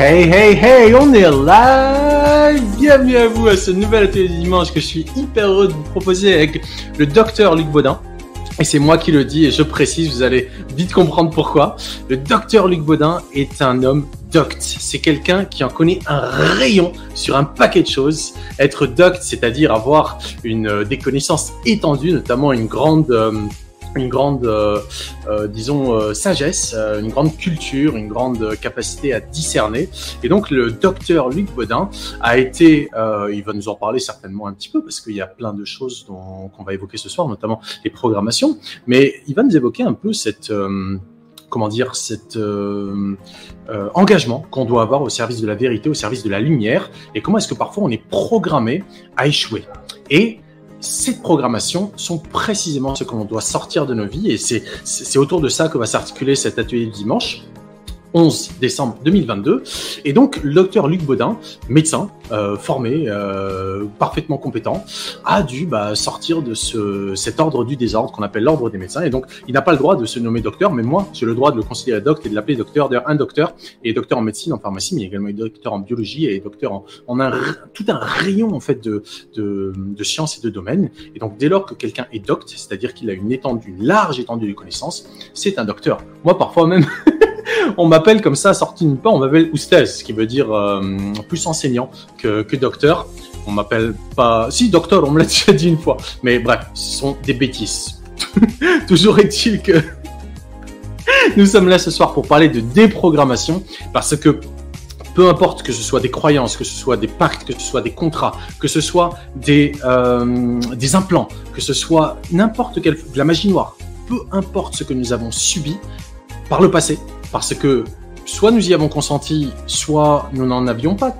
Hey, hey, hey, on est live! Bienvenue à vous à ce nouvel atelier du dimanche que je suis hyper heureux de vous proposer avec le docteur Luc Baudin. Et c'est moi qui le dis et je précise, vous allez vite comprendre pourquoi. Le docteur Luc Baudin est un homme docte. C'est quelqu'un qui en connaît un rayon sur un paquet de choses. Être docte, c'est-à-dire avoir des connaissances étendues, notamment une grande sagesse, une grande culture, une grande capacité à discerner. Et donc, le docteur Luc Baudin a été, il va nous en parler certainement un petit peu parce qu'il y a plein de choses qu'on va évoquer ce soir, notamment les programmations, mais il va nous évoquer un peu cet engagement qu'on doit avoir au service de la vérité, au service de la lumière, et comment est-ce que parfois on est programmé à échouer. Et ces programmations sont précisément ce qu'on doit sortir de nos vies, et c'est autour de ça que va s'articuler cet atelier du dimanche 11 décembre 2022. Et donc, le docteur Luc Baudin, médecin, formé, parfaitement compétent, a dû sortir de cet ordre du désordre qu'on appelle l'ordre des médecins. Et donc, il n'a pas le droit de se nommer docteur, mais moi, j'ai le droit de le considérer docte et de l'appeler docteur. D'ailleurs, un docteur est docteur en médecine, en pharmacie, mais également docteur en biologie et docteur en tout un rayon, en fait, de sciences et de domaines. Et donc, dès lors que quelqu'un est docte, c'est-à-dire qu'il a une large étendue de connaissances, c'est un docteur. Moi, parfois même... on m'appelle comme ça, sorti d'une part, on m'appelle Oustaz, ce qui veut dire plus enseignant que docteur. On m'appelle pas... Si, docteur, on me l'a déjà dit une fois. Mais bref, ce sont des bêtises. Toujours est-il que nous sommes là ce soir pour parler de déprogrammation, parce que peu importe que ce soit des croyances, que ce soit des pactes, que ce soit des contrats, que ce soit des implants, que ce soit n'importe quelle... de la magie noire, peu importe ce que nous avons subi par le passé, parce que soit nous y avons consenti, soit nous n'avions pas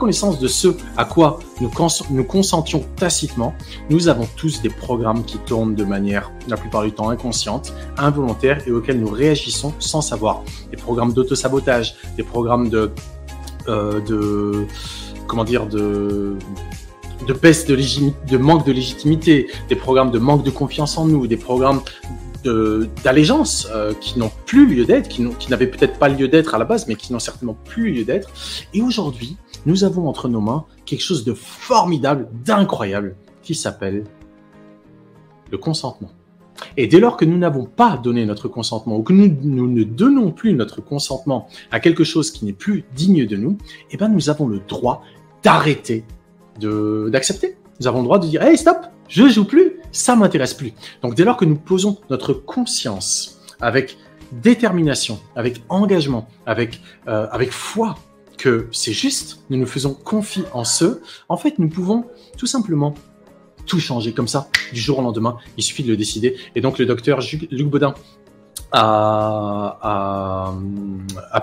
connaissance de ce à quoi nous consentions tacitement. Nous avons tous des programmes qui tournent de manière, la plupart du temps, inconsciente, involontaire, et auxquels nous réagissons sans savoir. Des programmes d'auto-sabotage, des programmes de baisse de manque de légitimité, des programmes de manque de confiance en nous, des programmes d'allégeance qui n'ont plus lieu d'être, qui n'avaient peut-être pas lieu d'être à la base, mais qui n'ont certainement plus lieu d'être. Et aujourd'hui, nous avons entre nos mains quelque chose de formidable, d'incroyable, qui s'appelle le consentement. Et dès lors que nous n'avons pas donné notre consentement, ou que nous ne donnons plus notre consentement à quelque chose qui n'est plus digne de nous, eh ben nous avons le droit d'arrêter d'accepter. Nous avons le droit de dire « Hey, stop, je joue plus, ça m'intéresse plus ». Donc, dès lors que nous posons notre conscience avec détermination, avec engagement, avec foi que c'est juste, nous nous faisons confiance en en fait, nous pouvons tout simplement tout changer comme ça, du jour au lendemain. Il suffit de le décider. Et donc, le docteur Luc Baudin a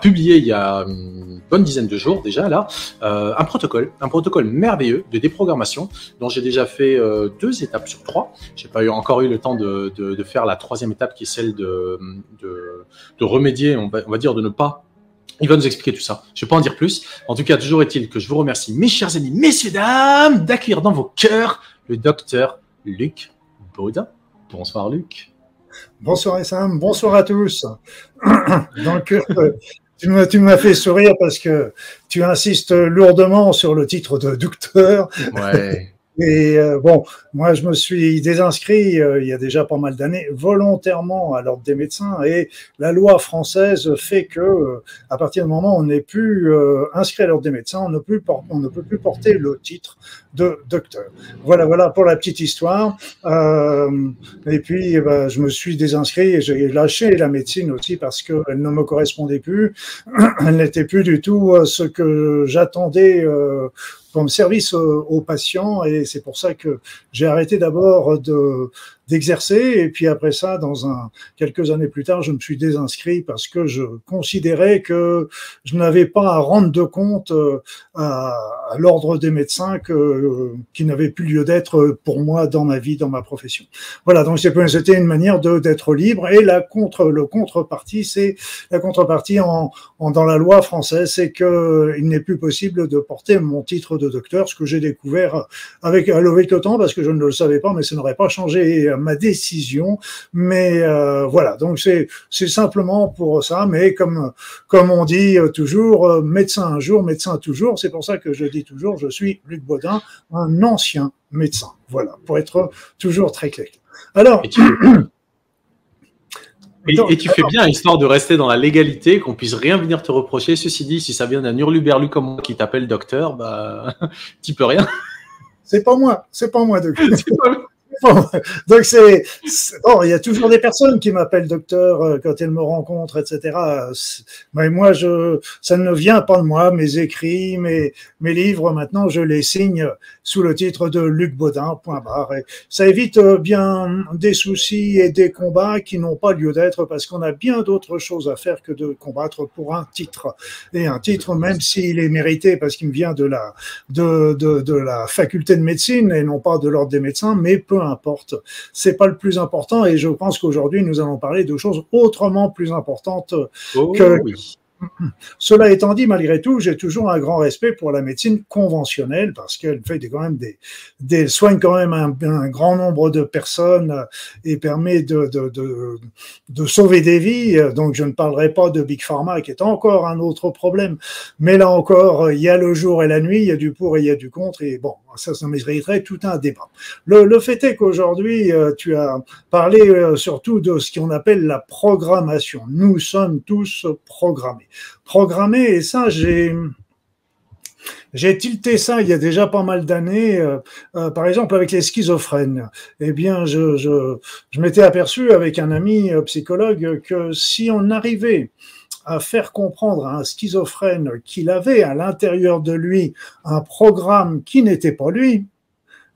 publié il y a une bonne dizaine de jours déjà là un protocole merveilleux de déprogrammation dont j'ai déjà fait 2 étapes sur 3. J'ai pas encore eu le temps de faire la 3e étape qui est celle de remédier, on va dire, de ne pas... Il va nous expliquer tout ça. Je ne vais pas en dire plus. En tout cas, toujours est-il que je vous remercie, mes chers amis, messieurs, dames, d'accueillir dans vos cœurs le docteur Luc Baudin. Bonsoir Luc. Bonsoir Essam, bonsoir à tous. Donc, tu m'as fait sourire parce que tu insistes lourdement sur le titre de docteur. Ouais. Et bon, moi je me suis désinscrit il y a déjà pas mal d'années volontairement à l'ordre des médecins, et la loi française fait que à partir du moment où on n'est plus inscrit à l'ordre des médecins, on ne peut plus porter le titre de docteur. Voilà pour la petite histoire. Et puis je me suis désinscrit et j'ai lâché la médecine aussi parce qu'elle ne me correspondait plus. Elle n'était plus du tout ce que j'attendais comme service aux patients, et c'est pour ça que j'ai arrêté d'abord d'exercer, et puis après ça, quelques années plus tard, je me suis désinscrit parce que je considérais que je n'avais pas à rendre de compte à l'ordre des médecins qui n'avait plus lieu d'être pour moi dans ma vie, dans ma profession. Voilà, donc c'était une manière d'être libre, et la contrepartie dans la loi française, c'est qu'il n'est plus possible de porter mon titre de docteur, ce que j'ai découvert avec le temps parce que je ne le savais pas, mais ça n'aurait pas changé ma décision. Mais voilà, donc c'est simplement pour ça. Mais comme on dit toujours, médecin un jour, médecin toujours. C'est pour ça que je dis toujours, je suis Luc Bodin, un ancien médecin. Voilà, pour être toujours très clair. Alors. Et tu fais bien, histoire de rester dans la légalité, qu'on puisse rien venir te reprocher. Ceci dit, si ça vient d'un hurluberlu comme moi qui t'appelle docteur, bah, t'y peux rien. C'est pas moi, docteur. Donc bon, il y a toujours des personnes qui m'appellent docteur quand elles me rencontrent, etc. Mais moi, ça ne vient pas de moi. Mes écrits, mes livres, maintenant, je les signe sous le titre de Luc Bodin, point barre. Et ça évite bien des soucis et des combats qui n'ont pas lieu d'être, parce qu'on a bien d'autres choses à faire que de combattre pour un titre. Et un titre, même s'il est mérité, parce qu'il me vient de la faculté de médecine et non pas de l'ordre des médecins, mais peu importe, c'est pas le plus important, et je pense qu'aujourd'hui nous allons parler de choses autrement plus importantes. Cela étant dit, malgré tout, j'ai toujours un grand respect pour la médecine conventionnelle, parce qu'elle fait quand même soigne quand même un grand nombre de personnes et permet de sauver des vies. Donc je ne parlerai pas de Big Pharma, qui est encore un autre problème. Mais là encore, il y a le jour et la nuit, il y a du pour et il y a du contre, et bon, ça mériterait tout un débat. Le fait est qu'aujourd'hui, tu as parlé surtout de ce qu'on appelle la programmation. Nous sommes tous programmés. Et ça, j'ai tilté ça il y a déjà pas mal d'années, par exemple avec les schizophrènes. Eh bien, je m'étais aperçu avec un ami psychologue que si on arrivait à faire comprendre à un schizophrène qu'il avait à l'intérieur de lui un programme qui n'était pas lui,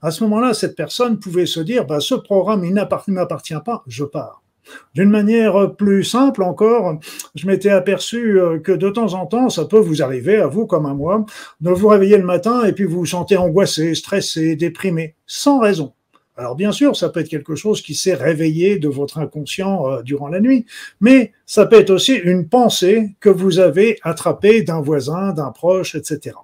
à ce moment-là, cette personne pouvait se dire « ce programme, il ne m'appartient pas, je pars ». D'une manière plus simple encore, je m'étais aperçu que de temps en temps, ça peut vous arriver, à vous comme à moi, de vous réveiller le matin et puis vous vous sentez angoissé, stressé, déprimé, sans raison. Alors bien sûr, ça peut être quelque chose qui s'est réveillé de votre inconscient durant la nuit, mais ça peut être aussi une pensée que vous avez attrapée d'un voisin, d'un proche, etc.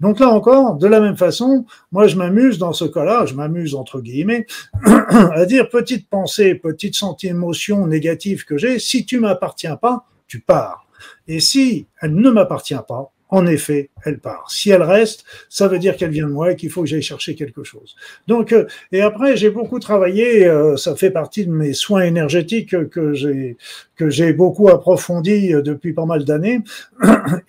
Donc là encore, de la même façon, moi je m'amuse entre guillemets, à dire petite pensée, petite émotion négative que j'ai, si tu m'appartiens pas, tu pars. Et si elle ne m'appartient pas, en effet, elle part. Si elle reste, ça veut dire qu'elle vient de moi et qu'il faut que j'aille chercher quelque chose. Donc, et après, j'ai beaucoup travaillé, ça fait partie de mes soins énergétiques que j'ai beaucoup approfondi depuis pas mal d'années,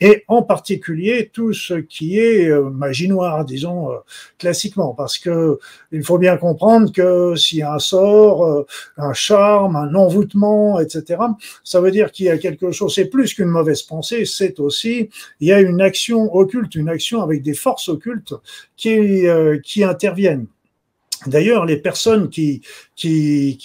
et en particulier tout ce qui est magie noire, disons, classiquement, parce que il faut bien comprendre que s'il y a un sort, un charme, un envoûtement, etc., ça veut dire qu'il y a quelque chose, c'est plus qu'une mauvaise pensée, c'est aussi, il y a une action occulte, une action avec des forces occultes qui interviennent. D'ailleurs, les personnes qui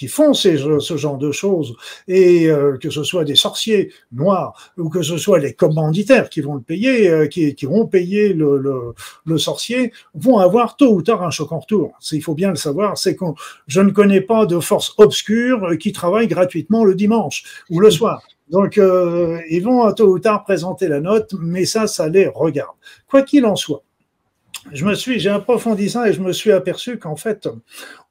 font ce genre de choses, et que ce soit des sorciers noirs ou que ce soit les commanditaires qui vont le payer, qui vont payer le sorcier, vont avoir tôt ou tard un choc en retour. Il faut bien le savoir, c'est que je ne connais pas de force obscure qui travaille gratuitement le dimanche ou le soir. Donc, ils vont tôt ou tard présenter la note, mais ça les regarde. Quoi qu'il en soit, j'ai approfondi ça et je me suis aperçu qu'en fait,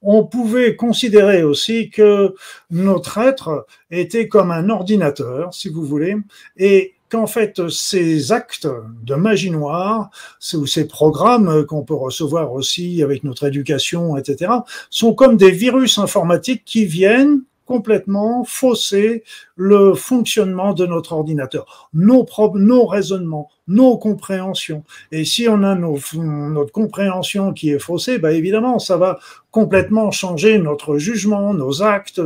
on pouvait considérer aussi que notre être était comme un ordinateur, si vous voulez, et qu'en fait, ces actes de magie noire, ou ces programmes qu'on peut recevoir aussi avec notre éducation, etc., sont comme des virus informatiques qui viennent complètement fausser le fonctionnement de notre ordinateur, nos raisonnements, nos compréhensions. Et si on a notre compréhension qui est faussée, évidemment, ça va complètement changer notre jugement, nos actes,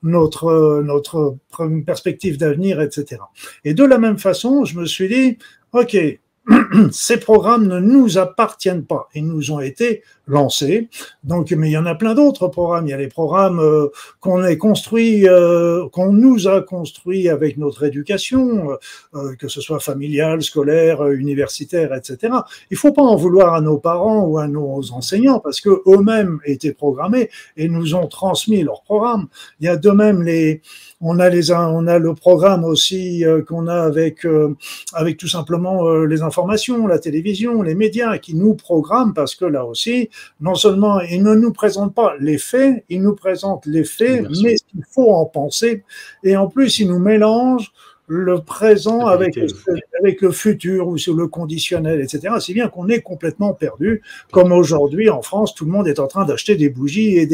notre perspective d'avenir, etc. Et de la même façon, je me suis dit, OK, ces programmes ne nous appartiennent pas. Ils nous ont été lancés. Donc, mais il y en a plein d'autres programmes. Il y a les programmes qu'on nous a construits avec notre éducation, que ce soit familiale, scolaire, universitaire, etc. Il ne faut pas en vouloir à nos parents ou à nos enseignants, parce que eux-mêmes étaient programmés et nous ont transmis leurs programmes. Il y a de même on a le programme aussi qu'on a avec tout simplement les informations, la télévision, les médias qui nous programment, parce que là aussi, non seulement il ne nous présente pas les faits, il nous présente les faits, mais ce qu'il faut en penser, et en plus il nous mélange le présent avec le futur ou sur le conditionnel, etc. Si bien qu'on est complètement perdu, comme aujourd'hui en France, tout le monde est en train d'acheter des bougies et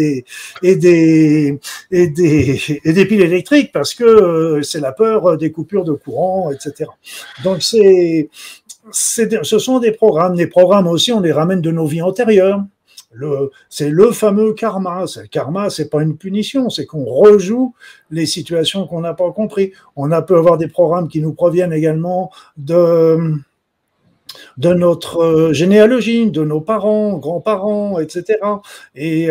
des piles électriques parce que c'est la peur des coupures de courant, etc. Donc ce sont des programmes. Les programmes aussi, on les ramène de nos vies antérieures. C'est le fameux karma. Le karma, c'est pas une punition, c'est qu'on rejoue les situations qu'on n'a pas compris. On a peut avoir des programmes qui nous proviennent également de notre généalogie, de nos parents, grands-parents, etc. Et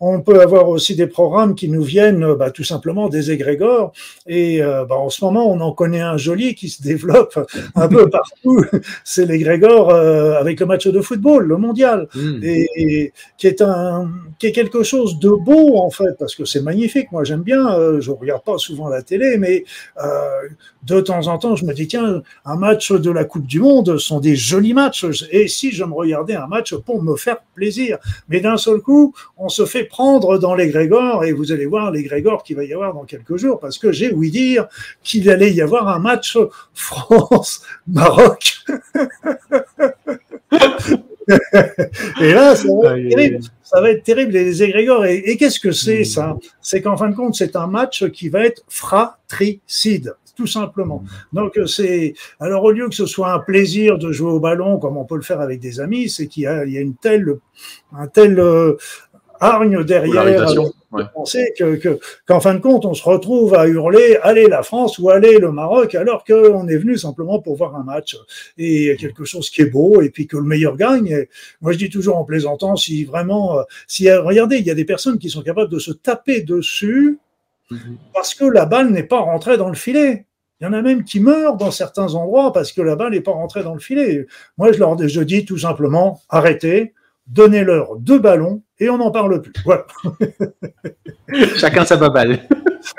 on peut avoir aussi des programmes qui nous viennent tout simplement des égrégores. Et en ce moment, on en connaît un joli qui se développe un peu partout. C'est l'égrégore avec le match de football, le mondial, et qui est quelque chose de beau en fait, parce que c'est magnifique. Moi, j'aime bien. Je regarde pas souvent la télé, mais de temps en temps, je me dis tiens, un match de la Coupe du Monde sont des jolis matchs, et si je me regardais un match pour me faire plaisir, mais d'un seul coup, on se fait prendre dans l'égrégore, et vous allez voir l'égrégore qu'il va y avoir dans quelques jours, parce que j'ai ouï dire qu'il allait y avoir un match France-Maroc. Et là, ça va être terrible. Ça va être terrible, les égrégores. Et qu'est-ce que c'est ça ? C'est qu'en fin de compte, c'est un match qui va être fratricide, tout simplement. Donc alors au lieu que ce soit un plaisir de jouer au ballon comme on peut le faire avec des amis, c'est qu'il y a un tel hargne derrière. Penser qu'en fin de compte, on se retrouve à hurler « Allez la France » ou « Allez le Maroc » alors qu'on est venu simplement pour voir un match et quelque chose qui est beau et puis que le meilleur gagne. Et moi, je dis toujours en plaisantant, regardez, il y a des personnes qui sont capables de se taper dessus parce que la balle n'est pas rentrée dans le filet. Il y en a même qui meurent dans certains endroits parce que la balle n'est pas rentrée dans le filet. Moi, je dis tout simplement « Arrêtez ». Donnez-leur 2 ballons et on n'en parle plus. Voilà. Chacun sa baballe.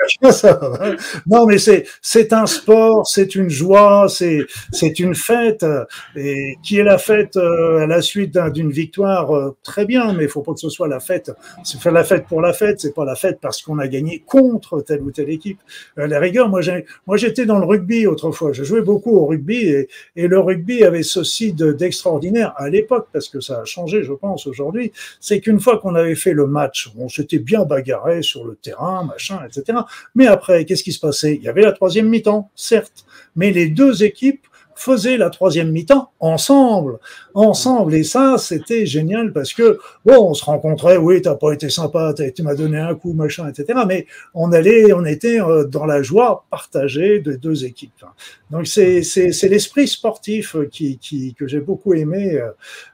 Chacun sa baballe. Non, mais c'est un sport, c'est une joie, c'est une fête, et qui est la fête à la suite d'une victoire, très bien, mais il ne faut pas que ce soit la fête. C'est faire la fête pour la fête, c'est pas la fête parce qu'on a gagné contre telle ou telle équipe. À la rigueur, moi j'étais dans le rugby autrefois, je jouais beaucoup au rugby, et le rugby avait ceci d'extraordinaire à l'époque, parce que ça a changé, je pense, aujourd'hui, c'est qu'une fois qu'on avait fait le match, on s'était bien bagarré sur le terrain, machin, etc. Mais après, qu'est-ce qui se passait ? Il y avait la 3e mi-temps, certes, mais les 2 équipes faisaient la 3e mi-temps ensemble, et ça, c'était génial parce que, bon, on se rencontrait, oui, t'as pas été sympa, tu m'as donné un coup, machin, etc., mais on était dans la joie partagée des 2 équipes. Donc, c'est l'esprit sportif que j'ai beaucoup aimé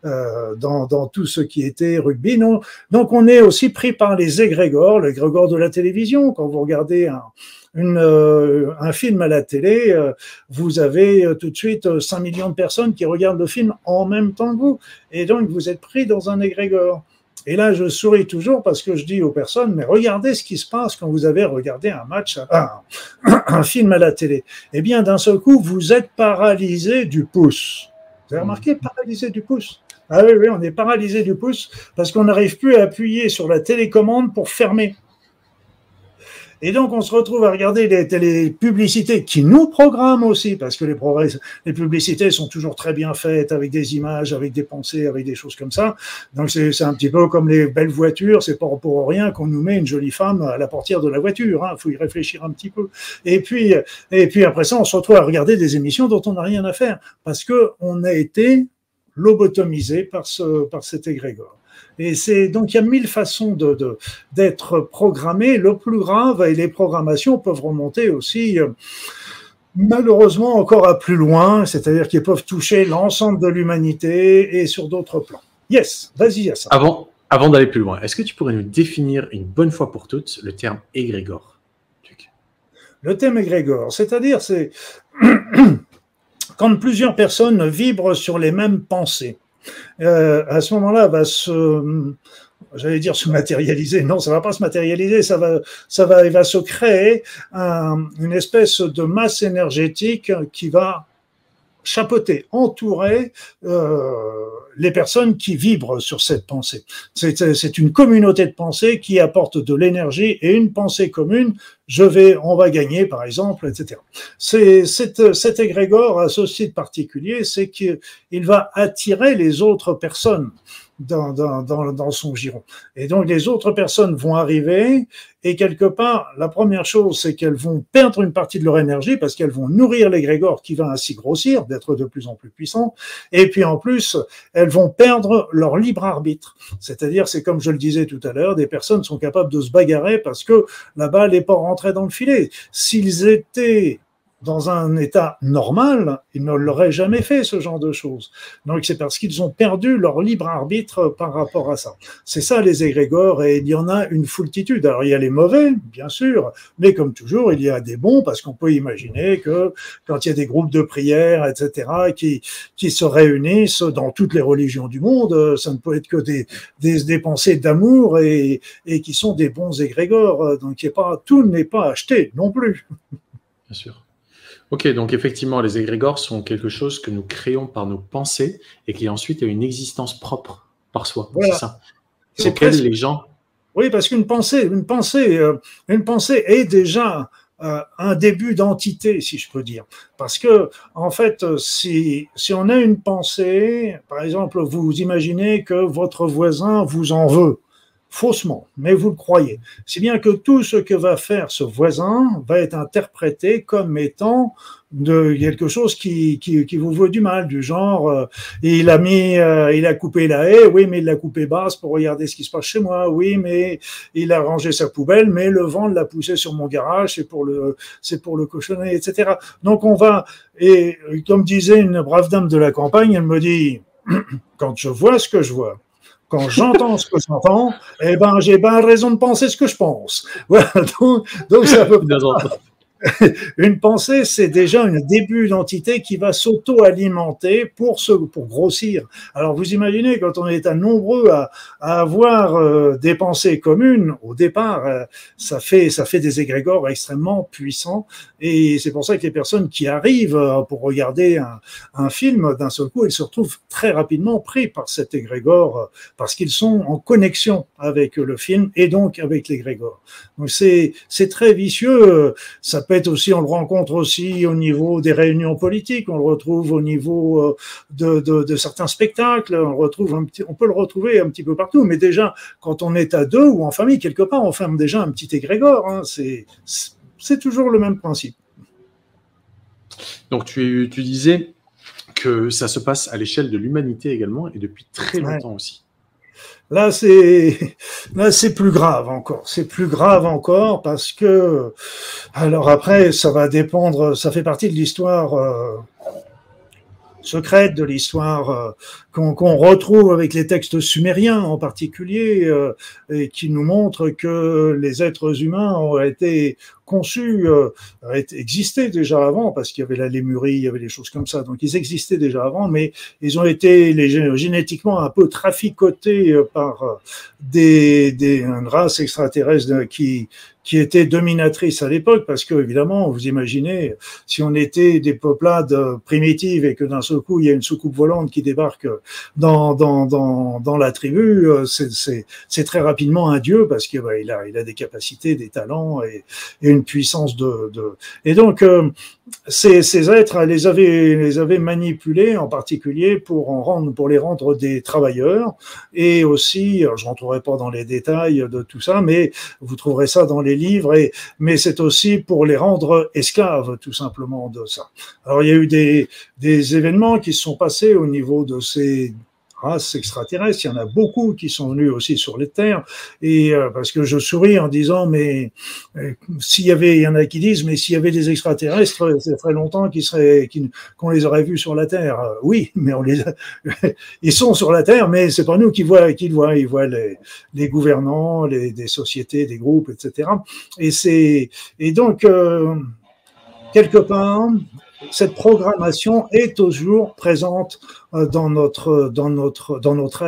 dans tout ce qui était rugby. Non, donc, on est aussi pris par l'égrégore de la télévision. Quand vous regardez un film à la télé, vous avez tout de suite 5 millions de personnes qui regardent le film en même temps que vous, et donc vous êtes pris dans un égrégore. Et là, je souris toujours parce que je dis aux personnes, mais regardez ce qui se passe quand vous avez regardé un match, un film à la télé. Eh bien, d'un seul coup, vous êtes paralysé du pouce. Vous avez remarqué, paralysé du pouce ? Ah oui, on est paralysé du pouce parce qu'on n'arrive plus à appuyer sur la télécommande pour fermer. Et donc, on se retrouve à regarder les publicités qui nous programment aussi, parce que les publicités sont toujours très bien faites, avec des images, avec des pensées, avec des choses comme ça. Donc, c'est un petit peu comme les belles voitures, c'est pas pour rien qu'on nous met une jolie femme à la portière de la voiture, hein, faut y réfléchir un petit peu. Et puis après ça, on se retrouve à regarder des émissions dont on n'a rien à faire, parce que on a été lobotomisé par cet égrégore. Et donc il y a 1000 façons d'être programmé. Le plus grave, et les programmations peuvent remonter aussi malheureusement encore à plus loin, c'est-à-dire qu'ils peuvent toucher l'ensemble de l'humanité et sur d'autres plans. Yes, vas-y Yassin. Avant d'aller plus loin, est-ce que tu pourrais nous définir une bonne fois pour toutes le terme égrégore ? Le terme égrégore, c'est-à-dire c'est quand plusieurs personnes vibrent sur les mêmes pensées. À ce moment-là, se matérialiser. Non, ça va pas se matérialiser. Il va se créer une espèce de masse énergétique qui va chapeauter, entourer les personnes qui vibrent sur cette pensée. C'est une communauté de pensée qui apporte de l'énergie et une pensée commune, on va gagner par exemple, etc. Cet égrégore a ceci de particulier, c'est qu'il va attirer les autres personnes dans son giron. Et donc les autres personnes vont arriver et quelque part, la première chose, c'est qu'elles vont perdre une partie de leur énergie parce qu'elles vont nourrir l'égrégore qui va ainsi grossir, d'être de plus en plus puissant. Et puis en plus, elles vont perdre leur libre arbitre. C'est-à-dire, c'est comme je le disais tout à l'heure, des personnes sont capables de se bagarrer parce que la balle n'est pas rentrée dans le filet. S'ils étaient dans un état normal, ils ne l'auraient jamais fait, ce genre de choses. Donc, c'est parce qu'ils ont perdu leur libre arbitre par rapport à ça. C'est ça, les égrégores, et il y en a une foultitude. Alors, il y a les mauvais, bien sûr, mais comme toujours, il y a des bons, parce qu'on peut imaginer que quand il y a des groupes de prières, etc., qui se réunissent dans toutes les religions du monde, ça ne peut être que des pensées d'amour et qui sont des bons égrégores. Donc, tout n'est pas acheté non plus. Bien sûr. Ok, donc effectivement, les égrégores sont quelque chose que nous créons par nos pensées et qui ensuite a une existence propre par soi. Voilà. C'est ça. C'est presque... les gens. Oui, parce qu'une pensée, une pensée est déjà un début d'entité, si je peux dire. Parce que, en fait, si on a une pensée, par exemple, vous imaginez que votre voisin vous en veut. Faussement, mais vous le croyez. Si bien que tout ce que va faire ce voisin va être interprété comme étant de quelque chose qui vous veut du mal, du genre il a coupé la haie, oui mais il l'a coupée basse pour regarder ce qui se passe chez moi, oui mais il a rangé sa poubelle, mais le vent l'a poussé sur mon garage, c'est pour le cochonner, etc. Donc et comme disait une brave dame de la campagne, elle me dit, quand je vois ce que je vois, quand j'entends ce que j'entends, eh ben, j'ai bien raison de penser ce que je pense. Voilà, donc c'est à peu près ça. Une pensée, c'est déjà un début d'entité qui va s'auto-alimenter pour grossir. Alors, vous imaginez, quand on est nombreux à avoir des pensées communes, au départ, ça fait des égrégores extrêmement puissants. Et c'est pour ça que les personnes qui arrivent pour regarder un film, d'un seul coup, ils se retrouvent très rapidement pris par cet égrégore parce qu'ils sont en connexion avec le film et donc avec l'égrégore. Donc c'est très vicieux. Ça peut être aussi, on le rencontre aussi au niveau des réunions politiques, on le retrouve au niveau de certains spectacles, on peut le retrouver un petit peu partout. Mais déjà, quand on est à deux ou en famille, quelque part, on ferme déjà un petit égrégore. Hein, c'est toujours le même principe. Donc, tu disais que ça se passe à l'échelle de l'humanité également et depuis très longtemps aussi. Là, c'est plus grave encore. C'est plus grave encore parce que... Alors après, ça va dépendre... Ça fait partie de l'histoire... secrète de l'histoire qu'on retrouve avec les textes sumériens en particulier et qui nous montrent que les êtres humains ont été conçus, existaient déjà avant parce qu'il y avait la lémurie, il y avait des choses comme ça, donc ils existaient déjà avant, mais ils ont été génétiquement un peu traficotés par une race extraterrestre qui était dominatrice à l'époque, parce que, évidemment, vous imaginez, si on était des peuplades primitives et que d'un seul coup, il y a une soucoupe volante qui débarque dans la tribu, c'est très rapidement un dieu, parce que, bah, il a des capacités, des talents et une puissance et donc, ces êtres les avaient manipulés, en particulier pour les rendre des travailleurs, et aussi, je rentrerai pas dans les détails de tout ça, mais vous trouverez ça dans les livres, mais c'est aussi pour les rendre esclaves, tout simplement, de ça. Alors, il y a eu des événements qui se sont passés au niveau de ces races extraterrestres. Il y en a beaucoup qui sont venus aussi sur les terres, et parce que je souris en disant, mais il y en a qui disent, mais s'il y avait des extraterrestres, ça ferait longtemps qu'on les aurait vus sur la terre. Oui, mais ils sont sur la terre, mais c'est pas nous qui le voient. Ils voient les gouvernants, des sociétés, des groupes, etc. Et donc quelque part, cette programmation est toujours présente dans notre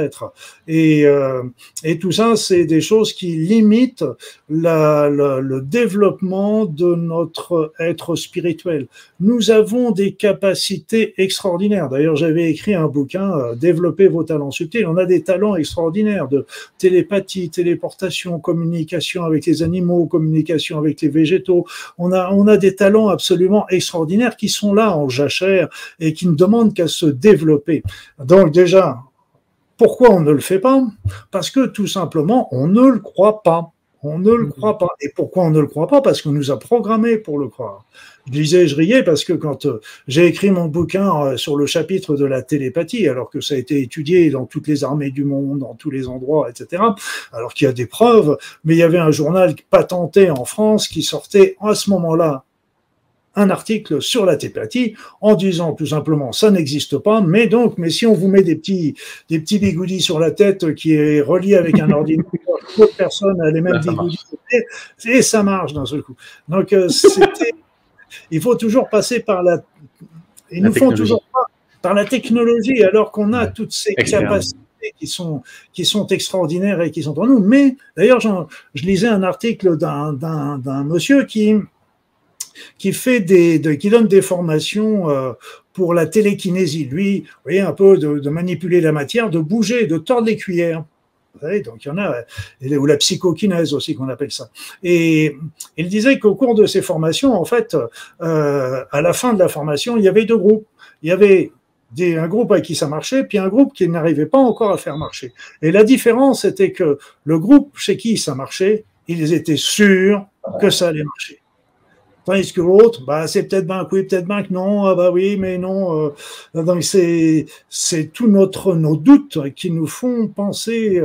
être. Et tout ça, c'est des choses qui limitent le développement de notre être spirituel. Nous avons des capacités extraordinaires. D'ailleurs, j'avais écrit un bouquin, « Développez vos talents subtils ». On a des talents extraordinaires de télépathie, téléportation, communication avec les animaux, communication avec les végétaux. On a des talents absolument extraordinaires qui sont là en jachère et qui ne demandent qu'à se développer. Donc déjà, pourquoi on ne le fait pas? Parce que tout simplement, on ne le croit pas. On ne le croit pas. Et pourquoi on ne le croit pas? Parce qu'on nous a programmés pour le croire. Je disais, je riais parce que quand j'ai écrit mon bouquin sur le chapitre de la télépathie, alors que ça a été étudié dans toutes les armées du monde, dans tous les endroits, etc., alors qu'il y a des preuves, mais il y avait un journal patenté en France qui sortait à ce moment-là un article sur la télépathie en disant tout simplement ça n'existe pas, mais donc, mais si on vous met des petits bigoudis sur la tête qui est relié avec un ordinateur, d'autres personnes a les mêmes bigoudis et ça marche d'un seul coup. Donc il faut toujours passer par la technologie. Font toujours par la technologie, alors qu'on a toutes ces capacités qui sont extraordinaires et qui sont en nous. Mais d'ailleurs, je lisais un article d'un monsieur qui donne des formations pour la télékinésie. Lui, vous voyez, un peu de manipuler la matière, de bouger, de tordre les cuillères. Vous savez, donc il y en a, ou la psychokinèse aussi qu'on appelle ça. Et il disait qu'au cours de ces formations, en fait, à la fin de la formation, il y avait deux groupes. Il y avait un groupe avec qui ça marchait, puis un groupe qui n'arrivait pas encore à faire marcher. Et la différence était que le groupe chez qui ça marchait, ils étaient sûrs que ça allait marcher. Tandis que l'autre, c'est peut-être ben oui, peut-être ben que non, oui, mais non. Donc c'est tous nos doutes qui nous font penser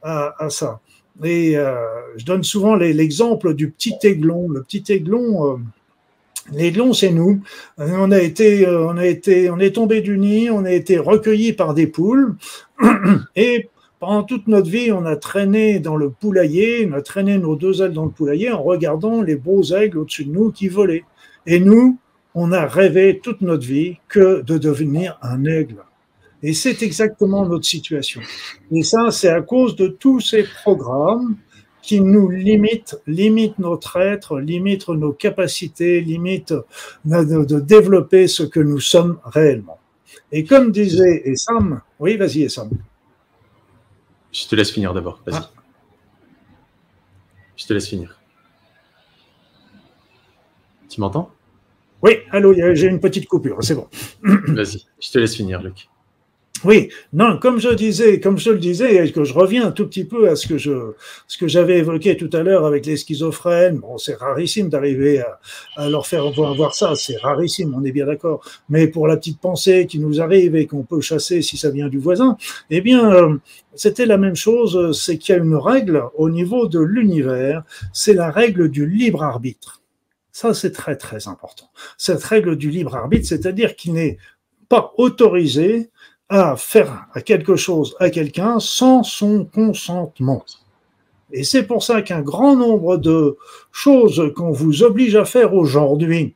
à ça. Et je donne souvent l'exemple du petit aiglon. Le petit aiglon, l'aiglon, c'est nous. On est tombé du nid, on a été recueilli par des poules et pendant toute notre vie, on a traîné dans le poulailler, on a traîné nos deux ailes dans le poulailler en regardant les beaux aigles au-dessus de nous qui volaient. Et nous, on a rêvé toute notre vie que de devenir un aigle. Et c'est exactement notre situation. Et ça, c'est à cause de tous ces programmes qui nous limitent notre être, limitent nos capacités, limitent de développer ce que nous sommes réellement. Et comme disait Essam, oui, vas-y Essam. Je te laisse finir d'abord, vas-y. Ah. Je te laisse finir. Tu m'entends? Oui, allô, j'ai une petite coupure, c'est bon. Vas-y, je te laisse finir, Luc. Oui, non, comme je le disais, et que je reviens un tout petit peu à ce que j'avais évoqué tout à l'heure avec les schizophrènes. Bon, c'est rarissime d'arriver à leur faire voir ça, c'est rarissime, on est bien d'accord. Mais pour la petite pensée qui nous arrive et qu'on peut chasser si ça vient du voisin, eh bien, c'était la même chose, c'est qu'il y a une règle au niveau de l'univers, c'est la règle du libre arbitre. Ça, c'est très, très important. Cette règle du libre arbitre, c'est-à-dire qu'il n'est pas autorisé à faire quelque chose à quelqu'un sans son consentement. Et c'est pour ça qu'un grand nombre de choses qu'on vous oblige à faire aujourd'hui,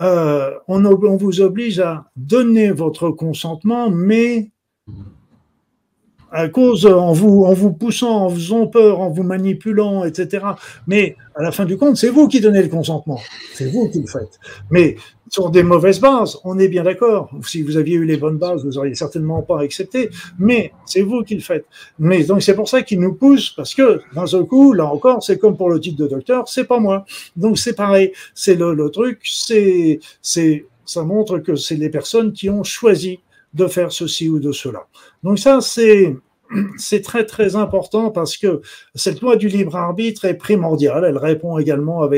on vous oblige à donner votre consentement, mais à cause, en vous poussant, en vous faisant peur, en vous manipulant, etc. Mais à la fin du compte, c'est vous qui donnez le consentement. C'est vous qui le faites. Mais sur des mauvaises bases, on est bien d'accord. Si vous aviez eu les bonnes bases, vous n'auriez certainement pas accepté, mais c'est vous qui le faites. Mais donc c'est pour ça qu'ils nous poussent, parce que d'un seul coup, là encore, c'est comme pour le titre de docteur, c'est pas moi. Donc c'est pareil, c'est le truc, ça montre que c'est les personnes qui ont choisi de faire ceci ou de cela. Donc ça, c'est très, très important parce que cette loi du libre arbitre est primordiale. Elle répond également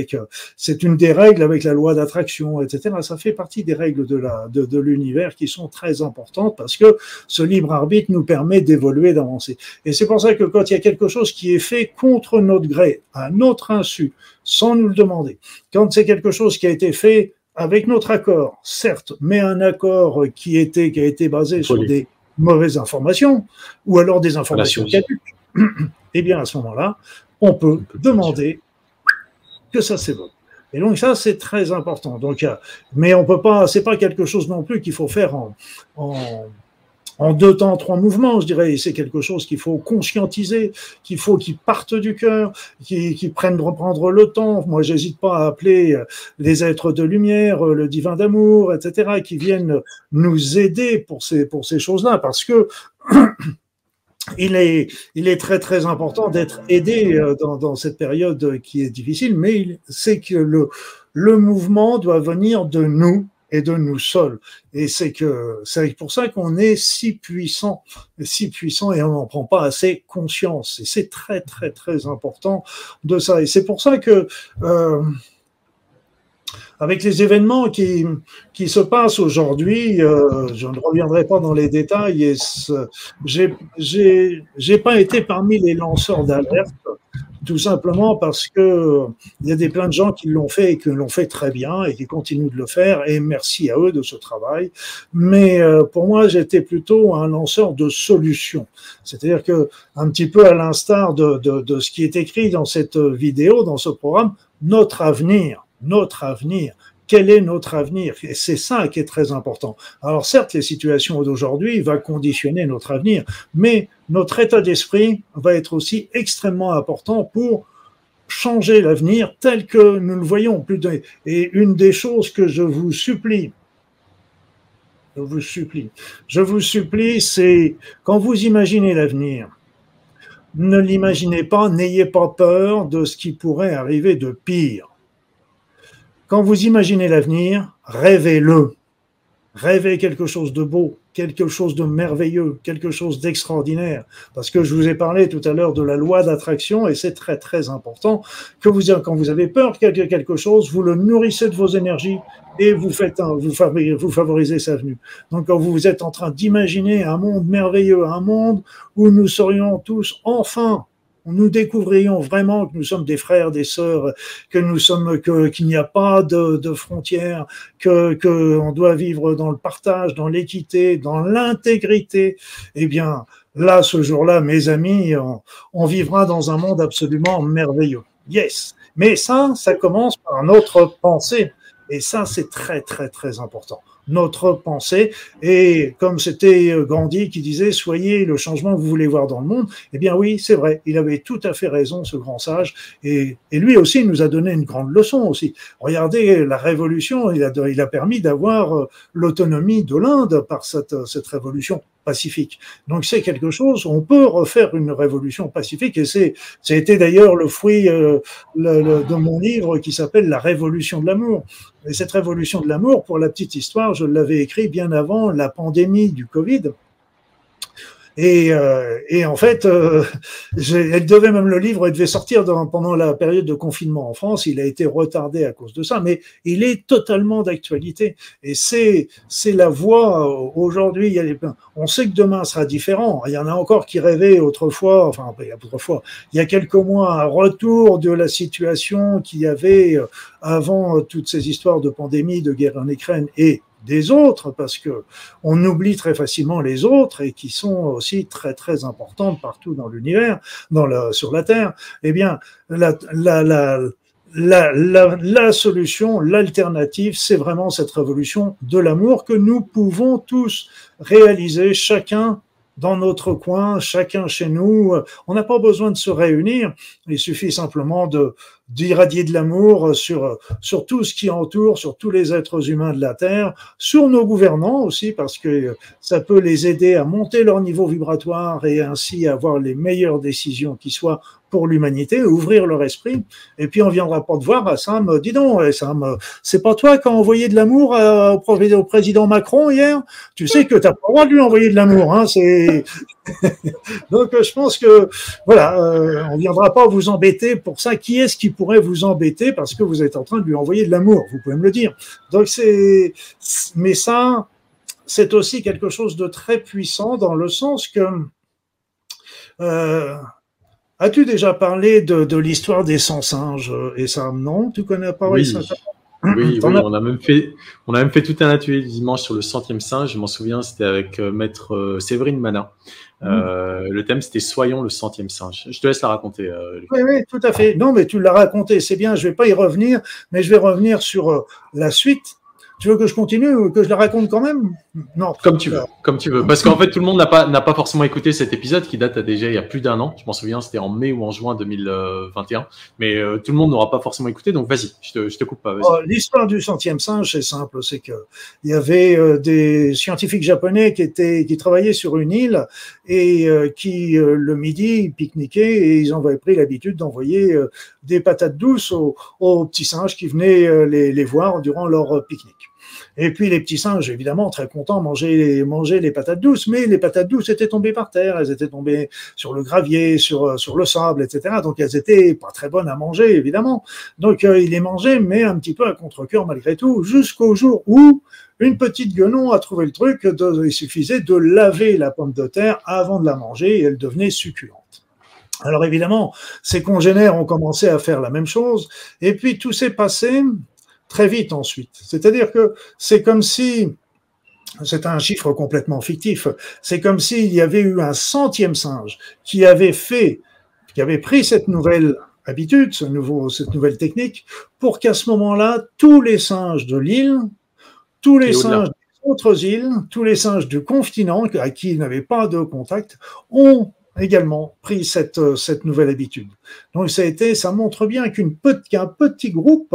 c'est une des règles avec la loi d'attraction, etc. Ça fait partie des règles de l'univers qui sont très importantes parce que ce libre arbitre nous permet d'évoluer, d'avancer. Et c'est pour ça que quand il y a quelque chose qui est fait contre notre gré, à notre insu, sans nous le demander, quand c'est quelque chose qui a été fait avec notre accord, certes, mais un accord qui a été basé sur des mauvaises informations, ou alors des informations caduques, eh bien à ce moment-là, on peut demander que ça s'évoque. Et donc ça, c'est très important. Donc, mais on peut pas, c'est pas quelque chose non plus qu'il faut faire en deux temps, trois mouvements, je dirais. C'est quelque chose qu'il faut conscientiser, qu'il faut qu'ils partent du cœur, qu'ils prennent reprendre le temps. Moi, j'hésite pas à appeler les êtres de lumière, le divin d'amour, etc., qui viennent nous aider pour ces choses-là, parce que il est très très important d'être aidé dans cette période qui est difficile, mais c'est que le mouvement doit venir de nous et de nous seuls. Et c'est pour ça qu'on est si puissant, et on n'en prend pas assez conscience. Et c'est très très très important de ça. Et c'est pour ça que avec les événements qui se passent aujourd'hui, je ne reviendrai pas dans les détails, et j'ai pas été parmi les lanceurs d'alerte, tout simplement parce que il y a plein de gens qui l'ont fait et qui l'ont fait très bien et qui continuent de le faire, et merci à eux de ce travail. Mais pour moi, j'étais plutôt un lanceur de solutions. C'est-à-dire que, un petit peu à l'instar de ce qui est écrit dans cette vidéo, dans ce programme, notre avenir. Quel est notre avenir? Et c'est ça qui est très important. Alors certes, les situations d'aujourd'hui vont conditionner notre avenir, mais notre état d'esprit va être aussi extrêmement important pour changer l'avenir tel que nous le voyons. Et une des choses que je vous supplie, c'est quand vous imaginez l'avenir, ne l'imaginez pas, n'ayez pas peur de ce qui pourrait arriver de pire. Quand vous imaginez l'avenir, rêvez-le. Rêvez quelque chose de beau, quelque chose de merveilleux, quelque chose d'extraordinaire. Parce que je vous ai parlé tout à l'heure de la loi d'attraction, et c'est très très important que quand vous avez peur de quelque chose, vous le nourrissez de vos énergies et vous favorisez sa venue. Donc quand vous êtes en train d'imaginer un monde merveilleux, un monde où nous serions tous enfin, nous découvrions vraiment que nous sommes des frères, des sœurs, qu'il n'y a pas de frontières, qu'on doit vivre dans le partage, dans l'équité, dans l'intégrité. Eh bien, là, ce jour-là, mes amis, on vivra dans un monde absolument merveilleux. Yes. Mais ça commence par notre pensée. Et ça, c'est très, très, très important. Notre pensée, et comme c'était Gandhi qui disait « Soyez le changement que vous voulez voir dans le monde », eh bien oui, c'est vrai, il avait tout à fait raison, ce grand sage, et lui aussi nous a donné une grande leçon aussi. Regardez, la révolution, il a permis d'avoir l'autonomie de l'Inde par cette révolution pacifique. Donc c'est quelque chose, on peut refaire une révolution pacifique, et c'était d'ailleurs le fruit de mon livre qui s'appelle « La révolution de l'amour ». Et cette révolution de l'amour, pour la petite histoire, je l'avais écrit bien avant la pandémie du Covid. Et en fait, elle devait même le livre, elle devait sortir pendant la période de confinement en France. Il a été retardé à cause de ça, mais il est totalement d'actualité. Et c'est la voie aujourd'hui. On sait que demain sera différent. Il y en a encore qui rêvaient autrefois, enfin autrefois, il y a quelques mois, un retour de la situation qu'il y avait avant toutes ces histoires de pandémie, de guerre en Ukraine et des autres, parce que on oublie très facilement les autres et qui sont aussi très très importantes partout dans l'univers, sur la Terre. Eh bien, la solution, l'alternative, c'est vraiment cette révolution de l'amour que nous pouvons tous réaliser, chacun dans notre coin, chacun chez nous. On n'a pas besoin de se réunir, il suffit simplement d'irradier de l'amour sur tout ce qui entoure, sur tous les êtres humains de la Terre, sur nos gouvernants aussi, parce que ça peut les aider à monter leur niveau vibratoire et ainsi avoir les meilleures décisions qui soient pour l'humanité, ouvrir leur esprit. Et puis on viendra pas te voir, bah Sam, dis donc, Sam, c'est pas toi qui as envoyé de l'amour au président Macron hier? Tu sais que t'as pas le droit de lui envoyer de l'amour, hein, c'est... Donc je pense que, voilà, on viendra pas vous embêter pour ça. Qui est-ce qui pourrait vous embêter parce que vous êtes en train de lui envoyer de l'amour? Vous pouvez me le dire. Donc mais ça, c'est aussi quelque chose de très puissant dans le sens que, as-tu déjà parlé de l'histoire des 100 singes, et ça, non? Tu connais pas? Oui. Oui, on a même fait tout un atelier dimanche sur le 100e saint. Je m'en souviens, c'était avec maître Séverine Manin. Le thème, c'était « Soyons le 100e saint ». Je te laisse la raconter. Oui, tout à fait. Non, mais tu l'as raconté, c'est bien. Je ne vais pas y revenir, mais je vais revenir sur la suite. Tu veux que je continue ou que je la raconte quand même? Non. Comme tu veux. Parce qu'en fait, tout le monde n'a pas forcément écouté cet épisode qui date à déjà il y a plus d'1 an. Je m'en souviens, c'était en mai ou en juin 2021. Mais tout le monde n'aura pas forcément écouté. Donc, vas-y, je te coupe pas. L'histoire du 100e singe, c'est simple. C'est qu'il y avait des scientifiques japonais qui travaillaient sur une île et qui, le midi, pique-niquaient et ils avaient pris l'habitude d'envoyer des patates douces aux petits singes qui venaient les voir durant leur pique-nique. Et puis les petits singes, évidemment, très contents, mangeaient les patates douces, mais les patates douces étaient tombées par terre, elles étaient tombées sur le gravier, sur le sable, etc. Donc elles étaient pas très bonnes à manger, évidemment. Donc ils les mangeaient, mais un petit peu à contre-cœur malgré tout, jusqu'au jour où une petite guenon a trouvé le truc, il suffisait de laver la pomme de terre avant de la manger et elle devenait succulente. Alors évidemment, ses congénères ont commencé à faire la même chose, et puis tout s'est passé très vite ensuite. C'est-à-dire que c'est comme si, c'est un chiffre complètement fictif, c'est comme s'il y avait eu un 100e singe qui avait pris cette nouvelle habitude, cette nouvelle technique, pour qu'à ce moment-là, tous les singes de l'île, tous les singes des autres îles, tous les singes du continent à qui ils n'avaient pas de contact, ont également pris cette nouvelle habitude. Donc ça montre bien qu'un petit groupe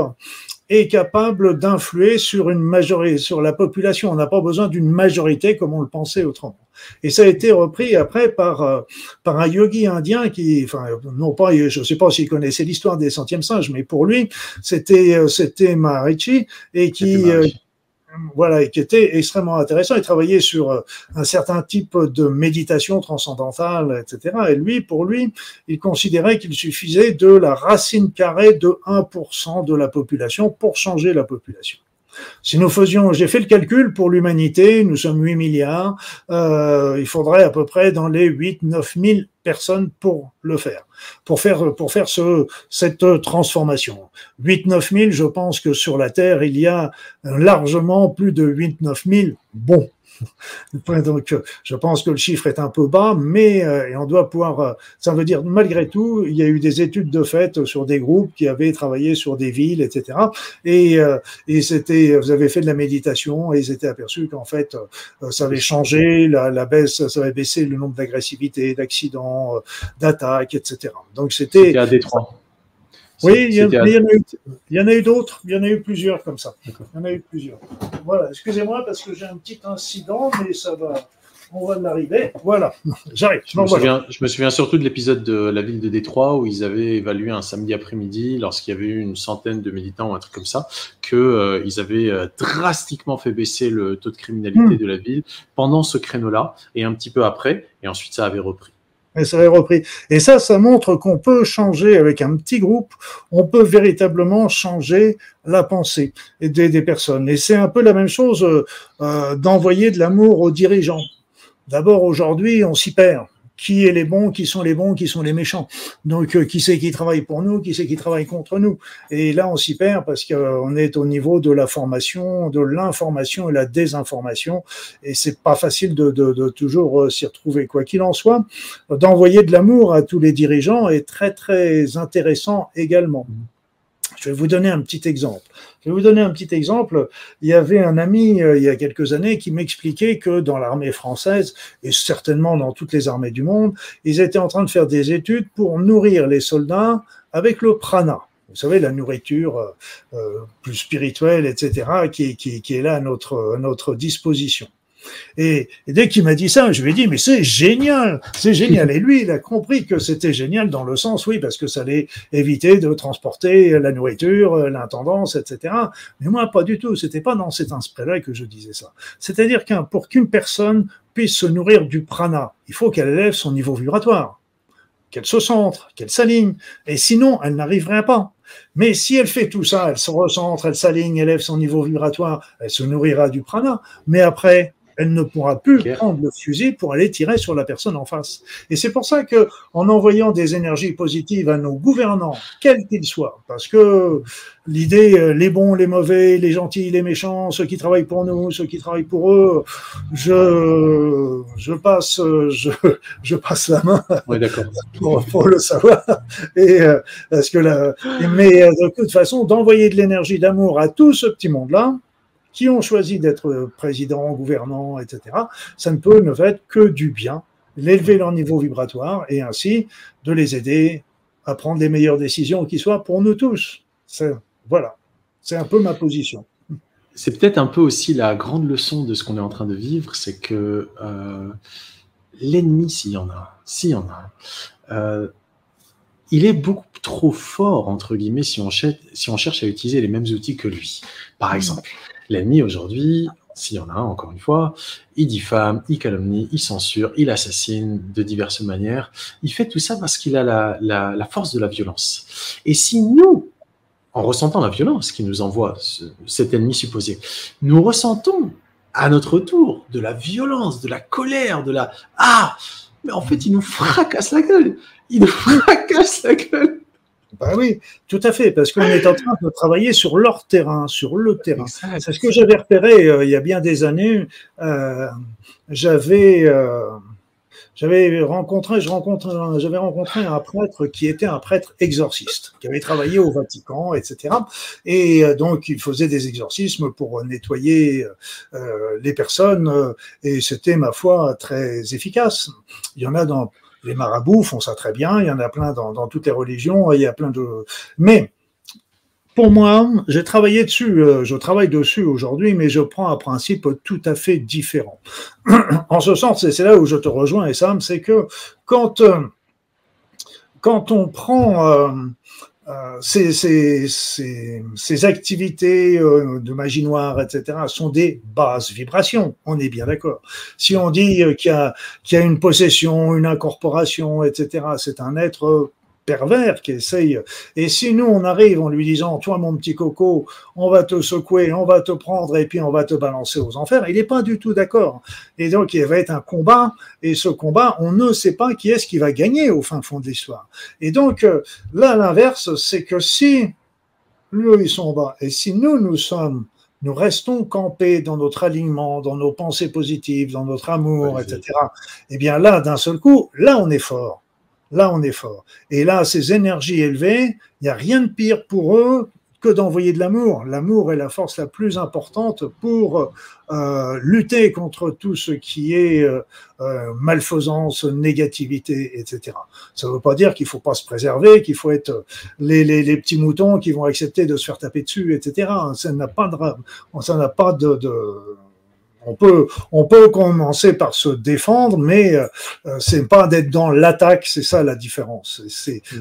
est capable d'influer sur la population. On n'a pas besoin d'une majorité comme on le pensait autrement. Et ça a été repris après par un yogi indien je ne sais pas s'il connaissait l'histoire des 100e singes, mais pour lui, c'était Maharishi qui était extrêmement intéressant. Il travaillait sur un certain type de méditation transcendantale, etc. Et pour lui, il considérait qu'il suffisait de la racine carrée de 1% de la population pour changer la population. Si nous j'ai fait le calcul pour l'humanité, nous sommes 8 milliards, il faudrait à peu près dans les 8-9 000 personnes pour le faire, pour faire cette transformation. 8-9 000, je pense que sur la Terre, il y a largement plus de 8-9 000 bons. Donc, je pense que le chiffre est un peu bas, mais on doit pouvoir. Ça veut dire, malgré tout, il y a eu des études de fait sur des groupes qui avaient travaillé sur des villes, etc. Et vous avez fait de la méditation et ils étaient aperçus qu'en fait, ça avait changé, ça avait baissé le nombre d'agressivité, d'accidents, d'attaques, etc. Donc, c'était à Détroit. Oui, il y en a eu plusieurs comme ça. Il y en a eu plusieurs. Voilà, excusez-moi parce que j'ai un petit incident, mais on va l'arriver. Voilà, j'arrive. Je me souviens surtout de l'épisode de la ville de Détroit où ils avaient évalué un samedi après-midi, lorsqu'il y avait eu une centaine de militants ou un truc comme ça, qu'ils avaient drastiquement fait baisser le taux de criminalité de la ville pendant ce créneau-là et un petit peu après, et ensuite ça avait repris. Et ça avait repris. Et ça montre qu'on peut changer avec un petit groupe, on peut véritablement changer la pensée des personnes. Et c'est un peu la même chose d'envoyer de l'amour aux dirigeants. D'abord, aujourd'hui, on s'y perd. Qui est les bons, qui sont les méchants. Donc, qui c'est qui travaille pour nous, qui c'est qui travaille contre nous. Et là, on s'y perd parce qu'on est au niveau de la formation, de l'information et la désinformation. Et c'est pas facile de toujours s'y retrouver. Quoi qu'il en soit, d'envoyer de l'amour à tous les dirigeants est très, très intéressant également. Je vais vous donner un petit exemple. Il y avait un ami, il y a quelques années, qui m'expliquait que dans l'armée française, et certainement dans toutes les armées du monde, ils étaient en train de faire des études pour nourrir les soldats avec le prana. Vous savez, la nourriture plus spirituelle, etc., qui est là à notre disposition. Et dès qu'il m'a dit ça, je lui ai dit, mais c'est génial. Et lui, il a compris que c'était génial dans le sens, oui, parce que ça allait éviter de transporter la nourriture, l'intendance, etc. Mais moi, pas du tout. C'était pas dans cet aspect-là que je disais ça. C'est-à-dire pour qu'une personne puisse se nourrir du prana, il faut qu'elle élève son niveau vibratoire, qu'elle se centre, qu'elle s'aligne. Et sinon, elle n'arriverait pas. Mais si elle fait tout ça, elle se recentre, elle s'aligne, elle élève son niveau vibratoire, elle se nourrira du prana. Mais après, elle ne pourra plus prendre le fusil pour aller tirer sur la personne en face. Et c'est pour ça que, en envoyant des énergies positives à nos gouvernants, quels qu'ils soient, parce que l'idée, les bons, les mauvais, les gentils, les méchants, ceux qui travaillent pour nous, ceux qui travaillent pour eux, je passe la main pour le savoir. Et parce que mais de toute façon, d'envoyer de l'énergie d'amour à tout ce petit monde-là, qui ont choisi d'être président, gouvernant, etc., ça ne peut ne faire que du bien, d'élever leur niveau vibratoire et ainsi de les aider à prendre les meilleures décisions qui soient pour nous tous. Voilà, c'est un peu ma position. C'est peut-être un peu aussi la grande leçon de ce qu'on est en train de vivre, c'est que l'ennemi, s'il y en a, il est beaucoup trop fort, entre guillemets, si on cherche à utiliser les mêmes outils que lui. Par exemple, l'ennemi aujourd'hui, s'il y en a un, encore une fois, il diffame, il calomnie, il censure, il assassine de diverses manières. Il fait tout ça parce qu'il a la force de la violence. Et si nous, en ressentant la violence qui nous envoie cet ennemi supposé, nous ressentons à notre tour de la violence, de la colère, mais en fait, il nous fracasse la gueule. Ben oui, tout à fait, parce qu'on est en train de travailler sur leur terrain, sur le terrain. C'est ce que j'avais repéré il y a bien des années. J'avais rencontré un prêtre qui était un prêtre exorciste, qui avait travaillé au Vatican, etc. Et donc, il faisait des exorcismes pour nettoyer les personnes, et c'était, ma foi, très efficace. Il y en a dans... Les marabouts font ça très bien, il y en a plein dans toutes les religions, il y a plein de... Mais, pour moi, j'ai travaillé dessus, je travaille dessus aujourd'hui, mais je prends un principe tout à fait différent. En ce sens, et c'est là où je te rejoins, et Sam, c'est que quand on prend... Ces activités de magie noire, etc., sont des basses vibrations, on est bien d'accord. Si on dit qu'il y a une possession, une incorporation, etc., c'est un être pervers qui essaye. Et si nous, on arrive en lui disant « Toi, mon petit coco, on va te secouer, on va te prendre et puis on va te balancer aux enfers », il n'est pas du tout d'accord. Et donc, il va être un combat. Et ce combat, on ne sait pas qui est-ce qui va gagner au fin fond de l'histoire. Et donc, là, l'inverse, c'est que si lui, ils sont bas, et si nous restons campés dans notre alignement, dans nos pensées positives, dans notre amour, etc., et bien là, d'un seul coup, là, on est fort. Là, on est fort. Et là, ces énergies élevées, il n'y a rien de pire pour eux que d'envoyer de l'amour. L'amour est la force la plus importante pour lutter contre tout ce qui est malfaisance, négativité, etc. Ça ne veut pas dire qu'il ne faut pas se préserver, qu'il faut être les petits moutons qui vont accepter de se faire taper dessus, etc. On peut commencer par se défendre, mais c'est pas d'être dans l'attaque, c'est ça la différence.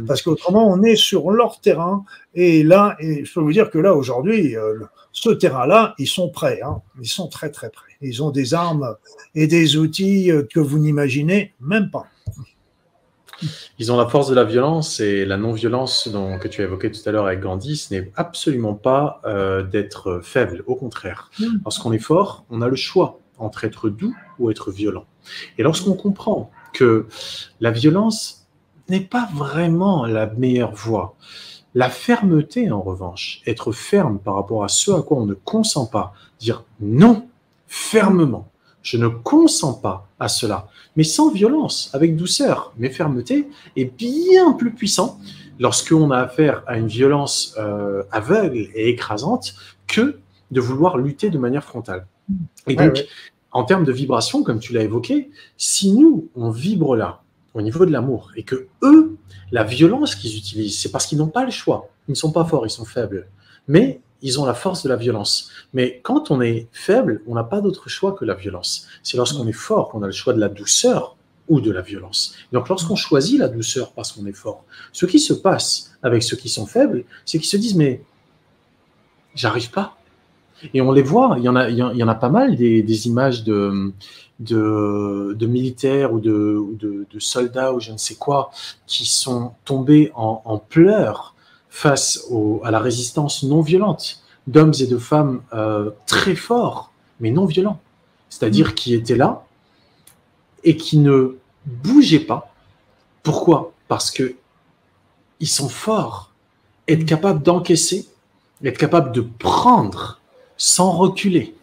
Parce qu'autrement, on est sur leur terrain, et là, je peux vous dire que là, aujourd'hui, ce terrain-là, ils sont prêts, hein. Ils sont très très prêts. Ils ont des armes et des outils que vous n'imaginez même pas. Ils ont la force de la violence, et la non-violence que tu as évoquée tout à l'heure avec Gandhi, ce n'est absolument pas d'être faible, au contraire. Lorsqu'on est fort, on a le choix entre être doux ou être violent. Et lorsqu'on comprend que la violence n'est pas vraiment la meilleure voie, la fermeté en revanche, être ferme par rapport à ce à quoi on ne consent pas, dire non fermement, je ne consens pas à cela, mais sans violence, avec douceur, mais fermeté, est bien plus puissant lorsqu'on a affaire à une violence aveugle et écrasante que de vouloir lutter de manière frontale. Et donc, en termes de vibration, comme tu l'as évoqué, si nous, on vibre là, au niveau de l'amour, et que eux, la violence qu'ils utilisent, c'est parce qu'ils n'ont pas le choix, ils ne sont pas forts, ils sont faibles, mais... ils ont la force de la violence. Mais quand on est faible, on n'a pas d'autre choix que la violence. C'est lorsqu'on est fort qu'on a le choix de la douceur ou de la violence. Donc, lorsqu'on choisit la douceur parce qu'on est fort, ce qui se passe avec ceux qui sont faibles, c'est qu'ils se disent « mais j'arrive pas ». Et on les voit, il y en a pas mal des images de militaires ou de soldats ou je ne sais quoi qui sont tombés en pleurs face à la résistance non violente d'hommes et de femmes très forts, mais non violents. c'est-à-dire qui était là et qui ne bougeait pas. Pourquoi? Parce qu'ils sont forts. Être capable d'encaisser, être capable de prendre sans reculer,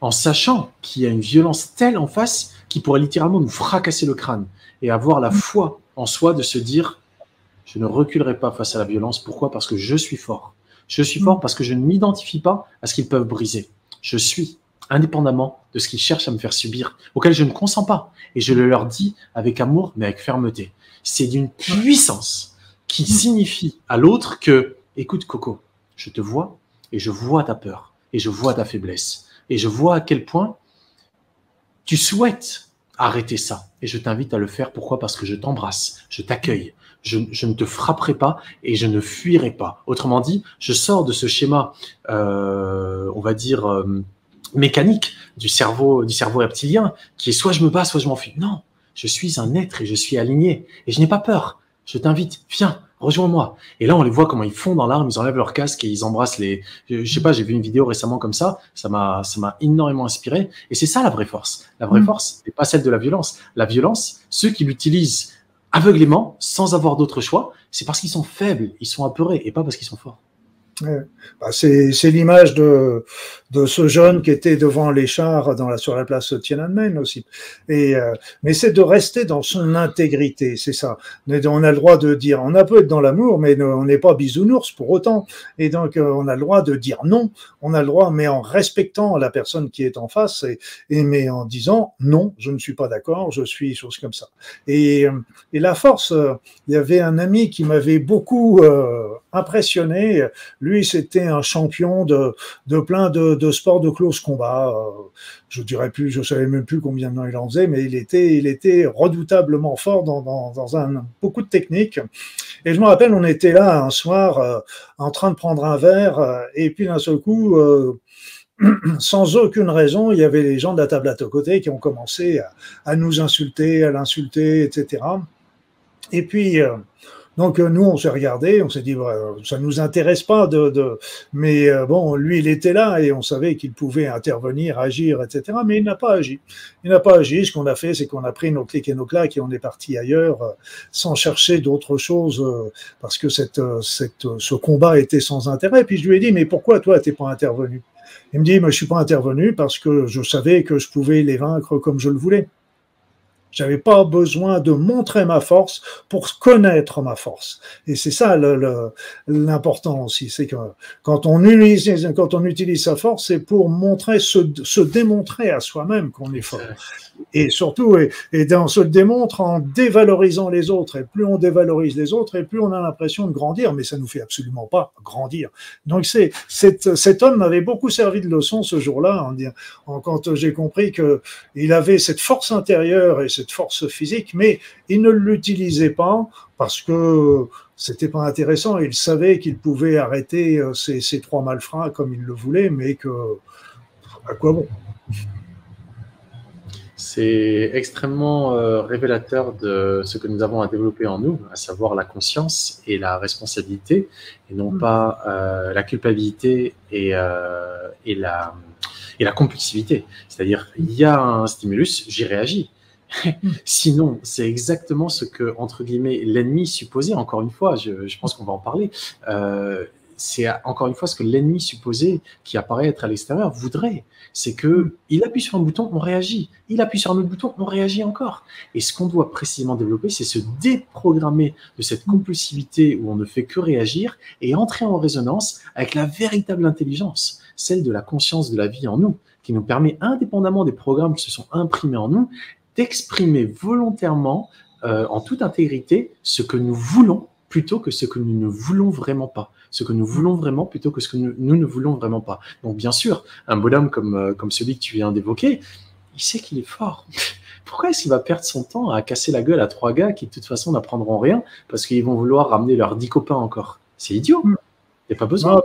en sachant qu'il y a une violence telle en face qui pourrait littéralement nous fracasser le crâne, et avoir la foi en soi de se dire « je ne reculerai pas face à la violence ». Pourquoi? Parce que je suis fort. Je suis fort parce que je ne m'identifie pas à ce qu'ils peuvent briser. Je suis, indépendamment de ce qu'ils cherchent à me faire subir, auquel je ne consens pas. Et je le leur dis avec amour, mais avec fermeté. C'est d'une puissance qui signifie à l'autre que « écoute Coco, je te vois et je vois ta peur et je vois ta faiblesse. » Et je vois à quel point tu souhaites arrêter ça. Et je t'invite à le faire. Pourquoi? Parce que je t'embrasse, je t'accueille. Je ne te frapperai pas et je ne fuirai pas. Autrement dit, je sors de ce schéma, on va dire, mécanique du cerveau reptilien, qui est soit je me bats, soit je m'enfuis. Non, je suis un être et je suis aligné. Et je n'ai pas peur. Je t'invite, viens. Rejoins-moi. Et là, on les voit comment ils fondent dans l'arme, ils enlèvent leur casque et ils embrassent les... Je sais pas, j'ai vu une vidéo récemment comme ça, ça m'a énormément inspiré. Et c'est ça la vraie force. La vraie force n'est pas celle de la violence. La violence, ceux qui l'utilisent aveuglément, sans avoir d'autre choix, c'est parce qu'ils sont faibles, ils sont apeurés, et pas parce qu'ils sont forts. Ouais. Bah, c'est l'image de ce jeune qui était devant les chars sur la place Tiananmen aussi. Mais c'est de rester dans son intégrité, c'est ça. On a le droit de dire, on peut être dans l'amour, mais on n'est pas bisounours pour autant. Et donc, on a le droit de dire non, on a le droit, mais en respectant la personne qui est en face, mais en disant non, je ne suis pas d'accord, je suis chose comme ça. Et la force, il y avait un ami qui m'avait beaucoup impressionné. Lui, c'était un champion de plein de sports de close combat. Je savais même plus combien de temps il en faisait, mais il était redoutablement fort dans beaucoup de techniques. Et je me rappelle, on était là un soir en train de prendre un verre, et puis d'un seul coup, sans aucune raison, il y avait les gens de la table à côté qui ont commencé à nous insulter, à l'insulter, etc. Et puis... Donc nous, on s'est regardé, on s'est dit bah, ça nous intéresse pas mais bon, lui il était là et on savait qu'il pouvait intervenir, agir, etc. Mais il n'a pas agi. Il n'a pas agi. Ce qu'on a fait, c'est qu'on a pris nos clics et nos claques et on est parti ailleurs sans chercher d'autres choses parce que ce combat était sans intérêt. Puis je lui ai dit mais pourquoi toi t'es pas intervenu? Il me dit mais je suis pas intervenu parce que je savais que je pouvais les vaincre comme je le voulais. J'avais pas besoin de montrer ma force pour connaître ma force. Et c'est ça l'important aussi, c'est que quand on utilise sa force, c'est pour montrer, se démontrer à soi-même qu'on est fort. Et surtout, on se le démontre en dévalorisant les autres. Et plus on dévalorise les autres, et plus on a l'impression de grandir, mais ça nous fait absolument pas grandir. Donc cet homme m'avait beaucoup servi de leçon ce jour-là, quand j'ai compris que il avait cette force intérieure et cette force physique, mais il ne l'utilisait pas parce que c'était pas intéressant. Il savait qu'il pouvait arrêter ces trois malfrats comme il le voulait, mais que à quoi bon? C'est extrêmement révélateur de ce que nous avons à développer en nous, à savoir la conscience et la responsabilité, et non pas la culpabilité et la compulsivité. C'est-à-dire, il y a un stimulus, j'y réagis. Sinon, c'est exactement ce que, entre guillemets, l'ennemi supposé, encore une fois, je pense qu'on va en parler, c'est encore une fois ce que l'ennemi supposé qui apparaît être à l'extérieur voudrait. C'est qu'il appuie sur un bouton, on réagit. Il appuie sur un autre bouton, on réagit encore. Et ce qu'on doit précisément développer, c'est se déprogrammer de cette compulsivité où on ne fait que réagir et entrer en résonance avec la véritable intelligence, celle de la conscience de la vie en nous, qui nous permet, indépendamment des programmes qui se sont imprimés en nous, d'exprimer volontairement, en toute intégrité, ce que nous voulons plutôt que ce que nous ne voulons vraiment pas. Ce que nous voulons vraiment plutôt que ce que nous ne voulons vraiment pas. Donc bien sûr, un bonhomme comme celui que tu viens d'évoquer, il sait qu'il est fort. Pourquoi est-ce qu'il va perdre son temps à casser la gueule à trois gars qui de toute façon n'apprendront rien parce qu'ils vont vouloir ramener leurs 10 copains encore? C'est idiot, il n'y a pas besoin. Non.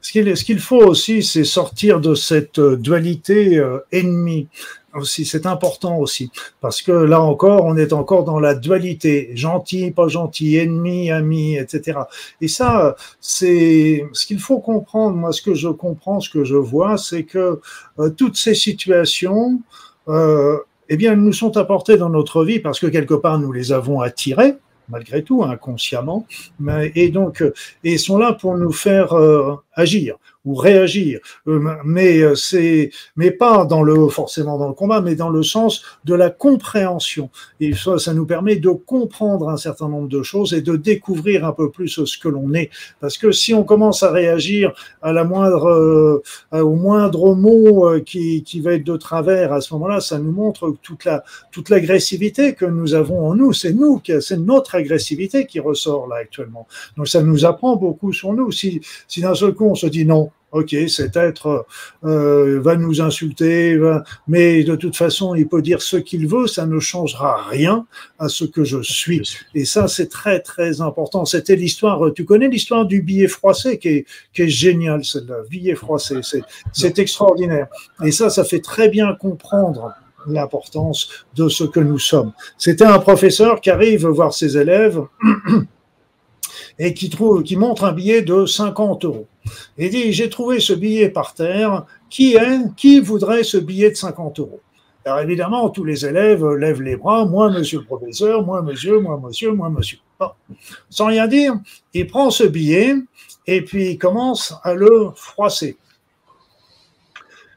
Ce qu'il faut aussi, c'est sortir de cette dualité ennemie. Aussi, c'est important aussi, parce que là encore, on est encore dans la dualité, gentil, pas gentil, ennemi, ami, etc. Et ça, c'est ce qu'il faut comprendre. Moi, ce que je comprends, ce que je vois, c'est que toutes ces situations eh bien, elles nous sont apportées dans notre vie parce que quelque part, nous les avons attirées, malgré tout, inconsciemment, et sont là pour nous faire agir ou réagir, mais pas dans le, forcément dans le combat, mais dans le sens de la compréhension. Et ça nous permet de comprendre un certain nombre de choses et de découvrir un peu plus ce que l'on est. Parce que si on commence à réagir à la moindre, au moindre mot qui va être de travers, à ce moment-là, ça nous montre toute l'agressivité que nous avons en nous. C'est notre agressivité qui ressort là actuellement. Donc ça nous apprend beaucoup sur nous. Si d'un seul coup on se dit non, ok, cet être va nous insulter, mais de toute façon, il peut dire ce qu'il veut, ça ne changera rien à ce que je suis. Et ça, c'est très, très important. C'était l'histoire, tu connais l'histoire du billet froissé qui est géniale, celle-là, billet froissé, c'est extraordinaire. Et ça fait très bien comprendre l'importance de ce que nous sommes. C'était un professeur qui arrive voir ses élèves et qui montre un billet de 50 €. Et dit, j'ai trouvé ce billet par terre, qui voudrait ce billet de 50 €? Alors évidemment, tous les élèves lèvent les bras, moi monsieur le professeur, moi monsieur, moi monsieur, moi monsieur. Bon. Sans rien dire, il prend ce billet et puis il commence à le froisser.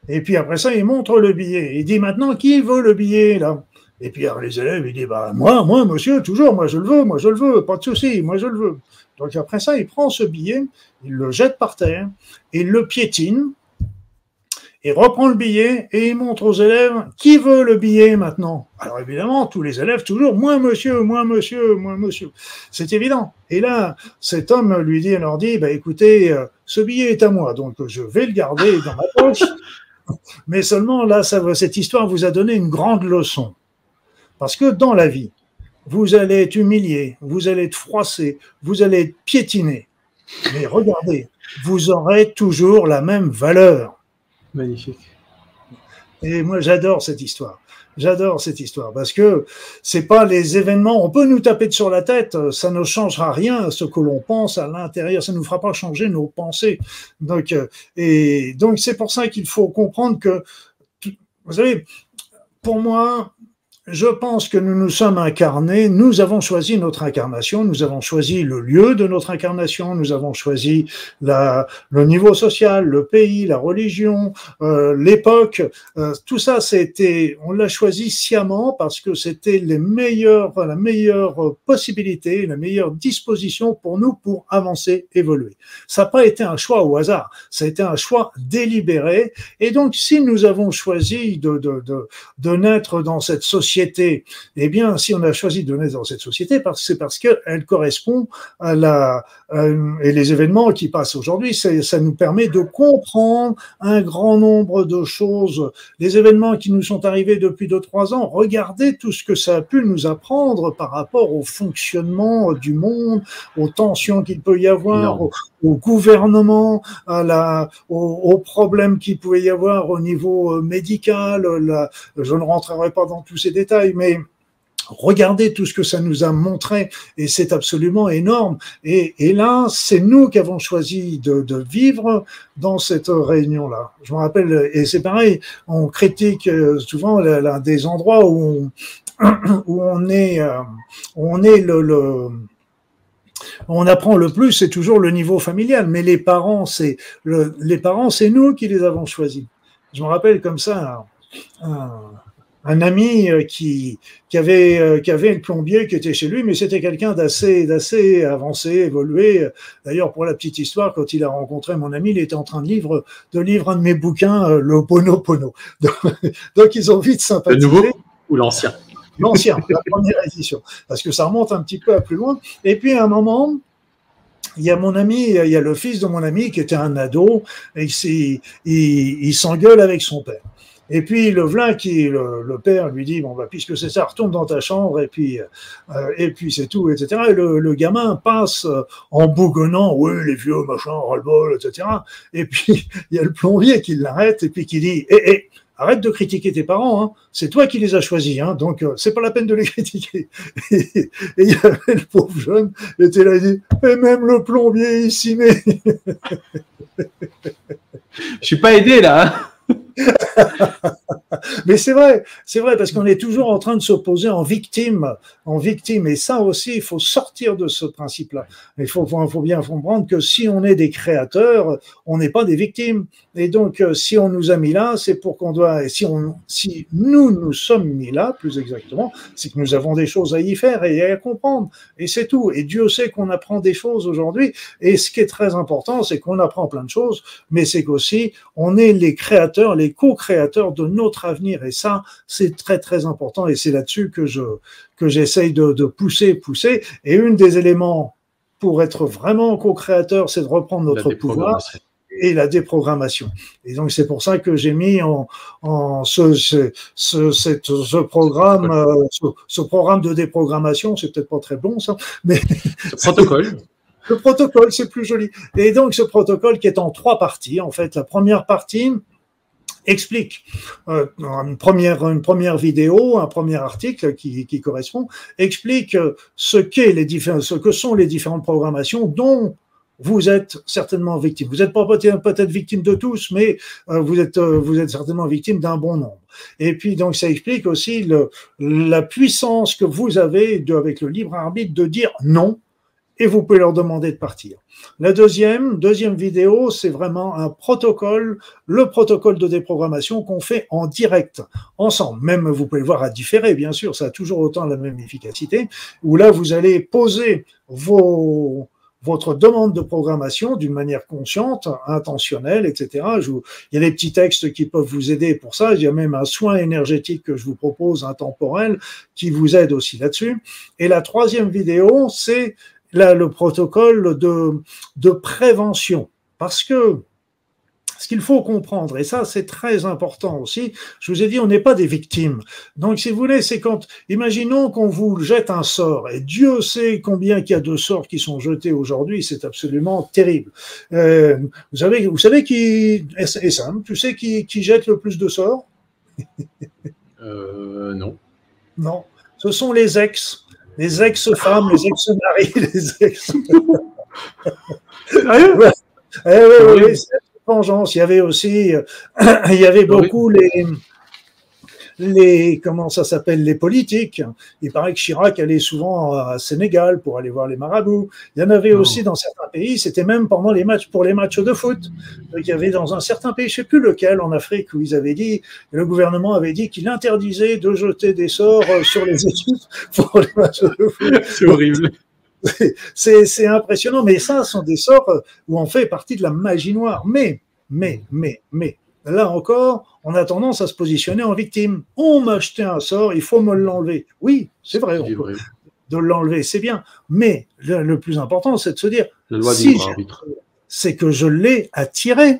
Et puis après ça, il montre le billet. Il dit, maintenant, qui veut le billet là ? Et puis alors, les élèves, ils disent, bah, moi, monsieur, toujours, moi je le veux, pas de souci, moi je le veux. Donc après ça, il prend ce billet, il le jette par terre, il le piétine, il reprend le billet et il montre aux élèves, qui veut le billet maintenant ? Alors évidemment, tous les élèves, toujours, moi monsieur, moi monsieur, moi monsieur. C'est évident. Et là, cet homme leur dit, bah, écoutez, ce billet est à moi, donc je vais le garder dans ma poche. Mais seulement là, cette histoire vous a donné une grande leçon. Parce que dans la vie, vous allez être humilié, vous allez être froissé, vous allez être piétiné. Mais regardez, vous aurez toujours la même valeur. Magnifique. Et moi, j'adore cette histoire. J'adore cette histoire parce que c'est pas les événements. On peut nous taper sur la tête, ça ne changera rien à ce que l'on pense à l'intérieur. Ça ne nous fera pas changer nos pensées. Donc c'est pour ça qu'il faut comprendre que, vous savez, pour moi, je pense que nous nous sommes incarnés, nous avons choisi notre incarnation, nous avons choisi le lieu de notre incarnation, nous avons choisi le niveau social, le pays, la religion, l'époque, tout ça, on l'a choisi sciemment parce que c'était la meilleure possibilité, la meilleure disposition pour nous pour avancer, évoluer. Ça n'a pas été un choix au hasard, ça a été un choix délibéré. Et donc, si nous avons choisi de naître dans cette société, eh bien, si on a choisi de naître dans cette société, c'est parce qu'elle correspond à et les événements qui passent aujourd'hui, ça nous permet de comprendre un grand nombre de choses. Les événements qui nous sont arrivés depuis 2-3 ans, regardez tout ce que ça a pu nous apprendre par rapport au fonctionnement du monde, aux tensions qu'il peut y avoir, au gouvernement, aux problèmes qu'il pouvait y avoir au niveau médical. Je ne rentrerai pas dans tout ces détails, mais regardez tout ce que ça nous a montré et c'est absolument énorme. Et là, c'est nous qui avons choisi de vivre dans cette réunion-là. Je me rappelle, et c'est pareil, on critique souvent l'un des endroits où on apprend le plus, c'est toujours le niveau familial, mais les parents, c'est nous qui les avons choisis. Je me rappelle comme ça, un ami qui avait le plombier qui était chez lui, mais c'était quelqu'un d'assez avancé, évolué. D'ailleurs, pour la petite histoire, quand il a rencontré mon ami, il était en train de lire un de mes bouquins, le Pono. Donc ils ont vite sympathisé. Le nouveau ou l'ancien? L'ancien, la première édition, parce que ça remonte un petit peu à plus loin. Et puis à un moment, il y a le fils de mon ami qui était un ado et il s'engueule avec son père. Et puis le père lui dit, bon bah puisque c'est ça, retourne dans ta chambre et puis c'est tout, etc. Et le gamin passe en bougonnant, oui les vieux machin, ras-le-bol, etc. Et puis il y a le plombier qui l'arrête et puis qui dit, hé, arrête de critiquer tes parents, hein. C'est toi qui les as choisis, hein. Donc c'est pas la peine de les critiquer. Et il y avait le pauvre jeune, était là, il dit, et même le plombier ici, mais je suis pas aidé là. Hein. Mais c'est vrai, parce qu'on est toujours en train de s'opposer en victime. Et ça aussi, il faut sortir de ce principe-là. Il faut bien comprendre que si on est des créateurs, on n'est pas des victimes. Et donc, si on nous a mis là, c'est pour qu'on doit... Et si nous nous sommes mis là, plus exactement, c'est que nous avons des choses à y faire et à comprendre. Et c'est tout. Et Dieu sait qu'on apprend des choses aujourd'hui. Et ce qui est très important, c'est qu'on apprend plein de choses, mais c'est qu'aussi, on est les créateurs, les co-créateurs de notre avenir. Et ça, c'est très, très important. Et c'est là-dessus que j'essaye de pousser. Et une des éléments pour être vraiment co-créateur, c'est de reprendre notre pouvoir et la déprogrammation. Et donc, c'est pour ça que j'ai mis en ce programme de déprogrammation. C'est peut-être pas très bon, ça. Mais ce protocole. Le protocole, c'est plus joli. Et donc, ce protocole qui est en 3 parties. En fait, la première partie explique une première vidéo, un premier article qui correspond, explique ce que sont les différentes programmations dont vous êtes certainement victime. Vous n'êtes pas peut-être victime de tous, mais vous êtes certainement victime d'un bon nombre. Et puis, donc, ça explique aussi la puissance que vous avez avec le libre arbitre de dire non. Et vous pouvez leur demander de partir. La deuxième vidéo, c'est vraiment un protocole, le protocole de déprogrammation qu'on fait en direct, ensemble. Même, vous pouvez le voir à différer, bien sûr, ça a toujours autant la même efficacité, où là, vous allez poser votre demande de programmation d'une manière consciente, intentionnelle, etc. Il y a des petits textes qui peuvent vous aider pour ça. Il y a même un soin énergétique que je vous propose, intemporel, qui vous aide aussi là-dessus. Et la troisième vidéo, c'est là, le protocole de prévention, parce que ce qu'il faut comprendre, et ça c'est très important aussi, je vous ai dit, on n'est pas des victimes. Donc si vous voulez, c'est quand, imaginons qu'on vous jette un sort, et Dieu sait combien il y a de sorts qui sont jetés aujourd'hui, c'est absolument terrible. Vous savez qui, et Sam, tu sais qui jette le plus de sorts? Non, ce sont les ex. Les ex-femmes, les ex-maris, les ex... ouais. Oui, c'est la vengeance. Il y avait aussi, beaucoup les politiques. Il paraît que Chirac allait souvent à Sénégal pour aller voir les marabouts. Il y en avait aussi dans certains pays, c'était même pendant les matchs de foot. Donc, il y avait dans un certain pays, je sais plus lequel, en Afrique, où ils avaient dit, le gouvernement avait dit qu'il interdisait de jeter des sorts sur les équipes pour les matchs de foot. C'est horrible. C'est impressionnant, mais ça, ce sont des sorts où on fait partie de la magie noire. Mais, là encore, on a tendance à se positionner en victime. On m'a jeté un sort, il faut me l'enlever. Oui, c'est vrai, on peut de l'enlever, c'est bien. Mais le plus important, c'est de se dire, si c'est que je l'ai attiré.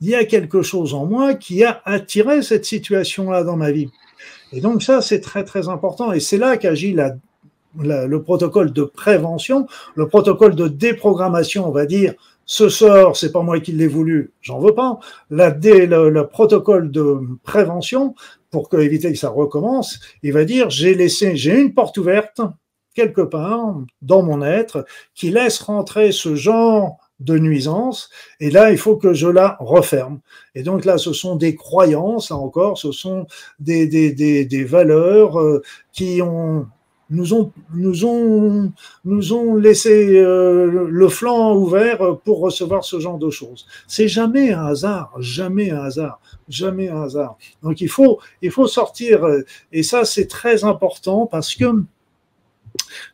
Il y a quelque chose en moi qui a attiré cette situation-là dans ma vie. Et donc ça, c'est très, très important. Et c'est là qu'agit le protocole de prévention, le protocole de déprogrammation, on va dire. Ce sort, c'est pas moi qui l'ai voulu, j'en veux pas. Le protocole de prévention, pour éviter que ça recommence, il va dire, j'ai une porte ouverte, quelque part, dans mon être, qui laisse rentrer ce genre de nuisance, et là, il faut que je la referme. Et donc là, ce sont des croyances, là encore, ce sont des valeurs qui ont... nous ont laissé le flanc ouvert pour recevoir ce genre de choses. C'est jamais un hasard. Donc il faut sortir, et ça c'est très important, parce que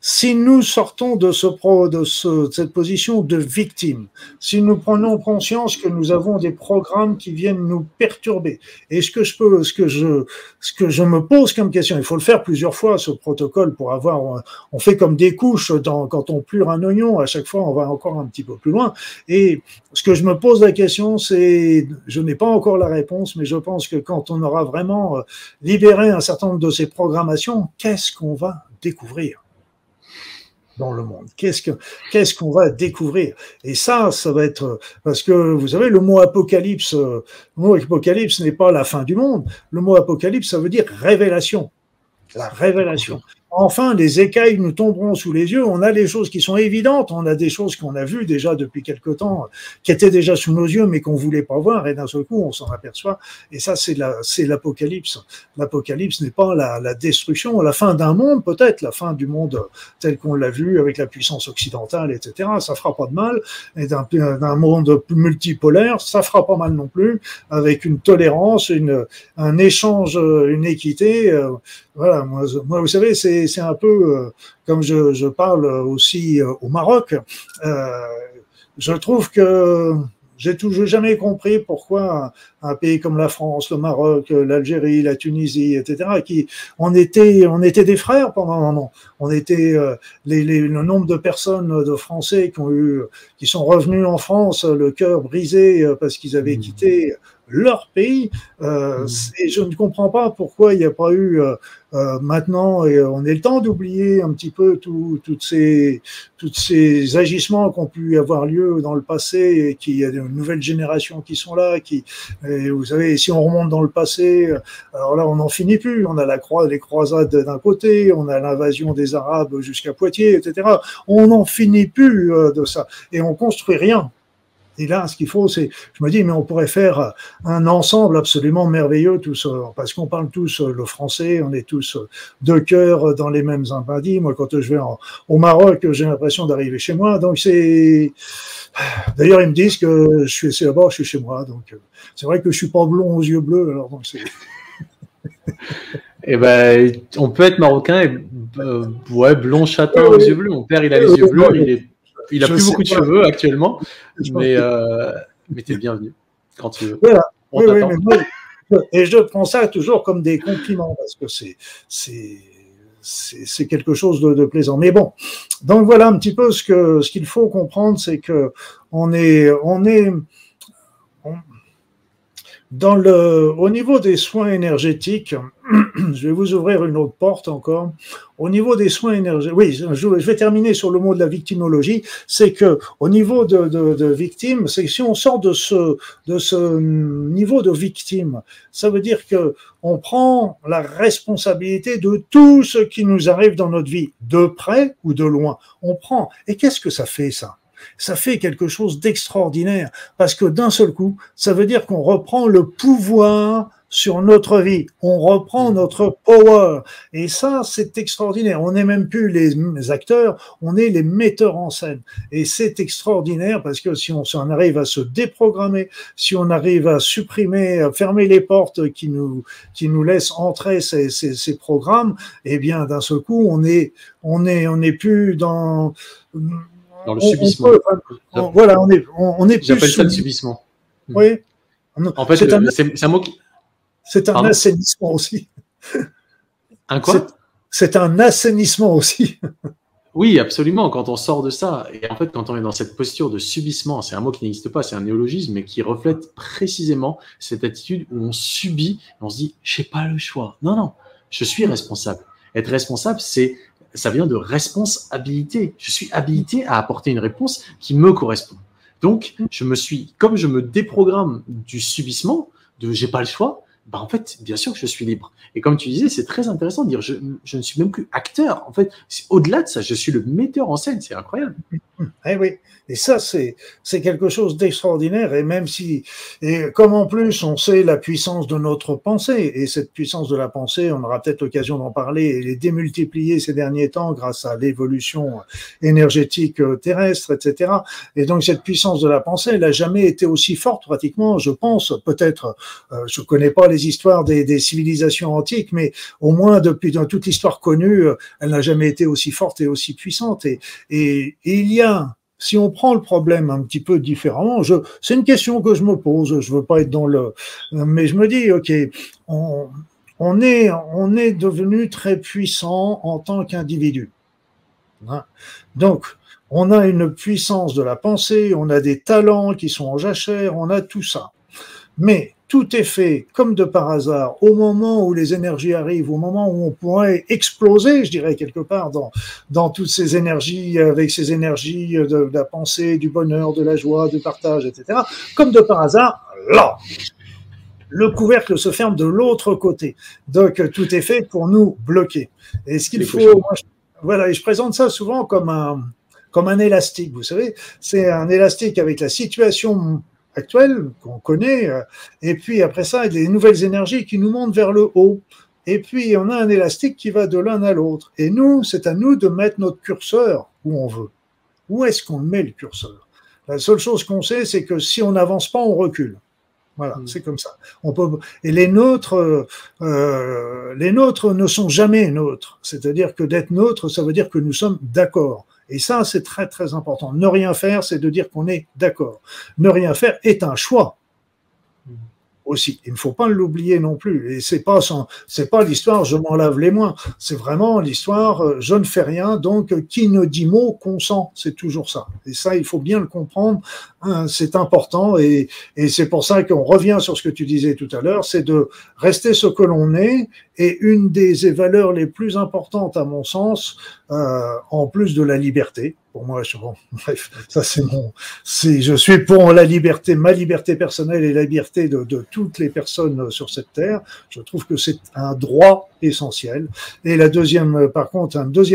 si nous sortons de cette position de victime, si nous prenons conscience que nous avons des programmes qui viennent nous perturber, et ce que je me pose comme question, il faut le faire plusieurs fois ce protocole pour on fait comme des couches quand on pure un oignon, à chaque fois on va encore un petit peu plus loin, et ce que je me pose la question, c'est, je n'ai pas encore la réponse, mais je pense que quand on aura vraiment libéré un certain nombre de ces programmations, qu'est-ce qu'on va découvrir dans le monde? Qu'est-ce qu'on va découvrir? Et ça va être, parce que vous savez, le mot apocalypse n'est pas la fin du monde. Le mot apocalypse, ça veut dire révélation. La révélation. Enfin, les écailles nous tomberont sous les yeux. On a les choses qui sont évidentes, on a des choses qu'on a vues déjà depuis quelque temps, qui étaient déjà sous nos yeux, mais qu'on voulait pas voir, et d'un seul coup, on s'en aperçoit. Et ça, c'est l'Apocalypse. L'Apocalypse n'est pas la destruction, la fin d'un monde, peut-être, la fin du monde tel qu'on l'a vu avec la puissance occidentale, etc. Ça fera pas de mal. Et d'un monde multipolaire, ça fera pas mal non plus, avec une tolérance, un échange, une équité. Voilà, moi, vous savez, c'est un peu comme je parle aussi au Maroc. Je trouve que j'ai toujours jamais compris pourquoi un pays comme la France, le Maroc, l'Algérie, la Tunisie, etc., on était des frères pendant un moment. On était le nombre de personnes de Français qui sont revenus en France, le cœur brisé parce qu'ils avaient quitté leur pays. Et je ne comprends pas pourquoi il n'y a pas eu maintenant, et on est le temps d'oublier un petit peu toutes ces agissements qui ont pu avoir lieu dans le passé, et qu'il y a de nouvelles générations qui sont là, et vous savez, si on remonte dans le passé, alors là on n'en finit plus. On a les croisades d'un côté, on a l'invasion des Arabes jusqu'à Poitiers, etc. On n'en finit plus de ça, et on construit rien. Et là, ce qu'il faut, c'est, je me dis, mais on pourrait faire un ensemble absolument merveilleux, tous, parce qu'on parle tous le français, on est tous de cœur dans les mêmes impindis. Moi, quand je vais au Maroc, j'ai l'impression d'arriver chez moi. Donc c'est, d'ailleurs, ils me disent que c'est là-bas, je suis chez moi. Donc c'est vrai que je suis pas blond aux yeux bleus, alors donc c'est. Eh ben, on peut être marocain et ouais, blond châtain aux yeux bleus. Mon père, il a les yeux bleus, il a plus beaucoup de cheveux actuellement, mais t'es bienvenu quand tu veux. Voilà. Oui, mais moi, et je prends ça toujours comme des compliments, parce que c'est quelque chose de plaisant. Mais bon, donc voilà un petit peu ce qu'il faut comprendre, c'est que on est dans au niveau des soins énergétiques. Je vais vous ouvrir une autre porte encore. Au niveau des soins énergétiques, oui, je vais terminer sur le mot de la victimologie. C'est que au niveau de victime, c'est que si on sort de ce niveau de victime, ça veut dire que on prend la responsabilité de tout ce qui nous arrive dans notre vie, de près ou de loin. On prend. Et qu'est-ce que ça fait, ça ? Ça fait quelque chose d'extraordinaire, parce que d'un seul coup, ça veut dire qu'on reprend le pouvoir sur notre vie, on reprend notre power, et ça, c'est extraordinaire. On n'est même plus les acteurs, on est les metteurs en scène, et c'est extraordinaire, parce que si on arrive à se déprogrammer, si on arrive à supprimer, à fermer les portes qui nous laissent entrer ces programmes, eh bien, d'un seul coup, on n'est plus dans le subissement. On est plus. J'appelle ça le subissement. Oui. En fait, c'est un mot qui. C'est un assainissement aussi. Un quoi ? C'est un assainissement aussi. Oui, absolument. Quand on sort de ça, et en fait, quand on est dans cette posture de subissement, c'est un mot qui n'existe pas, c'est un néologisme, mais qui reflète précisément cette attitude où on subit, on se dit, je n'ai pas le choix. Non, je suis responsable. Être responsable, ça vient de responsabilité. Je suis habilité à apporter une réponse qui me correspond. Donc, comme je me déprogramme du subissement, de j'ai pas le choix, bah en fait, bien sûr que je suis libre. Et comme tu disais, c'est très intéressant de dire je ne suis même plus acteur. En fait, au-delà de ça, je suis le metteur en scène. C'est incroyable. Eh oui. Et ça, c'est quelque chose d'extraordinaire. Et même comme en plus, on sait la puissance de notre pensée, et cette puissance de la pensée, on aura peut-être l'occasion d'en parler et les démultiplier ces derniers temps grâce à l'évolution énergétique terrestre, etc. Et donc, cette puissance de la pensée, elle n'a jamais été aussi forte pratiquement, je pense. Peut-être, je ne connais pas les histoires des civilisations antiques, mais au moins depuis dans toute l'histoire connue, elle n'a jamais été aussi forte et aussi puissante. Et il y a, si on prend le problème un petit peu différemment, c'est une question que je me pose. Je veux pas être mais je me dis, ok, on est devenu très puissant en tant qu'individu. Hein? Donc, on a une puissance de la pensée, on a des talents qui sont en jachère, on a tout ça. Mais tout est fait, comme de par hasard, au moment où les énergies arrivent, au moment où on pourrait exploser, je dirais, quelque part, dans toutes ces énergies, avec ces énergies de la pensée, du bonheur, de la joie, du partage, etc. Comme de par hasard, là, le couvercle se ferme de l'autre côté. Donc, tout est fait pour nous bloquer. Et ce qu'il faut... Voilà, et je présente ça souvent comme un élastique, vous savez. C'est un élastique avec la situation actuelle qu'on connaît, et puis après ça, il y a des nouvelles énergies qui nous montent vers le haut. Et puis, on a un élastique qui va de l'un à l'autre. Et nous, c'est à nous de mettre notre curseur où on veut. Où est-ce qu'on met le curseur ? La seule chose qu'on sait, c'est que si on n'avance pas, on recule. Voilà, c'est comme ça. Et les nôtres ne sont jamais nôtres. C'est-à-dire que d'être nôtre, ça veut dire que nous sommes d'accord. Et ça, c'est très, très important. Ne rien faire, c'est de dire qu'on est d'accord. Ne rien faire est un choix. Aussi. Il ne faut pas l'oublier non plus. Et c'est pas l'histoire, je m'en lave les mains. C'est vraiment l'histoire, je ne fais rien, donc qui ne dit mot consent. C'est toujours ça. Et ça, il faut bien le comprendre. C'est important. Et c'est pour ça qu'on revient sur ce que tu disais tout à l'heure, c'est de rester ce que l'on est. Et une des valeurs les plus importantes, à mon sens, en plus de la liberté, pour moi, je suis pour la liberté, ma liberté personnelle et la liberté de toutes les personnes sur cette terre. Je trouve que c'est un droit essentiel. Et un deuxième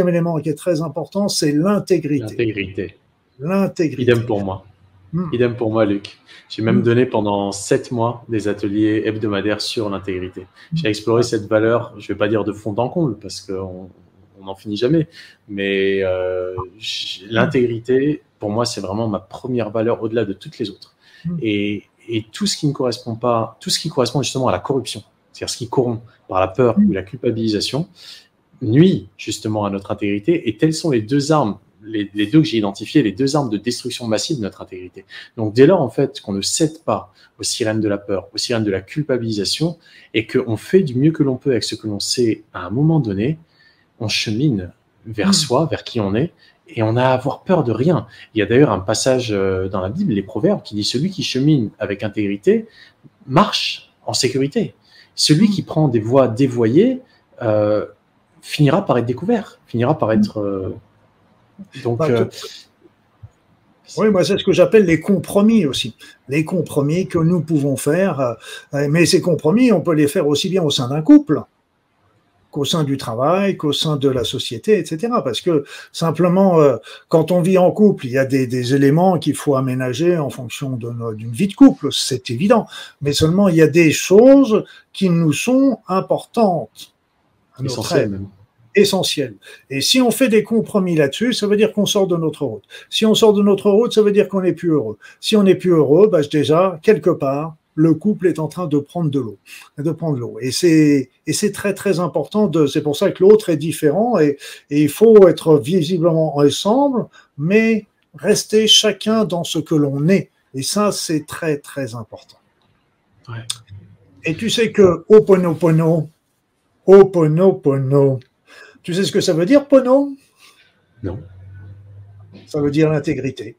élément qui est très important, c'est l'intégrité. L'intégrité. Idem pour moi. Idem pour moi, Luc. J'ai même donné pendant 7 mois des ateliers hebdomadaires sur l'intégrité. J'ai exploré cette valeur, je ne vais pas dire de fond en comble, parce qu'on n'en finit jamais, mais l'intégrité, pour moi, c'est vraiment ma première valeur au-delà de toutes les autres. Et tout ce qui ne correspond pas, tout ce qui correspond justement à la corruption, c'est-à-dire ce qui corrompt par la peur ou la culpabilisation, nuit justement à notre intégrité. Et telles sont les deux armes. Les deux que j'ai identifiés, les deux armes de destruction massive de notre intégrité. Donc, dès lors, en fait, qu'on ne cède pas aux sirènes de la peur, aux sirènes de la culpabilisation, et qu'on fait du mieux que l'on peut avec ce que l'on sait à un moment donné, on chemine vers soi, vers qui on est, et on a à avoir peur de rien. Il y a d'ailleurs un passage dans la Bible, les Proverbes, qui dit « Celui qui chemine avec intégrité marche en sécurité. Celui qui prend des voies dévoyées finira par être découvert, finira par être... Donc, oui, moi c'est ce que j'appelle les compromis aussi. Les compromis que nous pouvons faire, mais ces compromis, on peut les faire aussi bien au sein d'un couple qu'au sein du travail, qu'au sein de la société, etc. Parce que simplement, quand on vit en couple, il y a des éléments qu'il faut aménager en fonction d'une vie de couple, c'est évident. Mais seulement, il y a des choses qui nous sont importantes à notre aide. Essentiel. Et si on fait des compromis là-dessus, ça veut dire qu'on sort de notre route. Si on sort de notre route, ça veut dire qu'on n'est plus heureux. Si on n'est plus heureux, déjà, quelque part, le couple est en train de prendre de l'eau. Et c'est très, très important. C'est pour ça que l'autre est différent et il faut être visiblement ensemble, mais rester chacun dans ce que l'on est. Et ça, c'est très, très important. Ouais. Et tu sais que Ho'oponopono, tu sais ce que ça veut dire, Pono ? Non. Ça veut dire l'intégrité,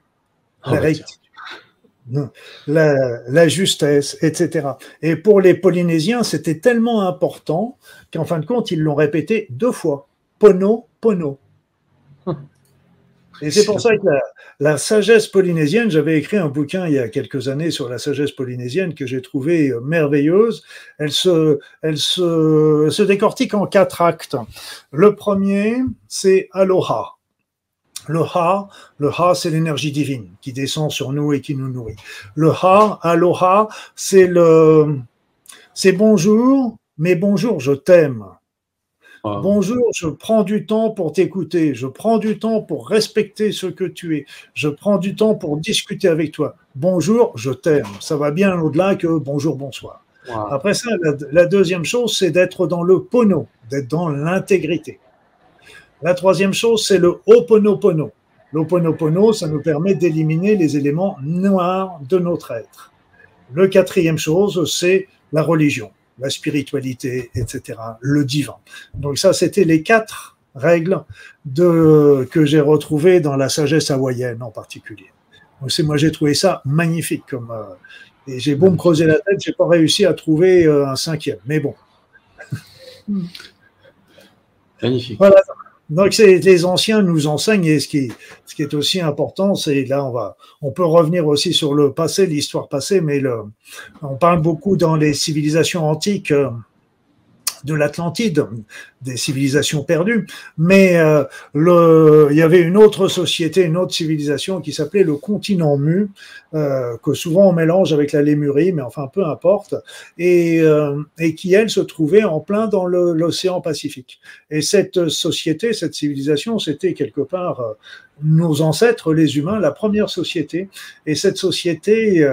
la rectitude, la justesse, etc. Et pour les Polynésiens, c'était tellement important qu'en fin de compte, ils l'ont répété 2 fois. Pono, Pono. Et c'est pour ça que la sagesse polynésienne, j'avais écrit un bouquin il y a quelques années sur la sagesse polynésienne que j'ai trouvée merveilleuse. Elle se décortique en 4 actes. Le premier, c'est Aloha. Le ha, c'est l'énergie divine qui descend sur nous et qui nous nourrit. Le ha, Aloha, c'est bonjour, mais bonjour, je t'aime. Ah. Bonjour, je prends du temps pour t'écouter, je prends du temps pour respecter ce que tu es, je prends du temps pour discuter avec toi. Bonjour, je t'aime. Ça va bien au-delà que bonjour, bonsoir. Wow. Après ça, la deuxième chose, c'est d'être dans le pono, d'être dans l'intégrité. La troisième chose, c'est le ho'oponopono. L'ho'oponopono, ça nous permet d'éliminer les éléments noirs de notre être. Le quatrième chose, c'est la religion, la spiritualité, etc., le divin. Donc ça, c'était les 4 règles que j'ai retrouvées dans la sagesse hawaïenne en particulier. Donc moi, j'ai trouvé ça magnifique. Et j'ai beau me creuser la tête, j'ai pas réussi à trouver un 5e, mais bon. Magnifique. Voilà. Donc les anciens nous enseignent, et ce qui est aussi important, c'est là on peut revenir aussi sur le passé, l'histoire passée, mais on parle beaucoup dans les civilisations antiques de l'Atlantide, des civilisations perdues, mais il y avait une autre société, une autre civilisation qui s'appelait le continent mu, que souvent on mélange avec la Lémurie, mais enfin peu importe, et qui, elle, se trouvait en plein dans l'océan Pacifique. Et cette société, cette civilisation, c'était quelque part nos ancêtres, les humains, la première société. Et cette société,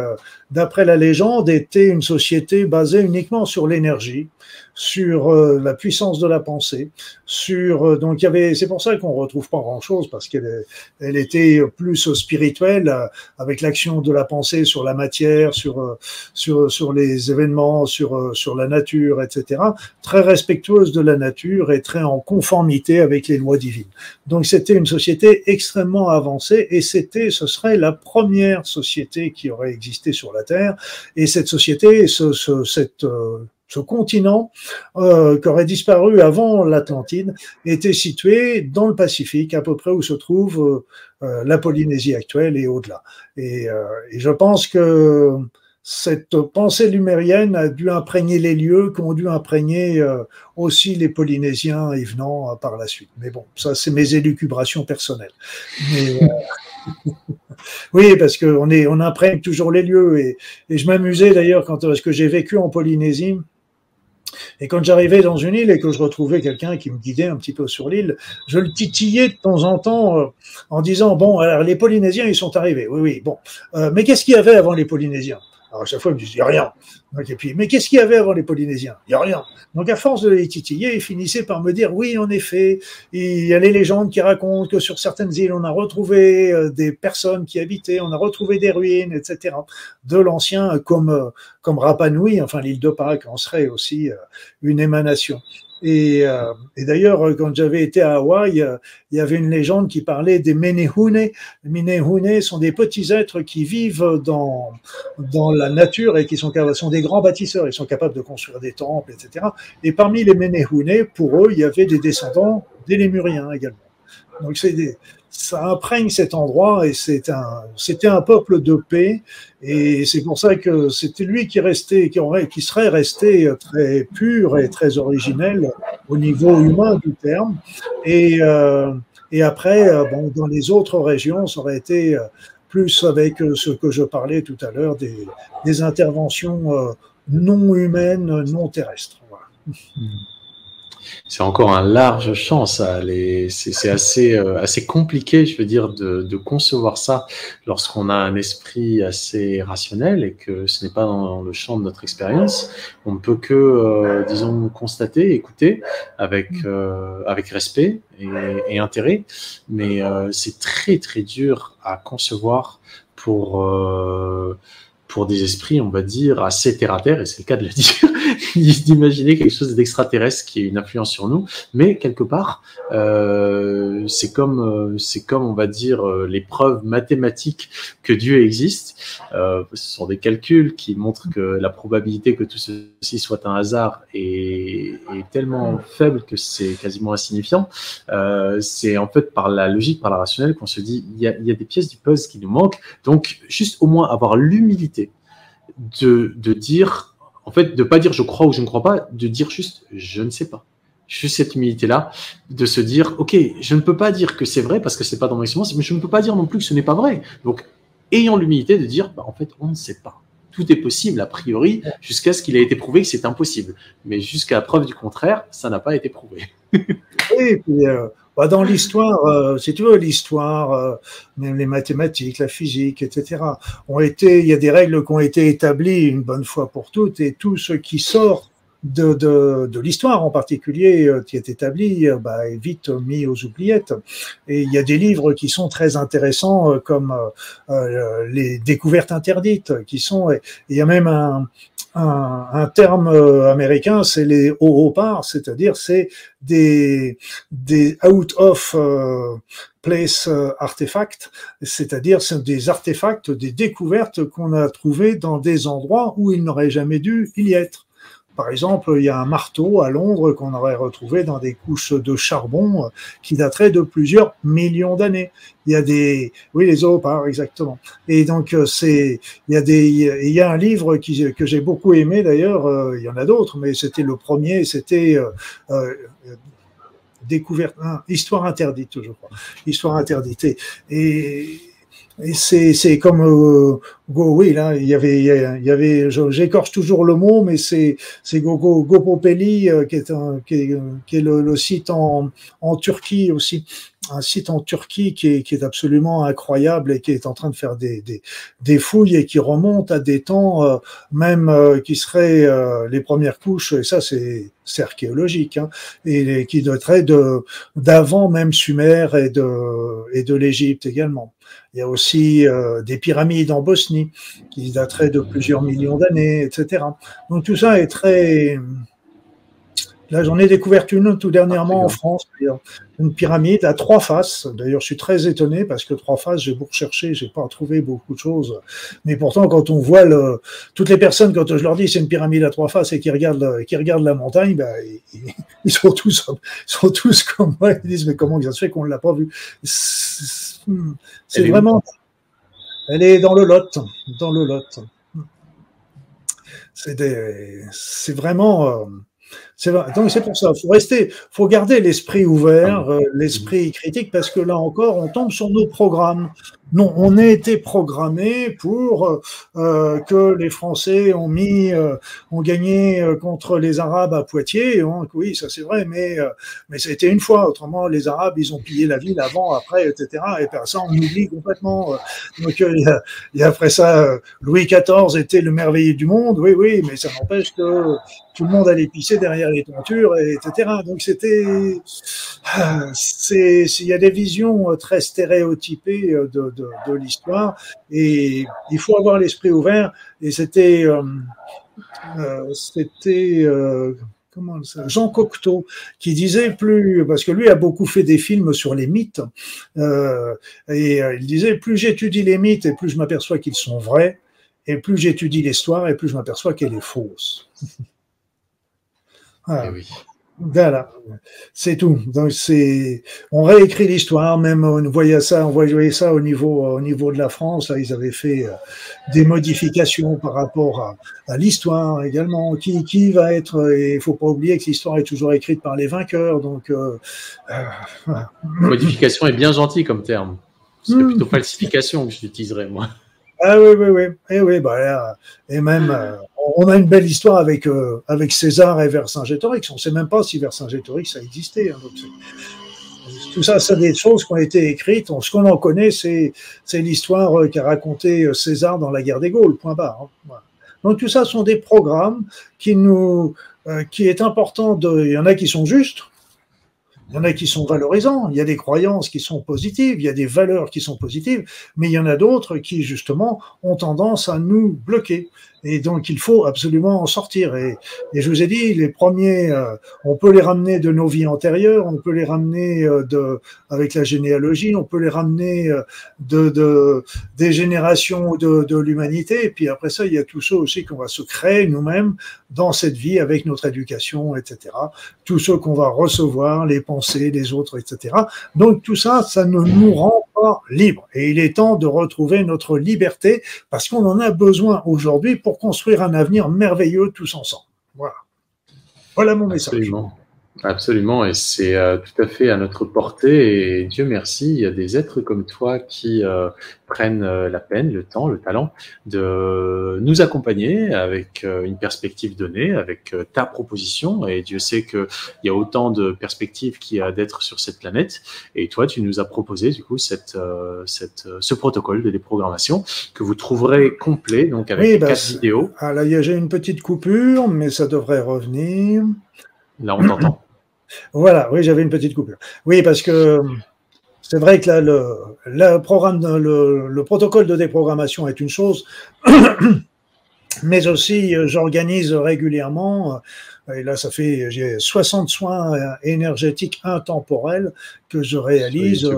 d'après la légende, était une société basée uniquement sur l'énergie, sur la puissance de la pensée, donc il y avait, c'est pour ça qu'on retrouve pas grand-chose, parce qu'elle était plus spirituelle, avec l'action de la pensée sur la matière, sur les événements, sur la nature, etc. Très respectueuse de la nature et très en conformité avec les lois divines. Donc c'était une société extrêmement avancée, et ce serait la première société qui aurait existé sur la Terre. Et cette société, ce continent qui aurait disparu avant l'Atlantide était situé dans le Pacifique, à peu près où se trouve la Polynésie actuelle et au-delà. Et je pense que cette pensée lumérienne a dû imprégner les lieux, qu'ont dû imprégner aussi les Polynésiens y venant par la suite. Mais bon, ça c'est mes élucubrations personnelles. Mais, oui, parce qu'on imprègne toujours les lieux. Et je m'amusais d'ailleurs parce que j'ai vécu en Polynésie. Et quand j'arrivais dans une île et que je retrouvais quelqu'un qui me guidait un petit peu sur l'île, je le titillais de temps en temps en disant « Bon, alors les Polynésiens, ils sont arrivés. Oui, bon. Mais qu'est-ce qu'il y avait avant les Polynésiens ?» Alors à chaque fois, ils me disent « Il n'y a rien. » Et puis « Mais qu'est-ce qu'il y avait avant les Polynésiens ?»« Il n'y a rien. » Donc à force de les titiller, ils finissaient par me dire « Oui, en effet, il y a les légendes qui racontent que sur certaines îles, on a retrouvé des personnes qui habitaient, on a retrouvé des ruines, etc. » De l'ancien, comme Rapa Nui, enfin l'île de Pâques en serait aussi une émanation. Et d'ailleurs, quand j'avais été à Hawaï, il y avait une légende qui parlait des Menehune. Les Menehune sont des petits êtres qui vivent dans la nature et qui sont des grands bâtisseurs. Ils sont capables de construire des temples, etc. Et parmi les Menehune, pour eux, il y avait des descendants des Lémuriens également. Donc ça imprègne cet endroit, et c'était un peuple de paix, et c'est pour ça que c'était lui qui serait resté très pur et très originel au niveau humain du terme. Et après, bon, dans les autres régions, ça aurait été plus avec ce que je parlais tout à l'heure, des interventions non humaines, non terrestres. Voilà. C'est encore un large champ, ça. C'est assez compliqué, je veux dire, de concevoir ça lorsqu'on a un esprit assez rationnel et que ce n'est pas dans le champ de notre expérience. On ne peut que, disons, constater, écouter avec respect et intérêt, mais c'est très, très dur à concevoir pour des esprits, on va dire, assez terre-à-terre, et c'est le cas de le dire, d'imaginer quelque chose d'extraterrestre qui ait une influence sur nous, mais quelque part, c'est comme, on va dire, les preuves mathématiques que Dieu existe. Ce sont des calculs qui montrent que la probabilité que tout ceci soit un hasard est tellement faible que c'est quasiment insignifiant. C'est en fait par la logique, par la rationnelle, qu'on se dit, il y a des pièces du puzzle qui nous manquent, donc juste au moins avoir l'humilité de dire, en fait, de ne pas dire je crois ou je ne crois pas, de dire juste je ne sais pas. Juste cette humilité-là, de se dire, ok, je ne peux pas dire que c'est vrai parce que ce n'est pas dans mon expérience, mais je ne peux pas dire non plus que ce n'est pas vrai. Donc, ayant l'humilité de dire, bah, en fait, on ne sait pas. Tout est possible, a priori, jusqu'à ce qu'il ait été prouvé que c'est impossible. Mais jusqu'à la preuve du contraire, ça n'a pas été prouvé. Et puis, dans l'histoire, si tu veux, l'histoire, même les mathématiques, la physique, etc., il y a des règles qui ont été établies une bonne fois pour toutes, et tout ce qui sort de l'histoire en particulier qui est établie est vite mis aux oubliettes. Et il y a des livres qui sont très intéressants, comme les découvertes interdites, il y a même un terme américain, c'est les OOPAR, c'est-à-dire c'est des out of place artefacts, c'est-à-dire c'est des artefacts, des découvertes qu'on a trouvées dans des endroits où il n'aurait jamais dû y être. Par exemple, il y a un marteau à Londres qu'on aurait retrouvé dans des couches de charbon qui dateraient de plusieurs millions d'années. Il y a des, oui, les oopars, exactement. Et donc, c'est, il y a des, il y a un livre que j'ai beaucoup aimé d'ailleurs, il y en a d'autres, mais c'était le premier, c'était, découverte, Histoire interdite, je crois. Histoire interdite. Et c'est comme oui, là, il y avait, j'écorche toujours le mot, mais c'est Gopopeli qui est le site en Turquie aussi, un site en Turquie qui est absolument incroyable et qui est en train de faire des fouilles et qui remonte à des temps même qui seraient les premières couches, et ça c'est archéologique, hein, et qui daterait d'avant même Sumer et de l'Égypte également. Il y a aussi des pyramides en Bosnie qui dateraient de plusieurs millions d'années, etc. Donc tout ça est très... Là, j'en ai découvert une tout dernièrement en France, une pyramide à 3 faces. D'ailleurs, je suis très étonné parce que 3 faces, j'ai beaucoup recherché, j'ai pas trouvé beaucoup de choses. Mais pourtant, quand on voit toutes les personnes, quand je leur dis c'est une pyramide à 3 faces et qu'ils regardent la montagne, bah, ils sont tous comme moi. Ils disent mais comment ça se fait qu'on ne l'a pas vue? C'est vraiment. Elle est dans le Lot, dans le Lot. C'est vraiment. Donc c'est pour ça, faut garder l'esprit ouvert, l'esprit critique, parce que là encore, on tombe sur nos programmes. Non, on a été programmé pour que les Français ont gagné contre les Arabes à Poitiers. Hein, oui, ça c'est vrai, mais c'était une fois. Autrement, les Arabes, ils ont pillé la ville avant, après, etc. Et ça, on oublie complètement. Donc, et après ça, Louis XIV était le merveilleux du monde. Oui, mais ça n'empêche que tout le monde allait pisser derrière les tentures, etc. Donc, il y a des visions très stéréotypées de l'histoire, et il faut avoir l'esprit ouvert. Et c'était comment ça, Jean Cocteau, qui disait plus, parce que lui a beaucoup fait des films sur les mythes, et il disait plus j'étudie les mythes et plus je m'aperçois qu'ils sont vrais, et plus j'étudie l'histoire et plus je m'aperçois qu'elle est fausse. Voilà. Oui. Voilà, c'est tout. Donc on réécrit l'histoire. Même on voyait ça au niveau de la France. Là, ils avaient fait des modifications par rapport à l'histoire également. Qui va être. Il faut pas oublier que l'histoire est toujours écrite par les vainqueurs. Donc voilà. Modification est bien gentil comme terme. Ce serait plutôt falsification que j'utiliserais moi. Ah oui. Et oui, bah là, et même on a une belle histoire avec César et Vercingétorix. On ne sait même pas si Vercingétorix a existé. Hein, donc tout ça, c'est des choses qui ont été écrites. Ce qu'on en connaît, c'est l'histoire qu'a raconté César dans la guerre des Gaules. Point barre. Hein, voilà. Donc tout ça sont des programmes qui est important de. Il y en a qui sont justes. Il y en a qui sont valorisants, il y a des croyances qui sont positives, il y a des valeurs qui sont positives, mais il y en a d'autres qui, justement, ont tendance à nous bloquer. Et donc, il faut absolument en sortir. Et je vous ai dit, les premiers, on peut les ramener de nos vies antérieures, on peut les ramener avec la généalogie, on peut les ramener des générations de l'humanité. Et puis après ça, il y a tout ça aussi qu'on va se créer nous-mêmes dans cette vie avec notre éducation, etc. Tout ce qu'on va recevoir, les pensées des autres, etc. Donc tout ça, ça ne nous rend pas libres. Et il est temps de retrouver notre liberté parce qu'on en a besoin aujourd'hui pour construire un avenir merveilleux tous ensemble. Voilà mon message. Absolument. Et c'est tout à fait à notre portée. Et Dieu merci, il y a des êtres comme toi qui prennent la peine, le temps, le talent de nous accompagner avec une perspective donnée, avec ta proposition. Et Dieu sait qu'il y a autant de perspectives qu'il y a d'êtres sur cette planète. Et toi, tu nous as proposé du coup ce protocole de déprogrammation que vous trouverez complet, donc avec 4 vidéos. Ah là, j'ai une petite coupure, mais ça devrait revenir. Là, on t'entend. Voilà, oui, j'avais une petite coupure. Oui, parce que c'est vrai que là, le protocole de déprogrammation est une chose, mais aussi j'organise régulièrement, et là, j'ai 60 soins énergétiques intemporels que je réalise.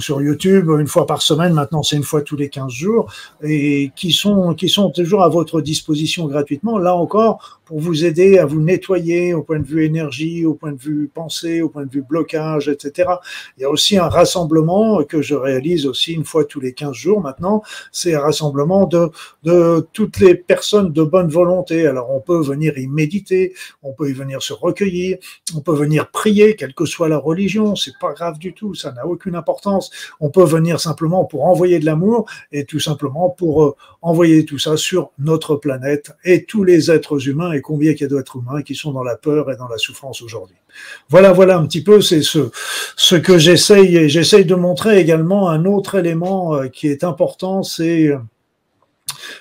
sur YouTube une fois par semaine, maintenant c'est une fois tous les 15 jours, et qui sont toujours à votre disposition gratuitement, là encore, pour vous aider à vous nettoyer au point de vue énergie, au point de vue pensée, au point de vue blocage, etc. Il y a aussi un rassemblement que je réalise aussi une fois tous les 15 jours maintenant, c'est un rassemblement de toutes les personnes de bonne volonté. Alors on peut venir y méditer, on peut y venir se recueillir, on peut venir prier, quelle que soit la religion, c'est pas grave du tout, ça n'a aucune importance. On peut venir simplement pour envoyer de l'amour et tout simplement pour envoyer tout ça sur notre planète et tous les êtres humains et combien il y a d'êtres humains qui sont dans la peur et dans la souffrance aujourd'hui. Voilà un petit peu, c'est ce que j'essaye, et j'essaye de montrer également un autre élément qui est important, c'est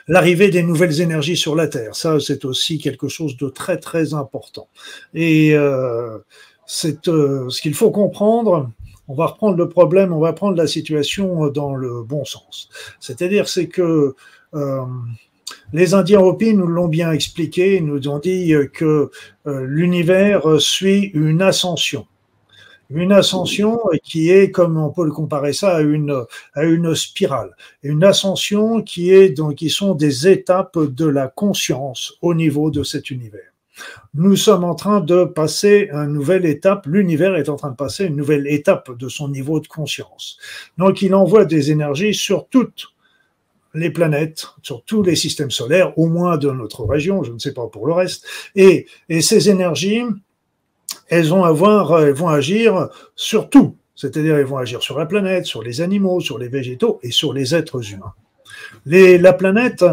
l'arrivée des nouvelles énergies sur la Terre. Ça, c'est aussi quelque chose de très très important. Et c'est ce qu'il faut comprendre. On va reprendre le problème, on va prendre la situation dans le bon sens. C'est-à-dire, c'est que les Indiens Hopis nous l'ont bien expliqué, nous ont dit que l'univers suit une ascension. Une ascension qui est, comme on peut le comparer ça, à une spirale. Une ascension qui sont des étapes de la conscience au niveau de cet univers. Nous sommes en train de passer une nouvelle étape, l'univers est en train de passer une nouvelle étape de son niveau de conscience. Donc il envoie des énergies sur toutes les planètes, sur tous les systèmes solaires, au moins de notre région, je ne sais pas pour le reste, et ces énergies, elles vont agir sur tout, c'est-à-dire elles vont agir sur la planète, sur les animaux, sur les végétaux et sur les êtres humains. La planète,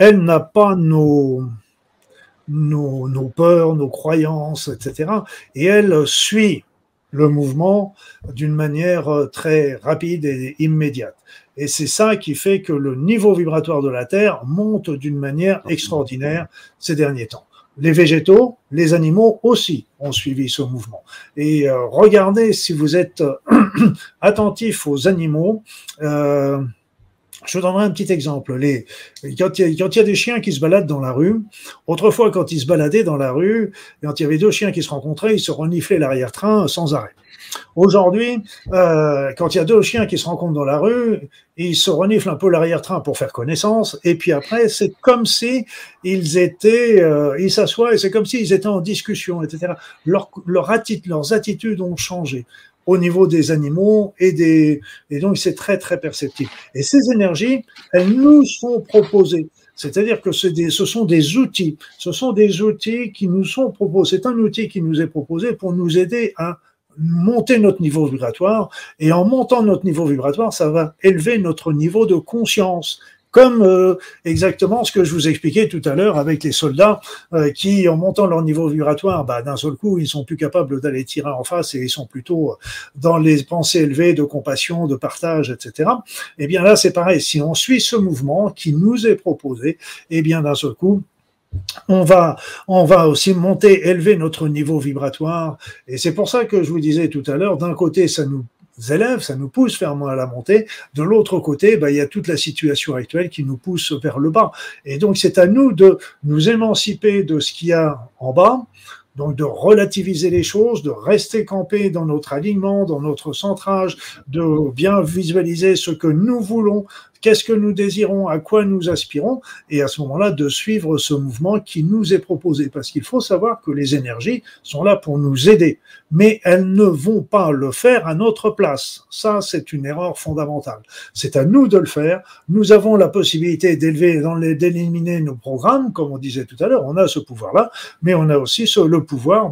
elle n'a pas nos peurs, nos croyances, etc. Et elle suit le mouvement d'une manière très rapide et immédiate. Et c'est ça qui fait que le niveau vibratoire de la Terre monte d'une manière extraordinaire ces derniers temps. Les végétaux, les animaux aussi ont suivi ce mouvement. Et regardez, si vous êtes attentif aux animaux, je vous donnerai un petit exemple. Quand il y a des chiens qui se baladent dans la rue, autrefois quand ils se baladaient dans la rue, quand il y avait deux chiens qui se rencontraient, ils se reniflaient l'arrière-train sans arrêt. Aujourd'hui, quand il y a deux chiens qui se rencontrent dans la rue, ils se reniflent un peu l'arrière-train pour faire connaissance, et puis après, c'est comme si ils s'assoient, et c'est comme s'ils étaient en discussion, etc. Leurs attitudes ont changé au niveau des animaux et donc c'est très très perceptible. Et ces énergies, elles nous sont proposées. C'est-à-dire que ce sont des outils qui nous sont proposés. C'est un outil qui nous est proposé pour nous aider à monter notre niveau vibratoire, et en montant notre niveau vibratoire, ça va élever notre niveau de conscience. Comme exactement ce que je vous expliquais tout à l'heure avec les soldats qui, en montant leur niveau vibratoire, d'un seul coup, ils sont plus capables d'aller tirer en face et ils sont plutôt dans les pensées élevées de compassion, de partage, etc. Eh bien là, c'est pareil. Si on suit ce mouvement qui nous est proposé, eh bien d'un seul coup, on va aussi monter, élever notre niveau vibratoire. Et c'est pour ça que je vous disais tout à l'heure, d'un côté, ça nous élèves, ça nous pousse fermement à la montée. De l'autre côté, il y a toute la situation actuelle qui nous pousse vers le bas. Et donc, c'est à nous de nous émanciper de ce qu'il y a en bas, donc de relativiser les choses, de rester campé dans notre alignement, dans notre centrage, de bien visualiser ce que nous voulons, qu'est-ce que nous désirons, à quoi nous aspirons, et à ce moment-là, de suivre ce mouvement qui nous est proposé. Parce qu'il faut savoir que les énergies sont là pour nous aider, mais elles ne vont pas le faire à notre place. Ça, c'est une erreur fondamentale. C'est à nous de le faire. Nous avons la possibilité d'éliminer nos programmes, comme on disait tout à l'heure, on a ce pouvoir-là, mais on a aussi le pouvoir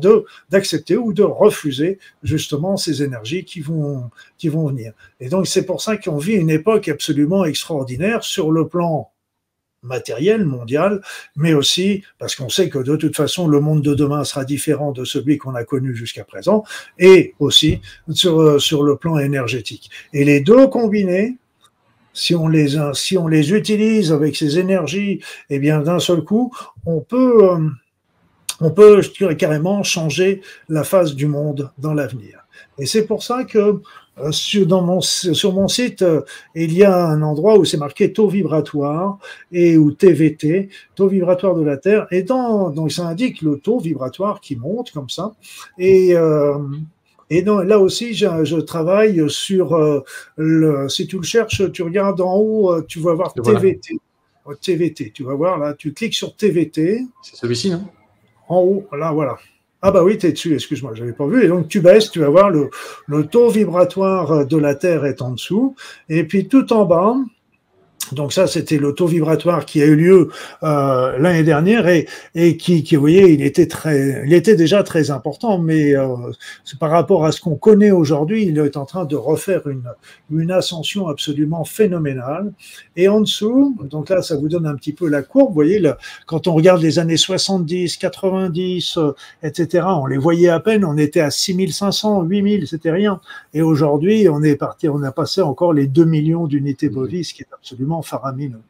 d'accepter ou de refuser justement ces énergies qui vont venir. Et donc, c'est pour ça qu'on vit une époque absolument extraordinaire sur le plan matériel, mondial, mais aussi parce qu'on sait que de toute façon, le monde de demain sera différent de celui qu'on a connu jusqu'à présent, et aussi sur le plan énergétique. Et les deux combinés, si on les utilise avec ces énergies, eh bien d'un seul coup, on peut je dirais, carrément changer la face du monde dans l'avenir. Et c'est pour ça que sur mon site, il y a un endroit où c'est marqué taux vibratoire et ou TVT, taux vibratoire de la Terre. Et donc ça indique le taux vibratoire qui monte comme ça. Et Et non, là aussi, je travaille sur si tu le cherches, tu regardes en haut, tu vas voir TVT. Voilà. TVT, tu vas voir là, tu cliques sur TVT. C'est celui-ci, non? En haut, là, voilà. Ah bah oui, tu es dessus, excuse-moi, je n'avais pas vu. Et donc, tu baisses, tu vas voir le taux vibratoire de la Terre est en dessous. Et puis, tout en bas... Donc ça, c'était le taux vibratoire qui a eu lieu l'année dernière et qui, vous voyez, il était déjà très important, mais par rapport à ce qu'on connaît aujourd'hui, il est en train de refaire une ascension absolument phénoménale. Et en dessous, donc là, ça vous donne un petit peu la courbe, vous voyez, quand on regarde les années 70, 90, etc., on les voyait à peine, on était à 6500, 8000, c'était rien. Et aujourd'hui, on a passé encore les 2 millions d'unités bovies, ce qui est absolument faramineux.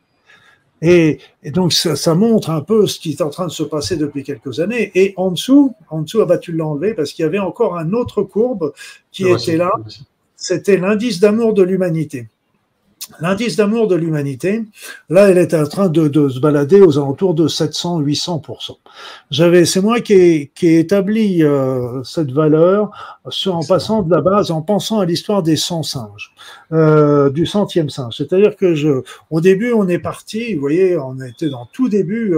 Et donc, ça montre un peu ce qui est en train de se passer depuis quelques années. Et en dessous, ah bah, tu l'as enlevé parce qu'il y avait encore une autre courbe qui était là. C'était l'indice d'amour de l'humanité. L'indice d'amour de l'humanité, là, elle est en train de se balader aux alentours de 700-800%. C'est moi qui ai établi cette valeur en passant de la base, en pensant à l'histoire des 100 singes, du 100e singe. C'est-à-dire que au début, on est parti, vous voyez, on était dans tout début,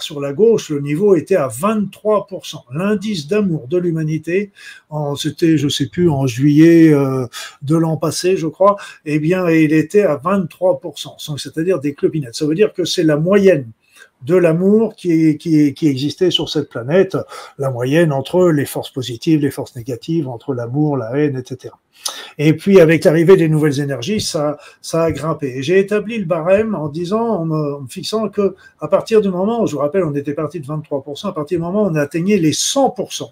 sur la gauche, le niveau était à 23%. L'indice d'amour de l'humanité, c'était, je sais plus, en juillet de l'an passé, je crois, eh bien, et il était à 23%, c'est-à-dire des clopinettes. Ça veut dire que c'est la moyenne de l'amour qui existait sur cette planète, la moyenne entre les forces positives, les forces négatives, entre l'amour, la haine, etc. Et puis, avec l'arrivée des nouvelles énergies, ça a grimpé. Et j'ai établi le barème en me fixant que, à partir du moment, je vous rappelle, on était parti de 23%, à partir du moment où on atteignait les 100%,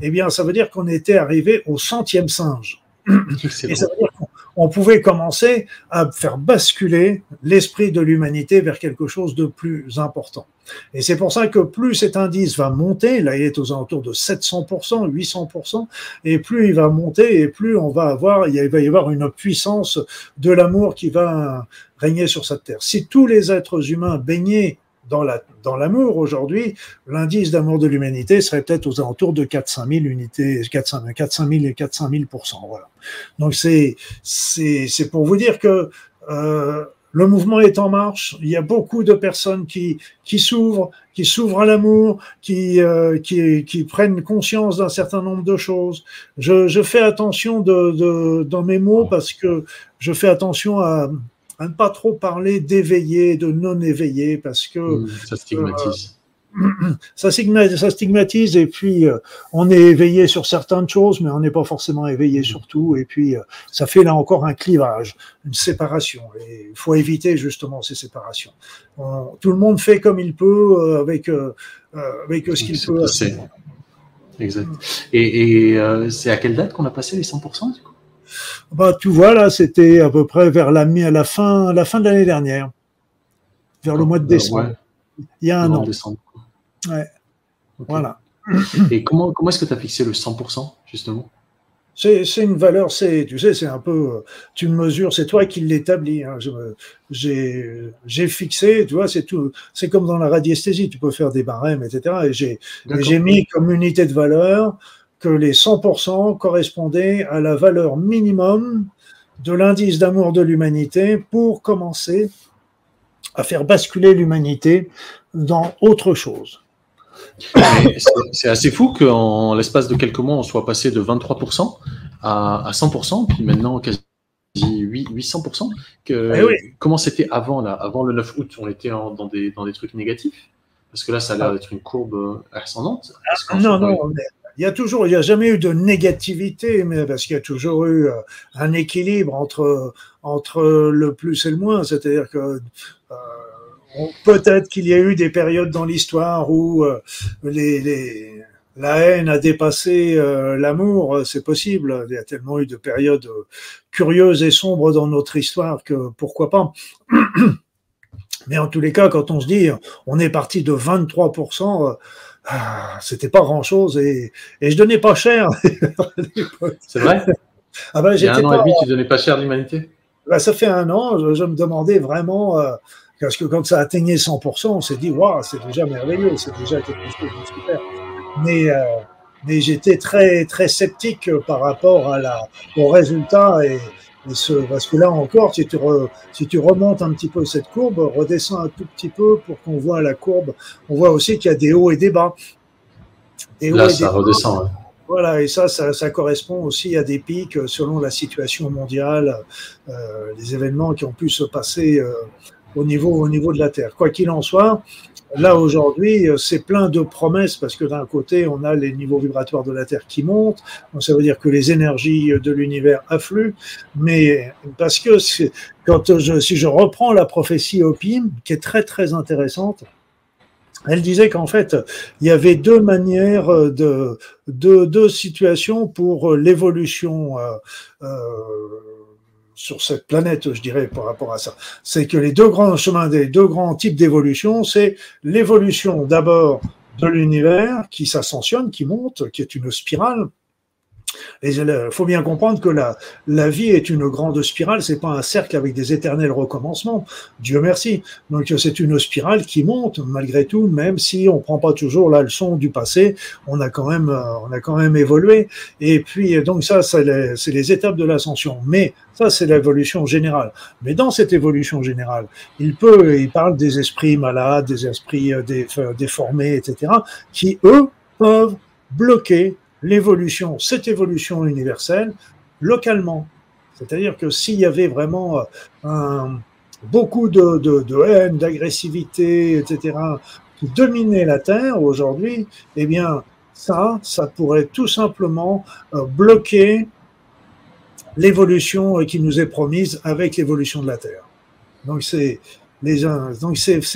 eh bien, ça veut dire qu'on était arrivé au 100e singe. Et ça veut dire qu'on pouvait commencer à faire basculer l'esprit de l'humanité vers quelque chose de plus important. Et c'est pour ça que plus cet indice va monter, là il est aux alentours de 700%, 800%, et plus il va monter et plus il va y avoir une puissance de l'amour qui va régner sur cette terre. Si tous les êtres humains baignaient dans l'amour aujourd'hui, l'indice d'amour de l'humanité serait peut-être aux alentours de 400 000 unités, 400 000%. Voilà. Donc c'est pour vous dire que le mouvement est en marche. Il y a beaucoup de personnes qui s'ouvrent à l'amour, qui prennent conscience d'un certain nombre de choses. Je fais attention dans mes mots parce que je fais attention à ne pas trop parler d'éveillé, de non-éveillé, parce que ça stigmatise. Ça stigmatise, et puis on est éveillé sur certaines choses, mais on n'est pas forcément éveillé sur tout, et puis ça fait là encore un clivage, une séparation, et il faut éviter justement ces séparations. Tout le monde fait comme il peut avec ce qu'il peut. Exact. Et c'est à quelle date qu'on a passé les 100% du coup? Bah, tu vois, là, c'était à peu près vers la fin de l'année dernière, vers le mois de décembre, il y a un an. Ouais. Okay. Voilà. Et comment est-ce que tu as fixé le 100%, justement ? C'est une valeur, tu sais, c'est un peu, tu mesures, c'est toi qui l'établis. Hein. J'ai fixé, tu vois, c'est tout, c'est comme dans la radiesthésie, tu peux faire des barèmes, etc. Et j'ai mis comme unité de valeur que les 100% correspondaient à la valeur minimum de l'indice d'amour de l'humanité pour commencer à faire basculer l'humanité dans autre chose. C'est assez fou qu'en l'espace de quelques mois, on soit passé de 23% à 100%, puis maintenant quasi 800%. Comment c'était avant, là, avant le 9 août, on était dans des trucs négatifs? Parce que là, ça a l'air d'être une courbe ascendante. Il n'y a jamais eu de négativité, mais parce qu'il y a toujours eu un équilibre entre le plus et le moins. C'est-à-dire que peut-être qu'il y a eu des périodes dans l'histoire où la haine a dépassé l'amour, c'est possible. Il y a tellement eu de périodes curieuses et sombres dans notre histoire que pourquoi pas. Mais en tous les cas, quand on se dit on est parti de 23%, c'était pas grand-chose et je donnais pas cher. C'est vrai? Ah ben, il y a un an et demi, tu donnais pas cher l'humanité? Ben, ça fait un an, je me demandais vraiment, parce que quand ça atteignait 100%, on s'est dit, waouh, c'est déjà merveilleux, c'est déjà quelque chose de super. Mais mais j'étais très, très sceptique par rapport à au résultat. Parce que là encore, si tu remontes un petit peu cette courbe, redescends un tout petit peu pour qu'on voit la courbe, on voit aussi qu'il y a des hauts et des bas. Là, ça redescend. Voilà, et ça correspond aussi à des pics selon la situation mondiale, les événements qui ont pu se passer au niveau de la Terre. Quoi qu'il en soit, là aujourd'hui, c'est plein de promesses parce que d'un côté, on a les niveaux vibratoires de la Terre qui montent, donc ça veut dire que les énergies de l'univers affluent, mais parce que si je reprends la prophétie Oppim, qui est très très intéressante, elle disait qu'en fait, il y avait deux manières, deux situations pour l'évolution sur cette planète, je dirais, par rapport à ça. C'est que les deux grands chemins, des deux grands types d'évolution, c'est l'évolution d'abord de l'univers qui s'ascensionne, qui monte, qui est une spirale. Il faut bien comprendre que la vie est une grande spirale, c'est pas un cercle avec des éternels recommencements, Dieu merci. Donc c'est une spirale qui monte malgré tout, même si on prend pas toujours la leçon du passé, on a quand même évolué. Et puis donc ça, c'est les étapes de l'ascension. Mais ça, c'est l'évolution générale. Mais dans cette évolution générale, il parle des esprits malades, des esprits déformés, etc., qui eux peuvent bloquer l'évolution, cette évolution universelle, localement. C'est-à-dire que s'il y avait vraiment beaucoup de haine, d'agressivité, etc., qui dominait la Terre aujourd'hui, eh bien, ça pourrait tout simplement bloquer l'évolution qui nous est promise avec l'évolution de la Terre. Donc, c'est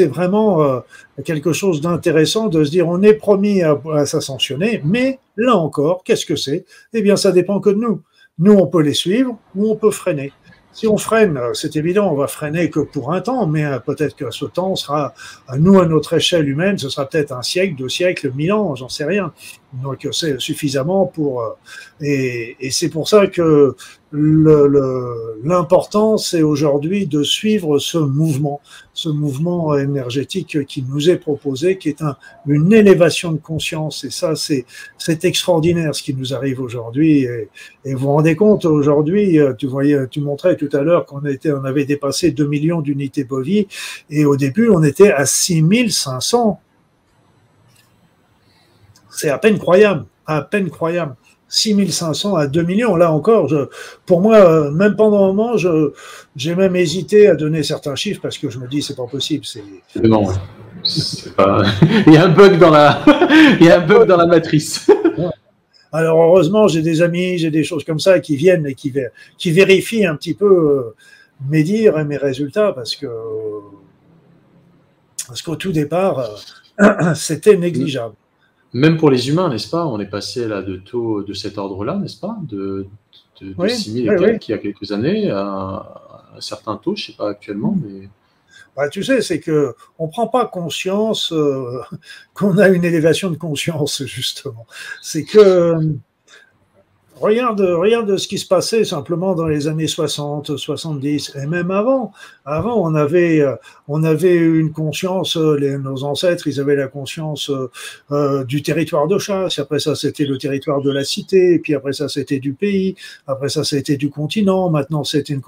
vraiment quelque chose d'intéressant de se dire on est promis à s'ascensionner, mais là encore, qu'est-ce que c'est? Eh bien, ça dépend que de nous. Nous, on peut les suivre ou on peut freiner. Si on freine, c'est évident, on va freiner que pour un temps, mais peut-être que ce temps sera, nous, à notre échelle humaine, ce sera peut-être 1 siècle, 2 siècles, 1000 ans, j'en sais rien. Donc, c'est suffisamment pour... Et c'est pour ça que l'important, c'est aujourd'hui de suivre ce mouvement énergétique qui nous est proposé, qui est une élévation de conscience. Et ça, c'est extraordinaire ce qui nous arrive aujourd'hui. Et vous vous rendez compte, aujourd'hui, tu montrais tout à l'heure qu'on avait dépassé 2 millions d'unités bovies. Et au début, on était à 6500. C'est à peine croyable, à peine croyable. 6500 à 2 millions, là encore, pour moi, même pendant un moment, j'ai même hésité à donner certains chiffres parce que je me dis, c'est pas possible. Non, c'est pas... Il y a un bug dans la matrice. Ouais. Alors, heureusement, j'ai des amis, j'ai des choses comme ça qui viennent et qui vérifient un petit peu mes dires et mes résultats parce qu'au tout départ, c'était négligeable. Même pour les humains, n'est-ce pas? On est passé là de taux de cet ordre-là, n'est-ce pas? De 6000 et quelques, il y a quelques années, à certains taux, je ne sais pas actuellement, mais... Bah, tu sais, c'est qu'on ne prend pas conscience qu'on a une élévation de conscience, justement. C'est que... Regarde ce qui se passait simplement dans les années 60, 70 et même avant. Avant, on avait une conscience, nos ancêtres, ils avaient la conscience du territoire de chasse. Après ça, c'était le territoire de la cité. Et puis après ça, c'était du pays. Après ça, c'était du continent. Maintenant, c'était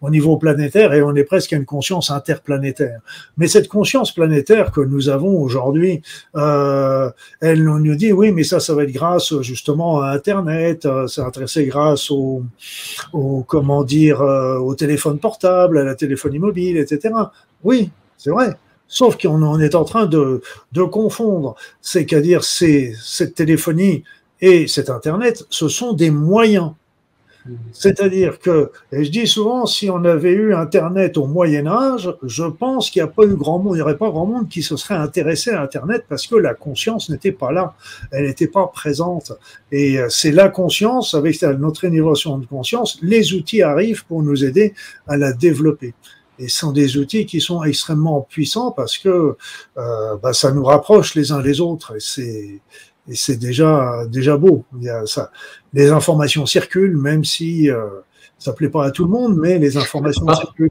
au niveau planétaire et on est presque à une conscience interplanétaire. Mais cette conscience planétaire que nous avons aujourd'hui, elle nous dit oui, mais ça va être grâce justement à Internet. C'est intéressé grâce au téléphone portable, à la téléphonie mobile, etc. Oui, c'est vrai. Sauf qu'on est en train de confondre. C'est-à-dire, cette téléphonie et cet Internet, ce sont des moyens. C'est-à-dire que, et je dis souvent, si on avait eu Internet au Moyen-Âge, je pense qu'il n'y aurait pas grand monde qui se serait intéressé à Internet parce que la conscience n'était pas là, elle n'était pas présente. Et c'est la conscience, avec notre élévation de conscience, les outils arrivent pour nous aider à la développer. Et ce sont des outils qui sont extrêmement puissants parce que ça nous rapproche les uns les autres et c'est déjà beau. Il y a ça. Les informations circulent, même si ça ne plaît pas à tout le monde, mais les informations circulent.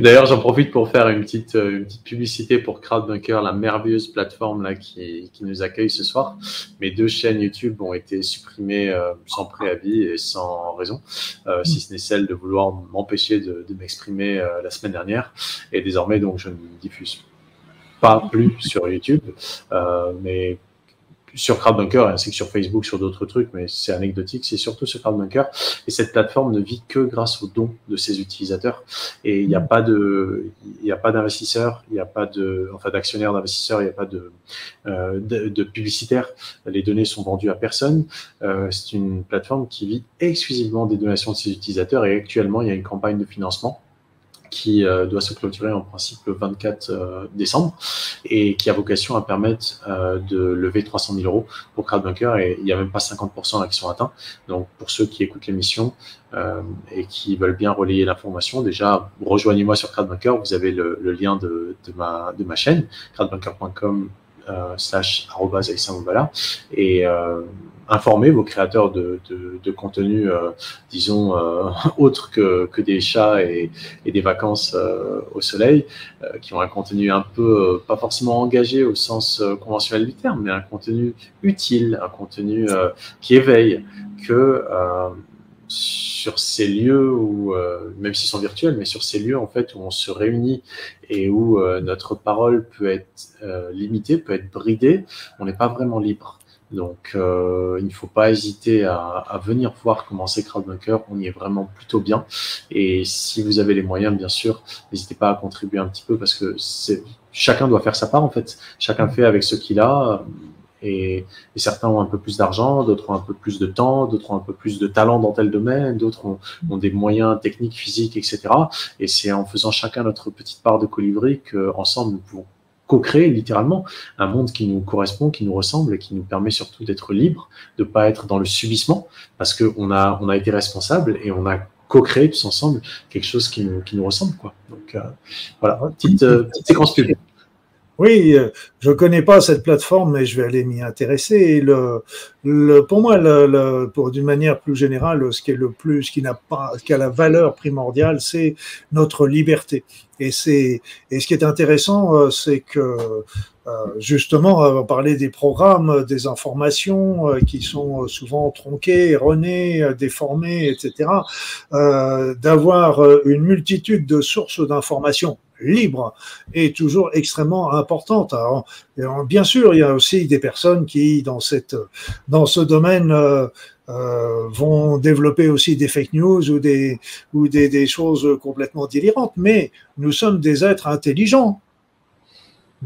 D'ailleurs, j'en profite pour faire une petite publicité pour Crowdbunker, la merveilleuse plateforme là, qui nous accueille ce soir. Mes deux chaînes YouTube ont été supprimées sans préavis et sans raison, si ce n'est celle de vouloir m'empêcher de m'exprimer la semaine dernière. Et désormais, donc, je ne diffuse pas plus sur YouTube, mais sur Crowdbunker, ainsi que sur Facebook, sur d'autres trucs, mais c'est anecdotique, c'est surtout sur Crowdbunker. Et cette plateforme ne vit que grâce aux dons de ses utilisateurs. Et il n'y a pas d'investisseurs, il n'y a pas de, enfin d'actionnaires, d'investisseurs, il n'y a pas de publicitaires. Les données sont vendues à personne. C'est une plateforme qui vit exclusivement des donations de ses utilisateurs. Et actuellement, il y a une campagne de financement qui doit se clôturer en principe le 24 décembre et qui a vocation à permettre de lever 300 000 € pour Crowdbunker, et il n'y a même pas 50% là qui sont atteints. Donc pour ceux qui écoutent l'émission et qui veulent bien relayer l'information, déjà rejoignez-moi sur Crowdbunker, vous avez le lien de ma chaîne, crowdbunker.com/@aissamoubala, et informer vos créateurs de contenu, disons, autre que des chats et des vacances au soleil, qui ont un contenu un peu, pas forcément engagé au sens conventionnel du terme, mais un contenu utile, un contenu qui éveille, que sur ces lieux où, même s'ils sont virtuels, mais sur ces lieux en fait où on se réunit et où notre parole peut être limitée, peut être bridée, on n'est pas vraiment libre. Donc, il ne faut pas hésiter à venir voir comment c'est Crowdbunker. On y est vraiment plutôt bien. Et si vous avez les moyens, bien sûr, n'hésitez pas à contribuer un petit peu, parce que chacun doit faire sa part, en fait. Chacun fait avec ce qu'il a. Et certains ont un peu plus d'argent, d'autres ont un peu plus de temps, d'autres ont un peu plus de talent dans tel domaine, d'autres ont des moyens techniques, physiques, etc. Et c'est en faisant chacun notre petite part de colibri qu'ensemble, nous pouvons co-créer littéralement un monde qui nous correspond, qui nous ressemble et qui nous permet surtout d'être libre, de ne pas être dans le subissement, parce qu'on a été responsable et on a co-créé tous ensemble quelque chose qui nous ressemble, quoi. Donc voilà, petite séquence publique. Oui, je ne connais pas cette plateforme, mais je vais aller m'y intéresser. Et pour moi, d'une manière plus générale, ce qui est le plus, ce qui a la valeur primordiale, c'est notre liberté. Et ce qui est intéressant, c'est que justement, on va parler des programmes, des informations qui sont souvent tronquées, erronées, déformées, etc. D'avoir une multitude de sources d'informations libres est toujours extrêmement importante. Alors, bien sûr, il y a aussi des personnes qui, dans ce domaine, vont développer aussi des fake news ou des choses complètement délirantes, mais nous sommes des êtres intelligents.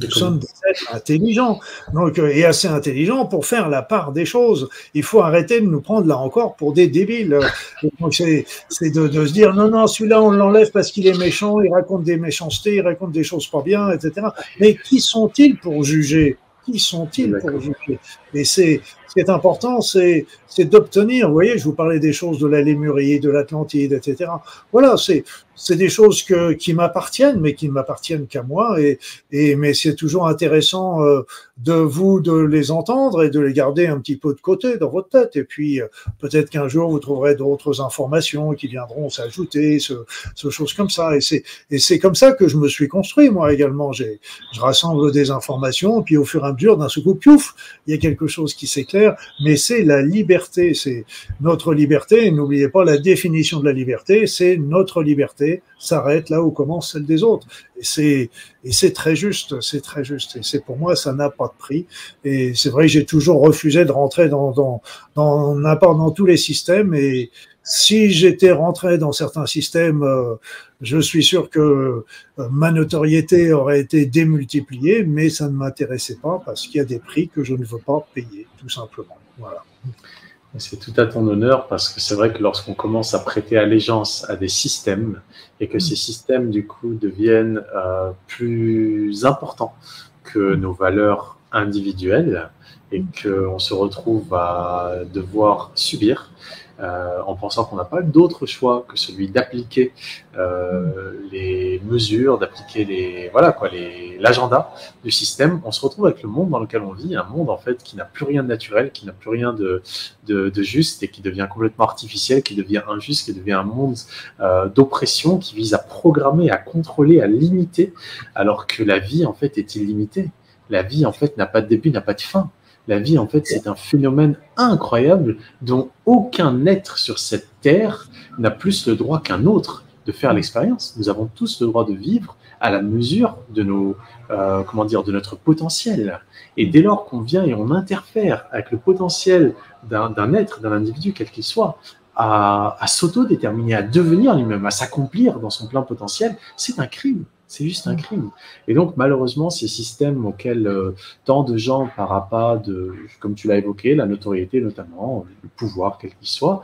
Nous sommes des êtres intelligents, donc, et assez intelligents pour faire la part des choses. Il faut arrêter de nous prendre, là encore, pour des débiles. C'est de se dire, non, celui-là, on l'enlève parce qu'il est méchant, il raconte des méchancetés, il raconte des choses pas bien, etc. Mais qui sont-ils pour juger ? Qui sont-ils pour juger ? Et ce qui est important, c'est d'obtenir, vous voyez, je vous parlais des choses de la Lémurie, de l'Atlantide, etc. Voilà, c'est des choses qui m'appartiennent, mais qui ne m'appartiennent qu'à moi, mais c'est toujours intéressant de les entendre et de les garder un petit peu de côté dans votre tête, et puis peut-être qu'un jour vous trouverez d'autres informations qui viendront s'ajouter, ce choses comme ça, et c'est comme ça que je me suis construit, moi également. Je rassemble des informations, puis au fur et à mesure, d'un seul coup, piouf, il y a quelque chose qui s'éclaire. Mais c'est la liberté, c'est notre liberté. N'oubliez pas la définition de la liberté, c'est notre liberté s'arrête là où commence celle des autres. Et c'est très juste, c'est très juste. Et c'est, pour moi, ça n'a pas de prix. Et c'est vrai que j'ai toujours refusé de rentrer dans tous les systèmes. Et si j'étais rentré dans certains systèmes, je suis sûr que ma notoriété aurait été démultipliée, mais ça ne m'intéressait pas parce qu'il y a des prix que je ne veux pas payer, tout simplement. Voilà. C'est tout à ton honneur, parce que c'est vrai que lorsqu'on commence à prêter allégeance à des systèmes et que ces systèmes, du coup, deviennent plus importants que nos valeurs individuelle et qu'on se retrouve à devoir subir en pensant qu'on n'a pas d'autre choix que celui d'appliquer les mesures, d'appliquer l'agenda du système, on se retrouve avec le monde dans lequel on vit, un monde en fait qui n'a plus rien de naturel, qui n'a plus rien de juste et qui devient complètement artificiel, qui devient injuste, qui devient un monde d'oppression qui vise à programmer, à contrôler, à limiter, alors que la vie en fait est illimitée. La vie, en fait, n'a pas de début, n'a pas de fin. La vie, en fait, c'est un phénomène incroyable dont aucun être sur cette terre n'a plus le droit qu'un autre de faire l'expérience. Nous avons tous le droit de vivre à la mesure de nos, de notre potentiel. Et dès lors qu'on vient et on interfère avec le potentiel d'un être, d'un individu, quel qu'il soit, à s'autodéterminer, à devenir lui-même, à s'accomplir dans son plein potentiel, c'est un crime. C'est juste un crime. Et donc, malheureusement, ces systèmes auxquels tant de gens, par appât de, comme tu l'as évoqué, la notoriété notamment, le pouvoir, quel qu'il soit,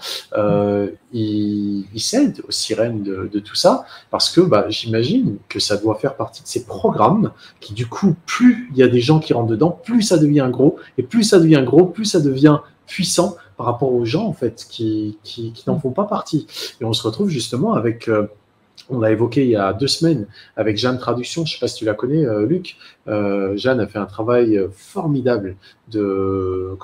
ils cèdent aux sirènes de tout ça, parce que j'imagine que ça doit faire partie de ces programmes qui, du coup, plus il y a des gens qui rentrent dedans, plus ça devient gros, et plus ça devient gros, plus ça devient puissant par rapport aux gens, en fait, qui n'en font pas partie. Et on se retrouve justement avec... on l'a évoqué il y a 2 semaines avec Jeanne Traduction, je ne sais pas si tu la connais, Luc. Jeanne a fait un travail formidable de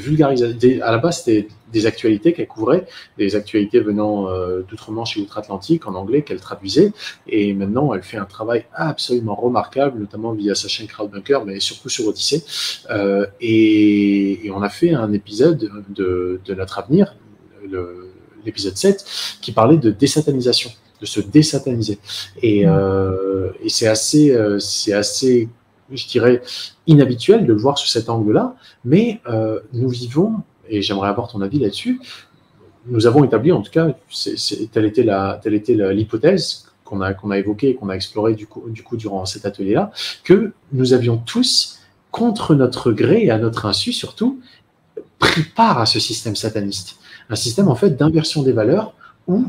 vulgarisation. À la base, c'était des actualités qu'elle couvrait, des actualités venant d'outre-Manche et outre-Atlantique en anglais qu'elle traduisait. Et maintenant, elle fait un travail absolument remarquable, notamment via sa chaîne Crowdbunker, mais surtout sur Odyssée. Et on a fait un épisode de Notre Avenir, l'épisode 7, qui parlait de désatanisation, de se désataniser. Et c'est assez, je dirais, inhabituel de le voir sous cet angle-là, mais nous vivons, et j'aimerais avoir ton avis là-dessus, nous avons établi, en tout cas, telle était l'hypothèse qu'on a évoquée et qu'on a explorée du coup durant cet atelier-là, que nous avions tous, contre notre gré et à notre insu surtout, pris part à ce système sataniste. Un système en fait d'inversion des valeurs, où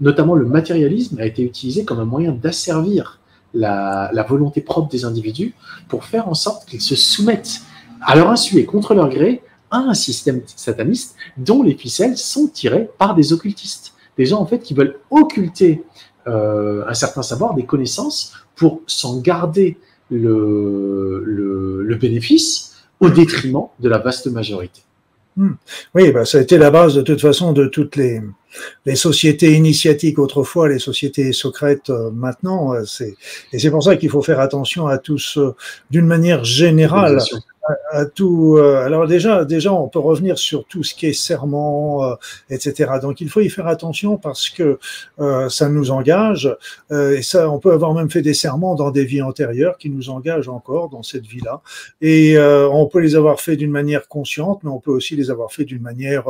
notamment le matérialisme a été utilisé comme un moyen d'asservir la volonté propre des individus pour faire en sorte qu'ils se soumettent à leur insu et contre leur gré à un système sataniste dont les ficelles sont tirées par des occultistes, des gens en fait qui veulent occulter un certain savoir, des connaissances, pour s'en garder le bénéfice au détriment de la vaste majorité. Oui, ça a été la base de toute façon de toutes les sociétés initiatiques autrefois, les sociétés socrètes maintenant. Et c'est pour ça qu'il faut faire attention à tous, d'une manière générale, à tout. Alors déjà, on peut revenir sur tout ce qui est serment, etc. Donc il faut y faire attention parce que ça nous engage. Et ça, on peut avoir même fait des serments dans des vies antérieures qui nous engagent encore dans cette vie-là. Et on peut les avoir faits d'une manière consciente, mais on peut aussi les avoir faits d'une manière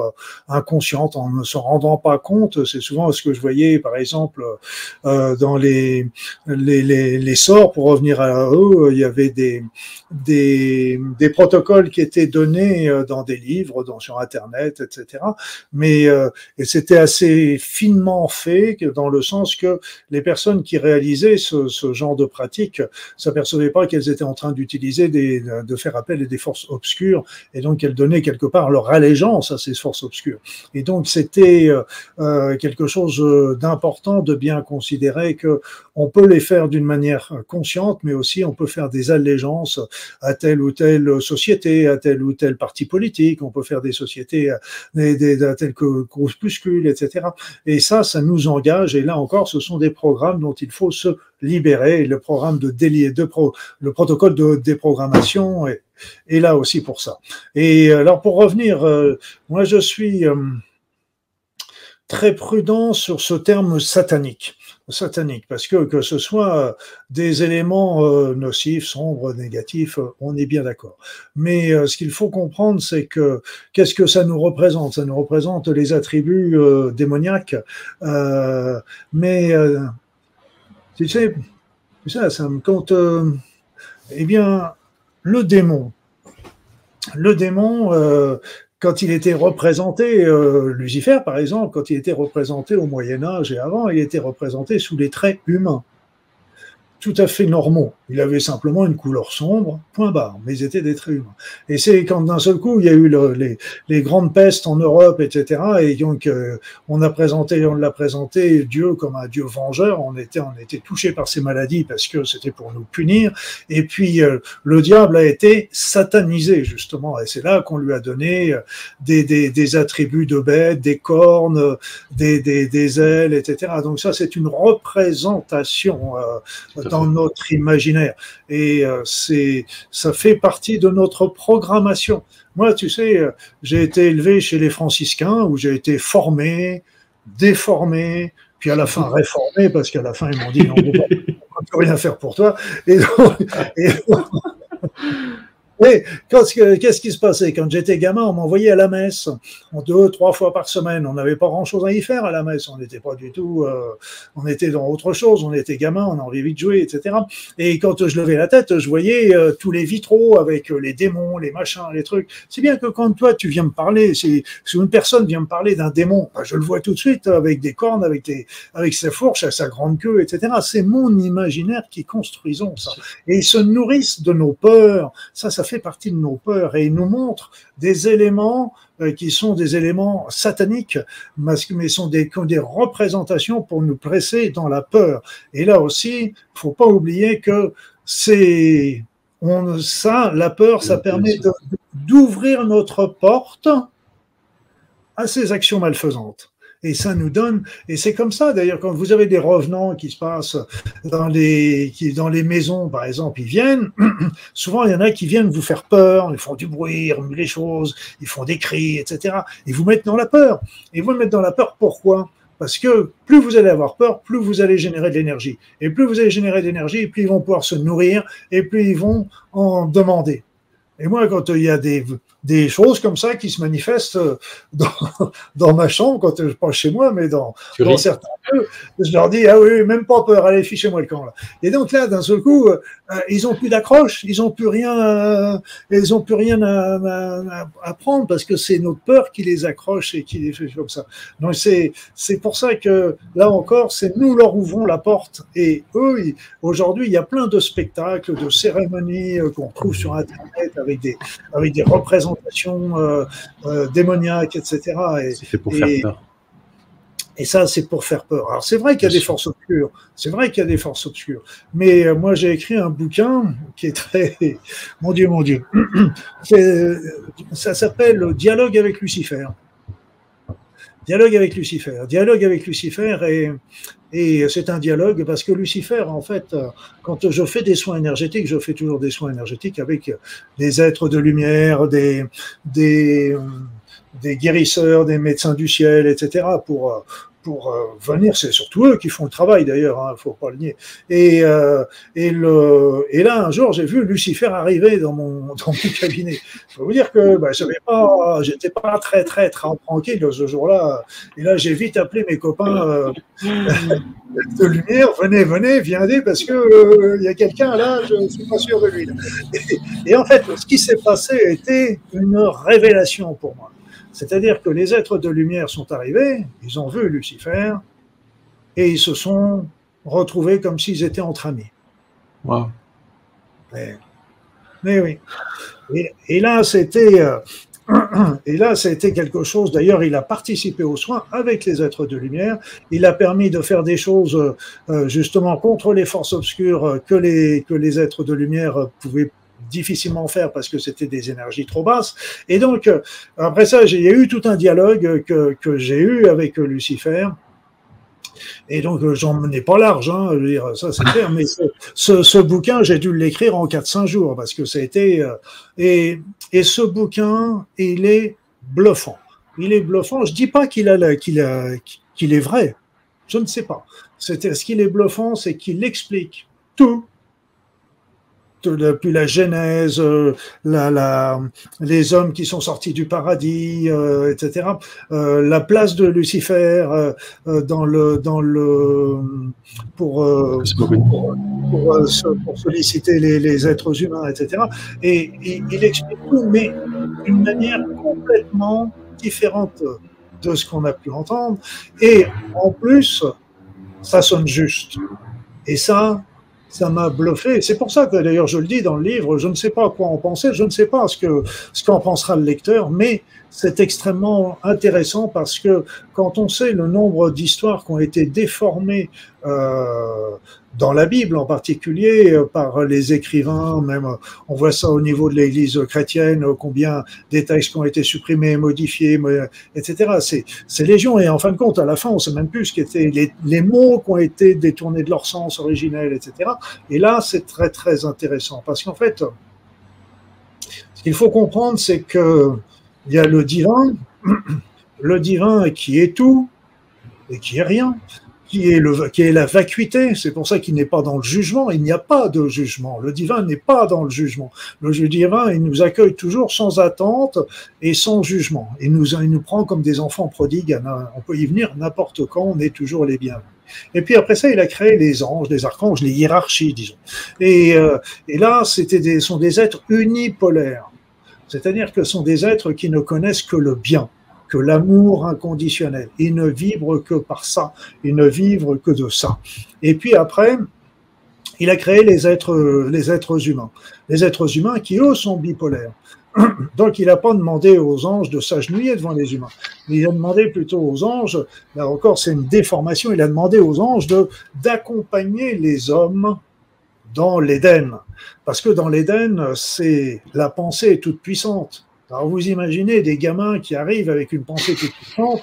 inconsciente en ne s'en rendant pas compte. C'est souvent ce que je voyais, par exemple, dans les sorts. Pour revenir à eux, il y avait des protocoles qui étaient donnés dans des livres, sur Internet, etc. Mais c'était assez finement fait, dans le sens que les personnes qui réalisaient ce genre de pratiques s'apercevaient pas qu'elles étaient en train d'utiliser de faire appel à des forces obscures, et donc elles donnaient quelque part leur allégeance à ces forces obscures. Et donc c'était quelque chose d'important de bien considérer que on peut les faire d'une manière consciente, mais aussi on peut faire des allégeances à telle ou telle société, à tel ou tel parti politique, on peut faire des sociétés à tel que groupuscule, etc. Et ça nous engage, et là encore, ce sont des programmes dont il faut se libérer, le programme de délier, le protocole de déprogrammation est là aussi pour ça. Et alors pour revenir, moi je suis très prudent sur ce terme satanique, parce que ce soit des éléments nocifs, sombres, négatifs, on est bien d'accord. Mais ce qu'il faut comprendre, c'est que qu'est-ce que ça nous représente ? Ça nous représente les attributs démoniaques, mais tu sais, ça me compte. Eh bien, le démon. Quand il était représenté, Lucifer par exemple, quand il était représenté au Moyen-Âge et avant, il était représenté sous les traits humains. tout à fait normaux. Il avait simplement une couleur sombre, point barre, mais ils étaient des traits humains. Et c'est quand d'un seul coup, il y a eu les grandes pestes en Europe, etc., et donc on l'a présenté Dieu comme un Dieu vengeur, on était touché par ces maladies parce que c'était pour nous punir, et puis le diable a été satanisé, justement, et c'est là qu'on lui a donné des attributs de bête, des cornes, des ailes, etc. Donc ça, c'est une représentation dans notre imaginaire. Et ça fait partie de notre programmation. Moi, tu sais, j'ai été élevé chez les franciscains où j'ai été formé, déformé, puis à la fin réformé, parce qu'à la fin, ils m'ont dit « non, on ne peut rien faire pour toi ». Et qu'est-ce qui se passait? Quand j'étais gamin, on m'envoyait à la messe 2-3 fois par semaine. On n'avait pas grand-chose à y faire à la messe. On n'était pas du tout... on était dans autre chose. On était gamin, on avait envie de jouer, etc. Et quand je levais la tête, je voyais tous les vitraux avec les démons, les machins, les trucs. C'est bien que quand toi, tu viens me parler, si une personne vient me parler d'un démon, ben, je le vois tout de suite avec des cornes, avec sa fourche, sa grande queue, etc. C'est mon imaginaire qui construisons ça. Et ils se nourrissent de nos peurs. Ça fait partie de nos peurs et il nous montre des éléments qui sont des éléments sataniques, mais sont des représentations pour nous presser dans la peur. Et là aussi, il ne faut pas oublier que la peur, ça permet d'ouvrir notre porte à ces actions malfaisantes. Et ça nous donne, et c'est comme ça d'ailleurs, quand vous avez des revenants qui se passent dans les maisons, par exemple, ils viennent, souvent il y en a qui viennent vous faire peur, ils font du bruit, ils remuent les choses, ils font des cris, etc. Ils vous mettent dans la peur. Ils vous mettent dans la peur, pourquoi ? Parce que plus vous allez avoir peur, plus vous allez générer de l'énergie. Et plus vous allez générer de l'énergie, plus ils vont pouvoir se nourrir, et plus ils vont en demander. Et moi, quand il y a des choses comme ça qui se manifestent dans ma chambre, quand je parle chez moi, mais dans certains lieux, je leur dis « Ah oui, même pas peur, allez, fichez-moi le camp. » là. Et donc là, d'un seul coup, ils n'ont plus d'accroche, ils n'ont plus rien à prendre parce que c'est notre peur qui les accroche et qui les fait comme ça. Donc c'est pour ça que, là encore, c'est nous leur ouvrons la porte. Et eux, aujourd'hui, il y a plein de spectacles, de cérémonies qu'on trouve sur Internet avec des représentations démoniaques, etc. C'est pour faire peur. Et ça, c'est pour faire peur. Alors, c'est vrai qu'il y a des forces obscures. Mais moi, j'ai écrit un bouquin qui est très... Mon Dieu. Ça s'appelle « Dialogue avec Lucifer ». Dialogue avec Lucifer et c'est un dialogue parce que Lucifer, en fait, quand je fais des soins énergétiques, je fais toujours des soins énergétiques avec des êtres de lumière, des guérisseurs, des médecins du ciel, etc. pour venir, c'est surtout eux qui font le travail d'ailleurs, il ne faut pas le nier. Et là, un jour, j'ai vu Lucifer arriver dans mon cabinet. Je peux vous dire que je n'étais pas très, très, très tranquille ce jour-là. Et là, j'ai vite appelé mes copains de lumière, venez, viens aider parce qu'il y a quelqu'un là, je ne suis pas sûr de lui. Et en fait, ce qui s'est passé était une révélation pour moi. C'est-à-dire que les êtres de lumière sont arrivés, ils ont vu Lucifer, et ils se sont retrouvés comme s'ils étaient entre amis. Wow. Mais oui. Et là, c'était quelque chose. D'ailleurs, il a participé aux soins avec les êtres de lumière. Il a permis de faire des choses, justement, contre les forces obscures que les êtres de lumière pouvaient difficilement faire parce que c'était des énergies trop basses. Et donc, après ça, il y a eu tout un dialogue que j'ai eu avec Lucifer. Et donc, j'en menais pas large, hein, je veux dire, ça c'est clair, mais ce bouquin, j'ai dû l'écrire en 4-5 jours parce que ça a été... et ce bouquin, il est bluffant. Je dis pas qu'il est vrai. Je ne sais pas. Ce qu'il est bluffant, c'est qu'il explique tout. Depuis la Genèse, les hommes qui sont sortis du paradis, etc. La place de Lucifer pour solliciter les êtres humains, etc. Et il explique tout, mais d'une manière complètement différente de ce qu'on a pu entendre. Et en plus, ça sonne juste. Et ça, ça m'a bluffé. C'est pour ça que d'ailleurs je le dis dans le livre, je ne sais pas à quoi en penser, je ne sais pas ce qu'en pensera le lecteur, mais c'est extrêmement intéressant parce que quand on sait le nombre d'histoires qui ont été déformées dans la Bible en particulier, par les écrivains, même on voit ça au niveau de l'Église chrétienne, combien des textes qui ont été supprimés, modifiés, etc. C'est légion et en fin de compte, à la fin, on ne sait même plus ce qu'étaient les mots qui ont été détournés de leur sens originel, etc. Et là, c'est très très intéressant parce qu'en fait, ce qu'il faut comprendre, c'est que il y a le divin qui est tout et qui est rien. Qui est la vacuité, c'est pour ça qu'il n'est pas dans le jugement, il n'y a pas de jugement, le divin n'est pas dans le jugement, le divin il nous accueille toujours sans attente et sans jugement, il nous prend comme des enfants prodigues, on peut y venir n'importe quand, on est toujours les bienvenus. Et puis après ça, il a créé les anges, les archanges, les hiérarchies disons, et là sont des êtres unipolaires, c'est-à-dire que sont des êtres qui ne connaissent que le bien, que l'amour inconditionnel. Ils ne vibrent que par ça, ils ne vibrent que de ça. Et puis après, il a créé les êtres humains. Les êtres humains qui, eux, sont bipolaires. Donc, il n'a pas demandé aux anges de s'agenouiller devant les humains. Il a demandé plutôt aux anges, là encore, c'est une déformation, il a demandé aux anges d'accompagner les hommes dans l'Éden. Parce que dans l'Éden, la pensée est toute puissante. Alors vous imaginez des gamins qui arrivent avec une pensée toute puissante,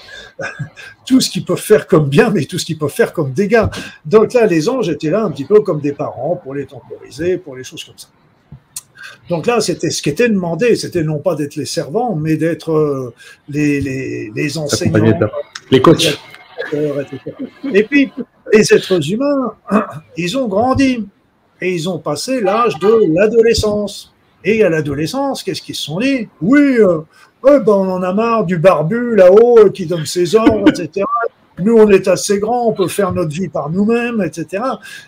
tout ce qu'ils peuvent faire comme bien, mais tout ce qu'ils peuvent faire comme dégâts. Donc là, les anges étaient là un petit peu comme des parents pour les temporiser, pour les choses comme ça. Donc là, c'était ce qui était demandé, c'était non pas d'être les servants, mais d'être les enseignants, les coachs. Et puis, les êtres humains, ils ont grandi et ils ont passé l'âge de l'adolescence. Et à l'adolescence, qu'est-ce qu'ils se sont dit? Oui, on en a marre du barbu là-haut qui donne ses ordres, etc. Nous, on est assez grands, on peut faire notre vie par nous-mêmes, etc.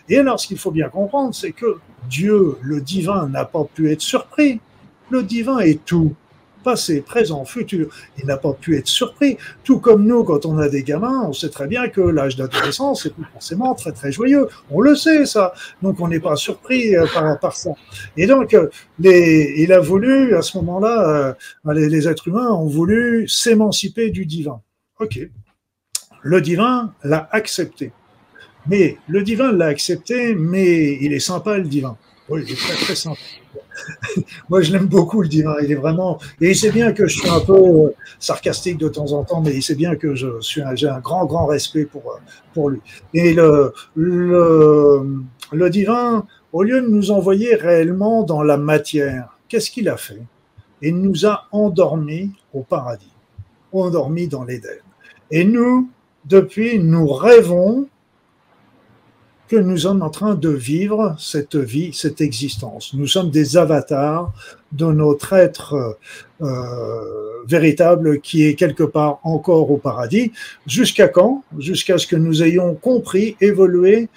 Et alors, ce qu'il faut bien comprendre, c'est que Dieu, le divin, n'a pas pu être surpris. Le divin est tout, passé, présent, futur. Il n'a pas pu être surpris. Tout comme nous, quand on a des gamins, on sait très bien que l'âge d'adolescence, c'est plus forcément très très joyeux. On le sait, ça. Donc, on n'est pas surpris par ça. Et donc, il a voulu, à ce moment-là, les êtres humains ont voulu s'émanciper du divin. OK. Le divin l'a accepté. Mais le divin l'a accepté, mais il est sympa, le divin. Oui, il est très très sympa. Moi, je l'aime beaucoup, le divin. Il est vraiment. Et il sait bien que je suis un peu sarcastique de temps en temps, mais il sait bien que j'ai un grand, grand respect pour lui. Et le divin, au lieu de nous envoyer réellement dans la matière, qu'est-ce qu'il a fait? Il nous a endormis au paradis, endormis dans l'Éden. Et nous, depuis, nous rêvons que nous sommes en train de vivre cette vie, cette existence. Nous sommes des avatars de notre être véritable qui est quelque part encore au paradis. Jusqu'à quand? Jusqu'à ce que nous ayons compris, évolué,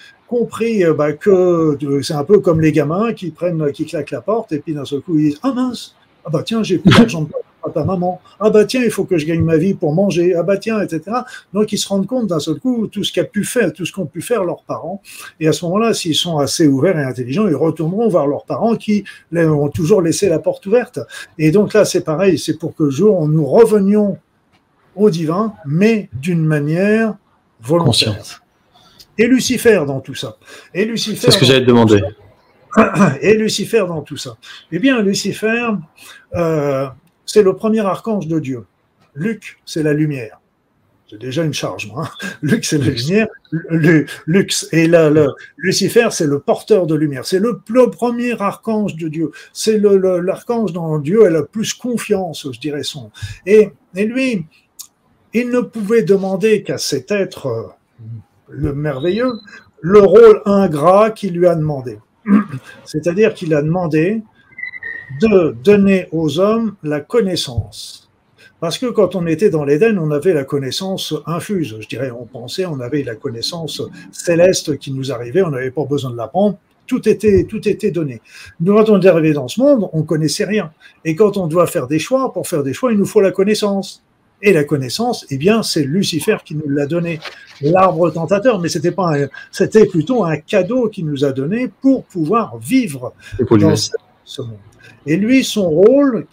que c'est un peu comme les gamins qui claquent la porte et puis d'un seul coup ils disent « Ah mince, ah bah tiens, j'ai plus d'argent de papa, maman, ah bah tiens, il faut que je gagne ma vie pour manger, ah bah tiens, etc. » Donc, ils se rendent compte d'un seul coup tout ce qu'ont pu faire leurs parents. Et à ce moment-là, s'ils sont assez ouverts et intelligents, ils retourneront vers leurs parents qui ont toujours laissé la porte ouverte. Et donc là, c'est pareil, c'est pour que jour nous revenions au divin, mais d'une manière volontaire. Conscience. Et Lucifer dans tout ça. C'est ce que j'allais te demander. Et Lucifer dans tout ça. Eh bien, Lucifer... c'est le premier archange de Dieu. Luc, c'est la lumière. J'ai déjà une charge, moi. Luc, c'est la lumière. Lucifer, c'est le porteur de lumière. C'est le premier archange de Dieu. C'est l'archange dont Dieu a la plus confiance, je dirais. Et lui, il ne pouvait demander qu'à cet être le merveilleux le rôle ingrat qu'il lui a demandé. C'est-à-dire qu'il a demandé de donner aux hommes la connaissance. Parce que quand on était dans l'Éden, on avait la connaissance infuse. Je dirais, on avait la connaissance céleste qui nous arrivait, on n'avait pas besoin de l'apprendre. Tout était donné. Nous, quand on est arrivé dans ce monde, on ne connaissait rien. Et quand on doit faire des choix, pour faire des choix, il nous faut la connaissance. Et la connaissance, eh bien, c'est Lucifer qui nous l'a donné, l'arbre tentateur, mais c'était pas, c'était plutôt un cadeau qu'il nous a donné pour pouvoir vivre dans ce monde. Et lui, son rôle,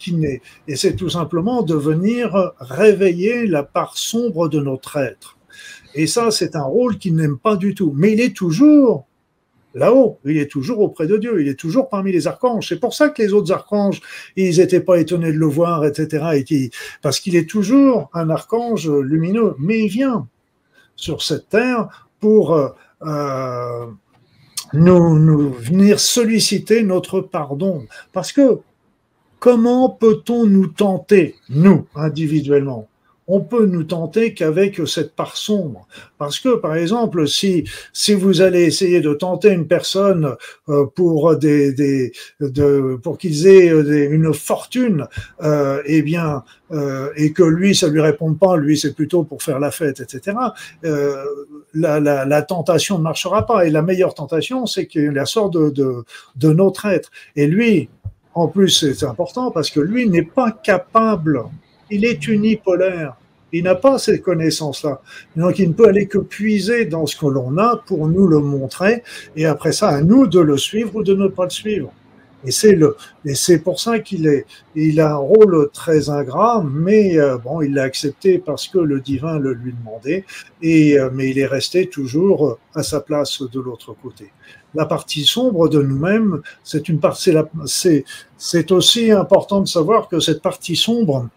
et c'est tout simplement de venir réveiller la part sombre de notre être. Et ça, c'est un rôle qu'il n'aime pas du tout. Mais il est toujours là-haut, il est toujours auprès de Dieu, il est toujours parmi les archanges. C'est pour ça que les autres archanges, ils n'étaient pas étonnés de le voir, etc. Parce qu'il est toujours un archange lumineux, mais il vient sur cette terre pour nous venir solliciter notre pardon. Parce que comment peut-on nous tenter, nous, individuellement ? On peut nous tenter qu'avec cette part sombre. Parce que, par exemple, si vous allez essayer de tenter une personne pour qu'ils aient une fortune, et que lui, ça lui réponde pas, lui, c'est plutôt pour faire la fête, etc., la tentation ne marchera pas. Et la meilleure tentation, c'est qu'elle sort de notre être. Et lui, en plus, c'est important parce que lui n'est pas capable. Il est unipolaire, il n'a pas ces connaissances-là, donc il ne peut aller que puiser dans ce que l'on a pour nous le montrer, et après ça, à nous de le suivre ou de ne pas le suivre. Et c'est pour ça qu'il a un rôle très ingrat, mais bon, il l'a accepté parce que le divin le lui demandait, mais il est resté toujours à sa place de l'autre côté. La partie sombre de nous-mêmes, c'est aussi important de savoir que cette partie sombre,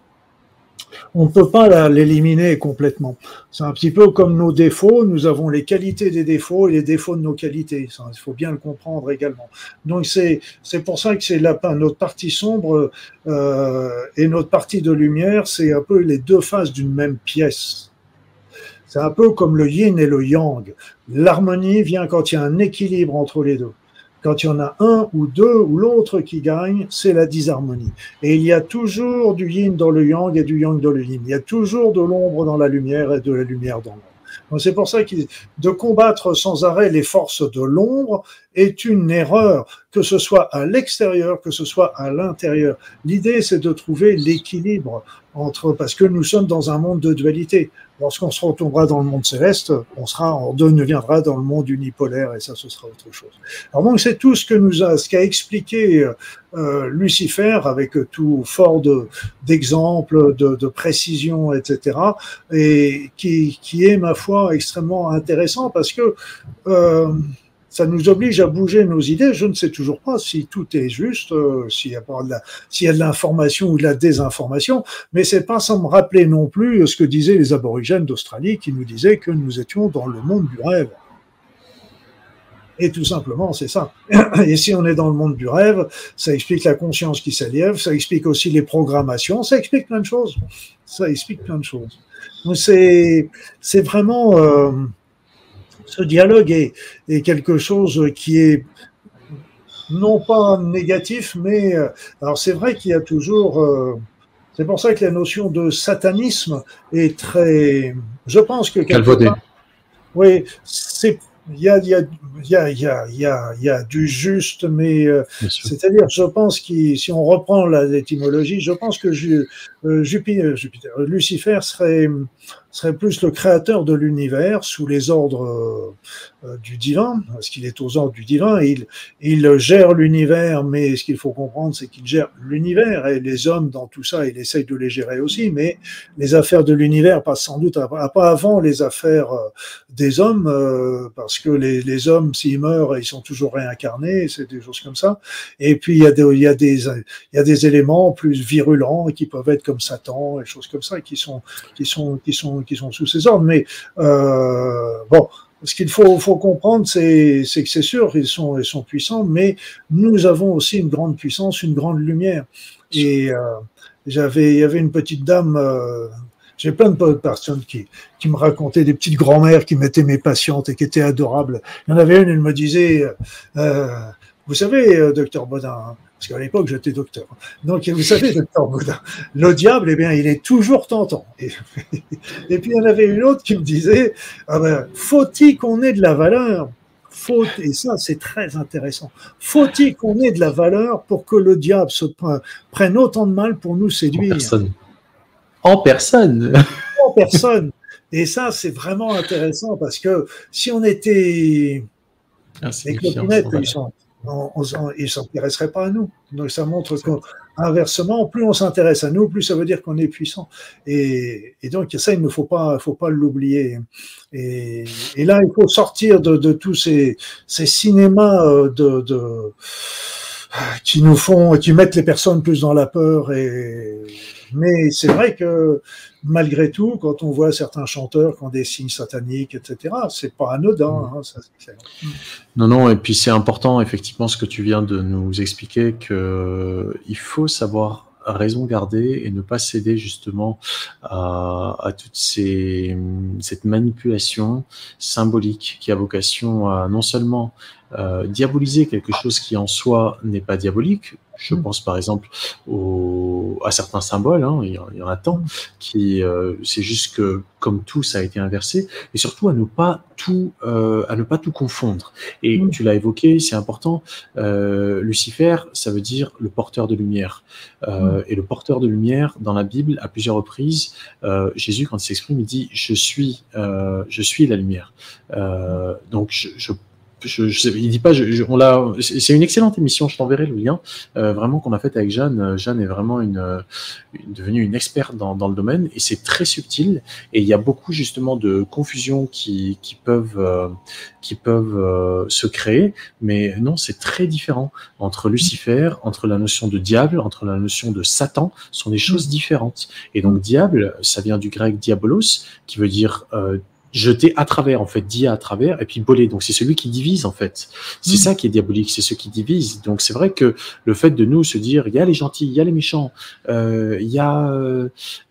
on ne peut pas l'éliminer complètement. C'est un petit peu comme nos défauts, nous avons les qualités des défauts et les défauts de nos qualités. Il faut bien le comprendre également. Donc c'est pour ça que c'est notre partie sombre et notre partie de lumière, c'est un peu les deux faces d'une même pièce. C'est un peu comme le yin et le yang. L'harmonie vient quand il y a un équilibre entre les deux. Quand il y en a un ou deux ou l'autre qui gagne, c'est la disharmonie. Et il y a toujours du yin dans le yang et du yang dans le yin. Il y a toujours de l'ombre dans la lumière et de la lumière dans l'ombre. Donc c'est pour ça que de combattre sans arrêt les forces de l'ombre est une erreur, que ce soit à l'extérieur, que ce soit à l'intérieur. L'idée, c'est de trouver l'équilibre parce que nous sommes dans un monde de dualité. Lorsqu'on se retournera dans le monde céleste, on deviendra dans le monde unipolaire et ça, ce sera autre chose. Alors donc, c'est tout ce qu'a expliqué Lucifer avec tout fort d'exemples, de précision, etc. et qui est, ma foi, extrêmement intéressant parce que ça nous oblige à bouger nos idées. Je ne sais toujours pas si tout est juste, s'il y a de l'information ou de la désinformation, mais c'est pas sans me rappeler non plus ce que disaient les aborigènes d'Australie qui nous disaient que nous étions dans le monde du rêve. Et tout simplement, c'est ça. Et si on est dans le monde du rêve, ça explique la conscience qui s'élève, ça explique aussi les programmations, ça explique plein de choses. Ça explique plein de choses. Donc c'est vraiment... ce dialogue est quelque chose qui est non pas négatif, mais alors c'est vrai qu'il y a toujours... c'est pour ça que la notion de satanisme est très... Je pense que... Calvaudée. Oui, il y a du juste, mais c'est-à-dire, je pense que si on reprend l'étymologie, je pense que Lucifer serait plus le créateur de l'univers sous les ordres du divin, parce qu'il est aux ordres du divin, il gère l'univers, mais ce qu'il faut comprendre, c'est qu'il gère l'univers, et les hommes dans tout ça, il essaye de les gérer aussi, mais les affaires de l'univers passent sans doute pas avant les affaires des hommes, parce que les hommes, s'ils meurent, ils sont toujours réincarnés, c'est des choses comme ça, et puis il y a des éléments plus virulents qui peuvent être comme Satan, et choses comme ça, qui sont sous ses ordres, mais bon, ce qu'il faut comprendre, c'est que c'est sûr, ils sont puissants, mais nous avons aussi une grande puissance, une grande lumière. Et il y avait une petite dame, j'ai plein de personnes qui me racontaient des petites grand-mères qui m'étaient mes patientes et qui étaient adorables. Il y en avait une, elle me disait, vous savez, docteur Bodin, parce qu'à l'époque, j'étais docteur. Donc, vous savez, docteur Bodin, le diable, eh bien, il est toujours tentant. Et puis, il y en avait une autre qui me disait, ah ben, faut-il qu'on ait de la valeur ? Et ça, c'est très intéressant. Faut-il qu'on ait de la valeur pour que le diable se prenne autant de mal pour nous séduire ? Personne. en personne. En personne. Et ça, c'est vraiment intéressant parce que si on était les clopinettes, ils ne s'intéresseraient pas à nous. Donc ça montre qu'inversement, plus on s'intéresse à nous, plus ça veut dire qu'on est puissant. Et donc ça, il ne faut pas l'oublier. Et là, il faut sortir de tous ces cinémas qui mettent les personnes plus dans la peur. Mais c'est vrai que malgré tout, quand on voit certains chanteurs qui ont des signes sataniques, etc., c'est pas anodin, hein, ça, c'est clair. Non, et puis c'est important, effectivement, ce que tu viens de nous expliquer, qu'il faut savoir raison garder et ne pas céder justement à toute cette manipulation symbolique qui a vocation à non seulement diaboliser quelque chose qui en soi n'est pas diabolique. Je pense par exemple à certains symboles, hein, il y en a tant, c'est juste que comme tout ça a été inversé, et surtout à ne pas tout confondre. Et tu l'as évoqué, c'est important, Lucifer, ça veut dire le porteur de lumière. Et le porteur de lumière, dans la Bible, à plusieurs reprises, Jésus, quand il s'exprime, il dit « je suis la lumière ». Donc il dit pas, c'est une excellente émission, je t'enverrai le lien, vraiment qu'on a faite avec Jeanne. Jeanne est vraiment devenue une experte dans le domaine et c'est très subtil et il y a beaucoup justement de confusions qui peuvent se créer, mais non, c'est très différent entre Lucifer, entre la notion de diable, entre la notion de Satan, sont des choses différentes. Et donc diable, ça vient du grec diabolos, qui veut dire jeter à travers, en fait, dire à travers, et puis boler. Donc, c'est celui qui divise, en fait. C'est ça qui est diabolique, c'est ce qui divise. Donc, c'est vrai que le fait de nous se dire, il y a les gentils, il y a les méchants, il y a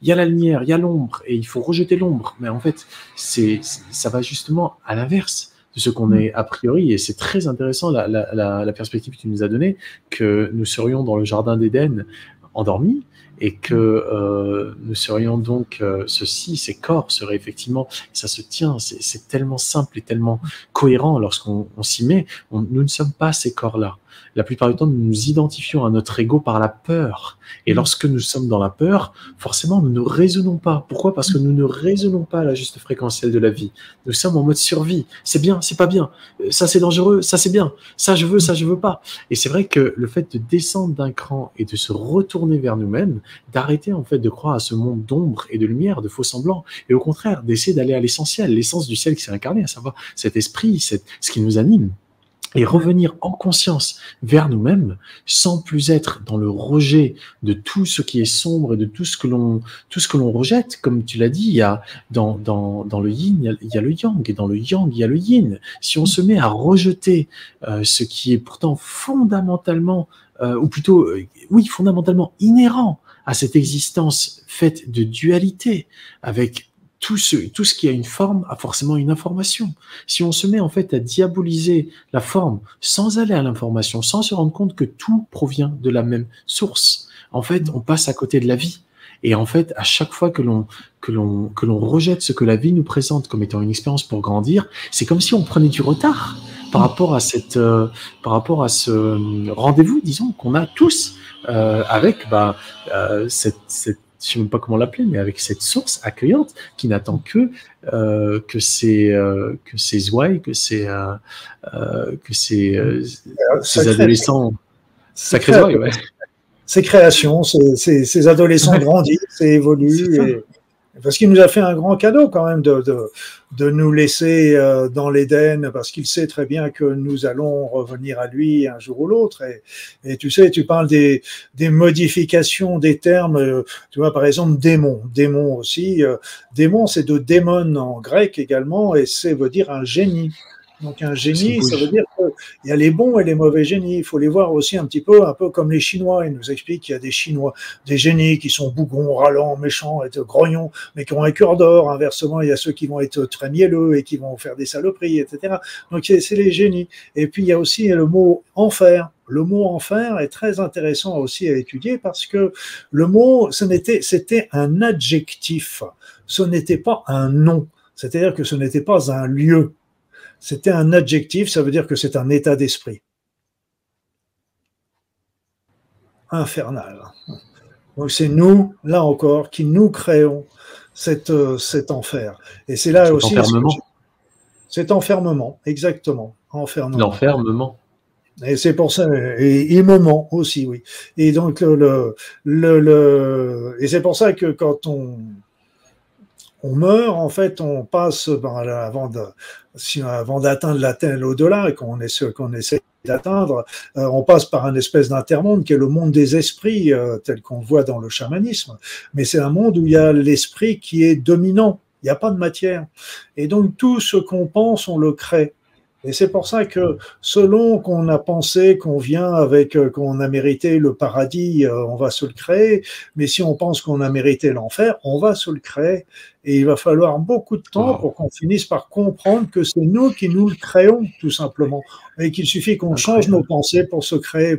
la lumière, il y a l'ombre, et il faut rejeter l'ombre. Mais en fait, ça va justement à l'inverse de ce qu'on est a priori, et c'est très intéressant la perspective que tu nous as donnée, que nous serions dans le jardin d'Éden endormis, et que nous serions donc ces corps seraient effectivement, ça se tient, c'est tellement simple et tellement cohérent lorsqu'on s'y met, nous ne sommes pas ces corps-là. La plupart du temps, nous nous identifions à notre ego par la peur. Et lorsque nous sommes dans la peur, forcément, nous ne raisonnons pas. Pourquoi ? Parce que nous ne raisonnons pas à la juste fréquence, celle de la vie. Nous sommes en mode survie. C'est bien, c'est pas bien. Ça, c'est dangereux. Ça, c'est bien. Ça, je veux pas. Et c'est vrai que le fait de descendre d'un cran et de se retourner vers nous-mêmes, d'arrêter en fait de croire à ce monde d'ombre et de lumière, de faux semblants, et au contraire, d'essayer d'aller à l'essentiel, l'essence du ciel qui s'est incarné, à savoir cet esprit, ce qui nous anime. Et revenir en conscience vers nous-mêmes sans plus être dans le rejet de tout ce qui est sombre et de tout ce que l'on rejette. Comme tu l'as dit, il y a dans le yin, il y a le yang, et dans le yang, il y a le yin. Si on se met à rejeter ce qui est pourtant fondamentalement, fondamentalement inhérent à cette existence faite de dualité, avec tout ce qui a une forme a forcément une information. Si on se met en fait à diaboliser la forme sans aller à l'information, sans se rendre compte que tout provient de la même source, en fait, on passe à côté de la vie. Et en fait, à chaque fois que l'on rejette ce que la vie nous présente comme étant une expérience pour grandir, c'est comme si on prenait du retard par rapport à ce rendez-vous, disons, qu'on a tous avec cette je ne sais même pas comment l'appeler, mais avec cette source accueillante qui n'attend que ces adolescents, sacrés ouailles, ouais. Ces créations, ces adolescents grandissent et évoluent, parce qu'il nous a fait un grand cadeau quand même de nous laisser dans l'Éden, parce qu'il sait très bien que nous allons revenir à lui un jour ou l'autre. Et tu sais, tu parles des modifications des termes, tu vois, par exemple, démon aussi. Démon, c'est de démon en grec également, et ça veut dire un génie. Donc un génie, ça veut dire qu'il y a les bons et les mauvais génies. Il faut les voir aussi un peu comme les Chinois. Ils nous expliquent qu'il y a des Chinois, des génies qui sont bougons, râlants, méchants, et grognons, mais qui ont un cœur d'or. Inversement, il y a ceux qui vont être très mielleux et qui vont faire des saloperies, etc. Donc c'est les génies. Et puis il y a aussi le mot enfer. Le mot enfer est très intéressant aussi à étudier parce que le mot, c'était un adjectif. Ce n'était pas un nom. C'est-à-dire que ce n'était pas un lieu. C'était un adjectif, ça veut dire que c'est un état d'esprit. Infernal. Donc c'est nous, là encore, qui nous créons cet enfer. Et c'est là aussi... Enfermement. Cet enfermement, exactement. L'enfermement. Et c'est pour ça, et moment aussi, oui. Et donc, et c'est pour ça que quand on meurt, en fait, on passe, avant d'atteindre l'au-delà, qu'on essaie d'atteindre, on passe par une espèce d'intermonde qui est le monde des esprits, tel qu'on le voit dans le chamanisme. Mais c'est un monde où il y a l'esprit qui est dominant, il n'y a pas de matière. Et donc, tout ce qu'on pense, on le crée. Et c'est pour ça que selon qu'on a pensé qu'on a mérité le paradis, on va se le créer. Mais si on pense qu'on a mérité l'enfer, on va se le créer. Et il va falloir beaucoup de temps pour qu'on finisse par comprendre que c'est nous qui nous le créons, tout simplement. Et qu'il suffit qu'on change nos pensées pour se créer.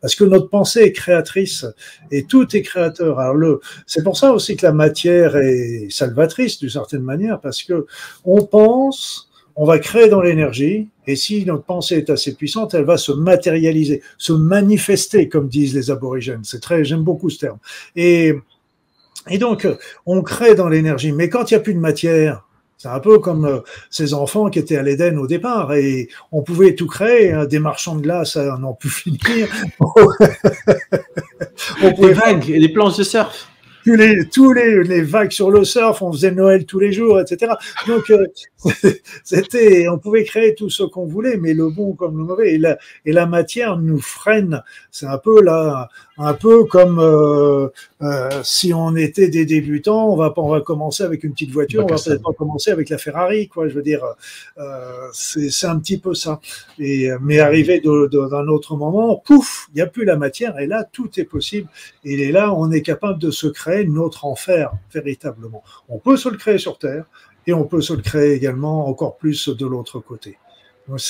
Parce que notre pensée est créatrice et tout est créateur. Alors c'est pour ça aussi que la matière est salvatrice, d'une certaine manière, parce que on pense... On va créer dans l'énergie, et si notre pensée est assez puissante, elle va se matérialiser, se manifester, comme disent les aborigènes. J'aime beaucoup ce terme. Et donc, on crée dans l'énergie. Mais quand il n'y a plus de matière, c'est un peu comme ces enfants qui étaient à l'Éden au départ, et on pouvait tout créer, hein, des marchands de glace à n'en plus finir. Des vagues et des planches de surf. Tous les vagues sur le surf, on faisait Noël tous les jours, etc. Donc, on pouvait créer tout ce qu'on voulait, mais le bon comme le mauvais. Et la matière nous freine. C'est un peu comme si on était des débutants, on va commencer avec une petite voiture, on va peut-être pas commencer avec la Ferrari, quoi. Je veux dire, c'est un petit peu ça. Mais arrivé d'un autre moment, pouf, il n'y a plus la matière, et là, tout est possible. Et là, on est capable de se créer notre enfer, véritablement. On peut se le créer sur Terre et on peut se le créer également encore plus de l'autre côté. Donc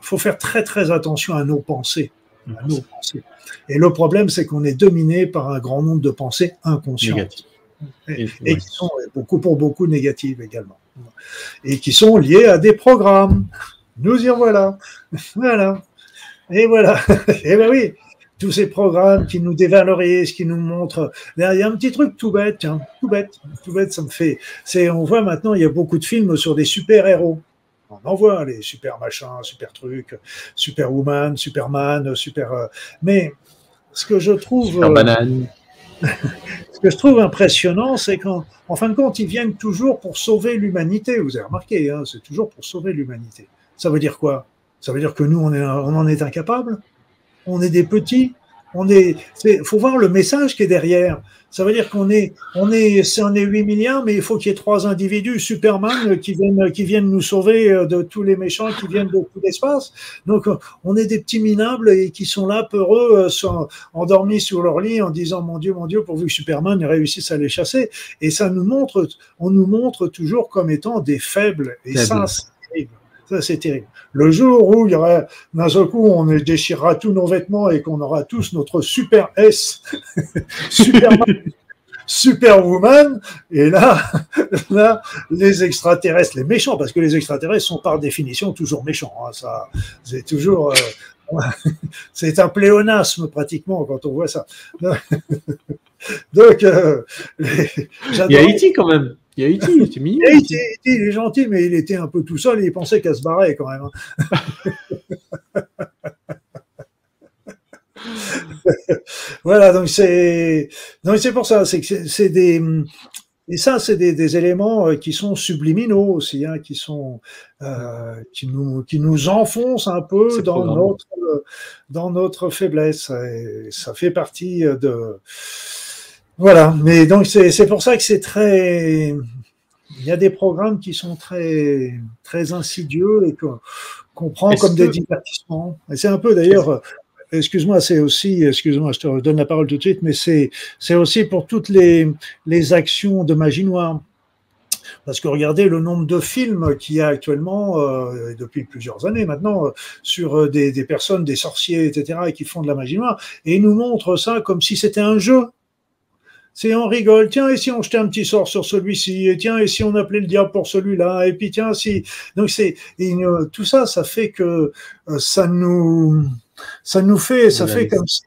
faut faire très très attention à nos pensées. Et le problème, c'est qu'on est dominé par un grand nombre de pensées inconscientes. Et qui sont pour beaucoup négatives également. Et qui sont liées à des programmes. Nous y revoilà. Voilà. Et ben oui. Tous ces programmes qui nous dévalorisent, qui nous montrent. Là, il y a un petit truc tout bête, hein. Tout bête, ça me fait. On voit maintenant, il y a beaucoup de films sur des super-héros. On en voit, les super machins, super trucs, Superwoman, Superman, mais ce que je trouve. Super banane. Ce que je trouve impressionnant, c'est qu'en fin de compte, ils viennent toujours pour sauver l'humanité. Vous avez remarqué, hein, c'est toujours pour sauver l'humanité. Ça veut dire quoi? Ça veut dire que nous, on en est incapables? On est des petits. Faut voir le message qui est derrière. Ça veut dire qu'on est 8 milliards, mais il faut qu'il y ait 3 individus, Superman, qui viennent nous sauver de tous les méchants, qui viennent de tout l'espace. Donc, on est des petits minables et qui sont là, peureux, endormis sur leur lit en disant, mon Dieu, pourvu que Superman réussisse à les chasser. Et ça nous montre, on nous montre toujours comme étant des faibles. Et ça, c'est terrible. Ça, c'est terrible. Le jour où il y aura, d'un seul coup, on déchirera tous nos vêtements et qu'on aura tous notre super S, Superman, Superwoman, et là, les extraterrestres, les méchants, parce que les extraterrestres sont par définition toujours méchants. Hein, ça, c'est toujours, c'est un pléonasme pratiquement quand on voit ça. Donc, il y a E.T. quand même. Il y a E.T., c'est mignon. Il est gentil, mais il était un peu tout seul et il pensait qu'à se barrer quand même. Voilà, donc c'est pour ça. C'est des éléments qui sont subliminaux aussi, hein, qui nous enfoncent un peu dans notre faiblesse. Et ça fait partie de... Voilà, mais donc c'est pour ça que c'est très... Il y a des programmes qui sont très, très insidieux et qu'on prend comme des divertissements. Et c'est un peu d'ailleurs... Excuse-moi, je te donne la parole tout de suite, mais c'est aussi pour toutes les actions de magie noire. Parce que regardez le nombre de films qu'il y a actuellement, depuis plusieurs années maintenant, sur des personnes, des sorciers, etc., qui font de la magie noire, et ils nous montrent ça comme si c'était un jeu. On rigole, tiens, et si on jetait un petit sort sur celui-ci, et tiens, et si on appelait le diable pour celui-là, et puis tiens, si... Donc tout ça fait que ça nous... Ça fait comme si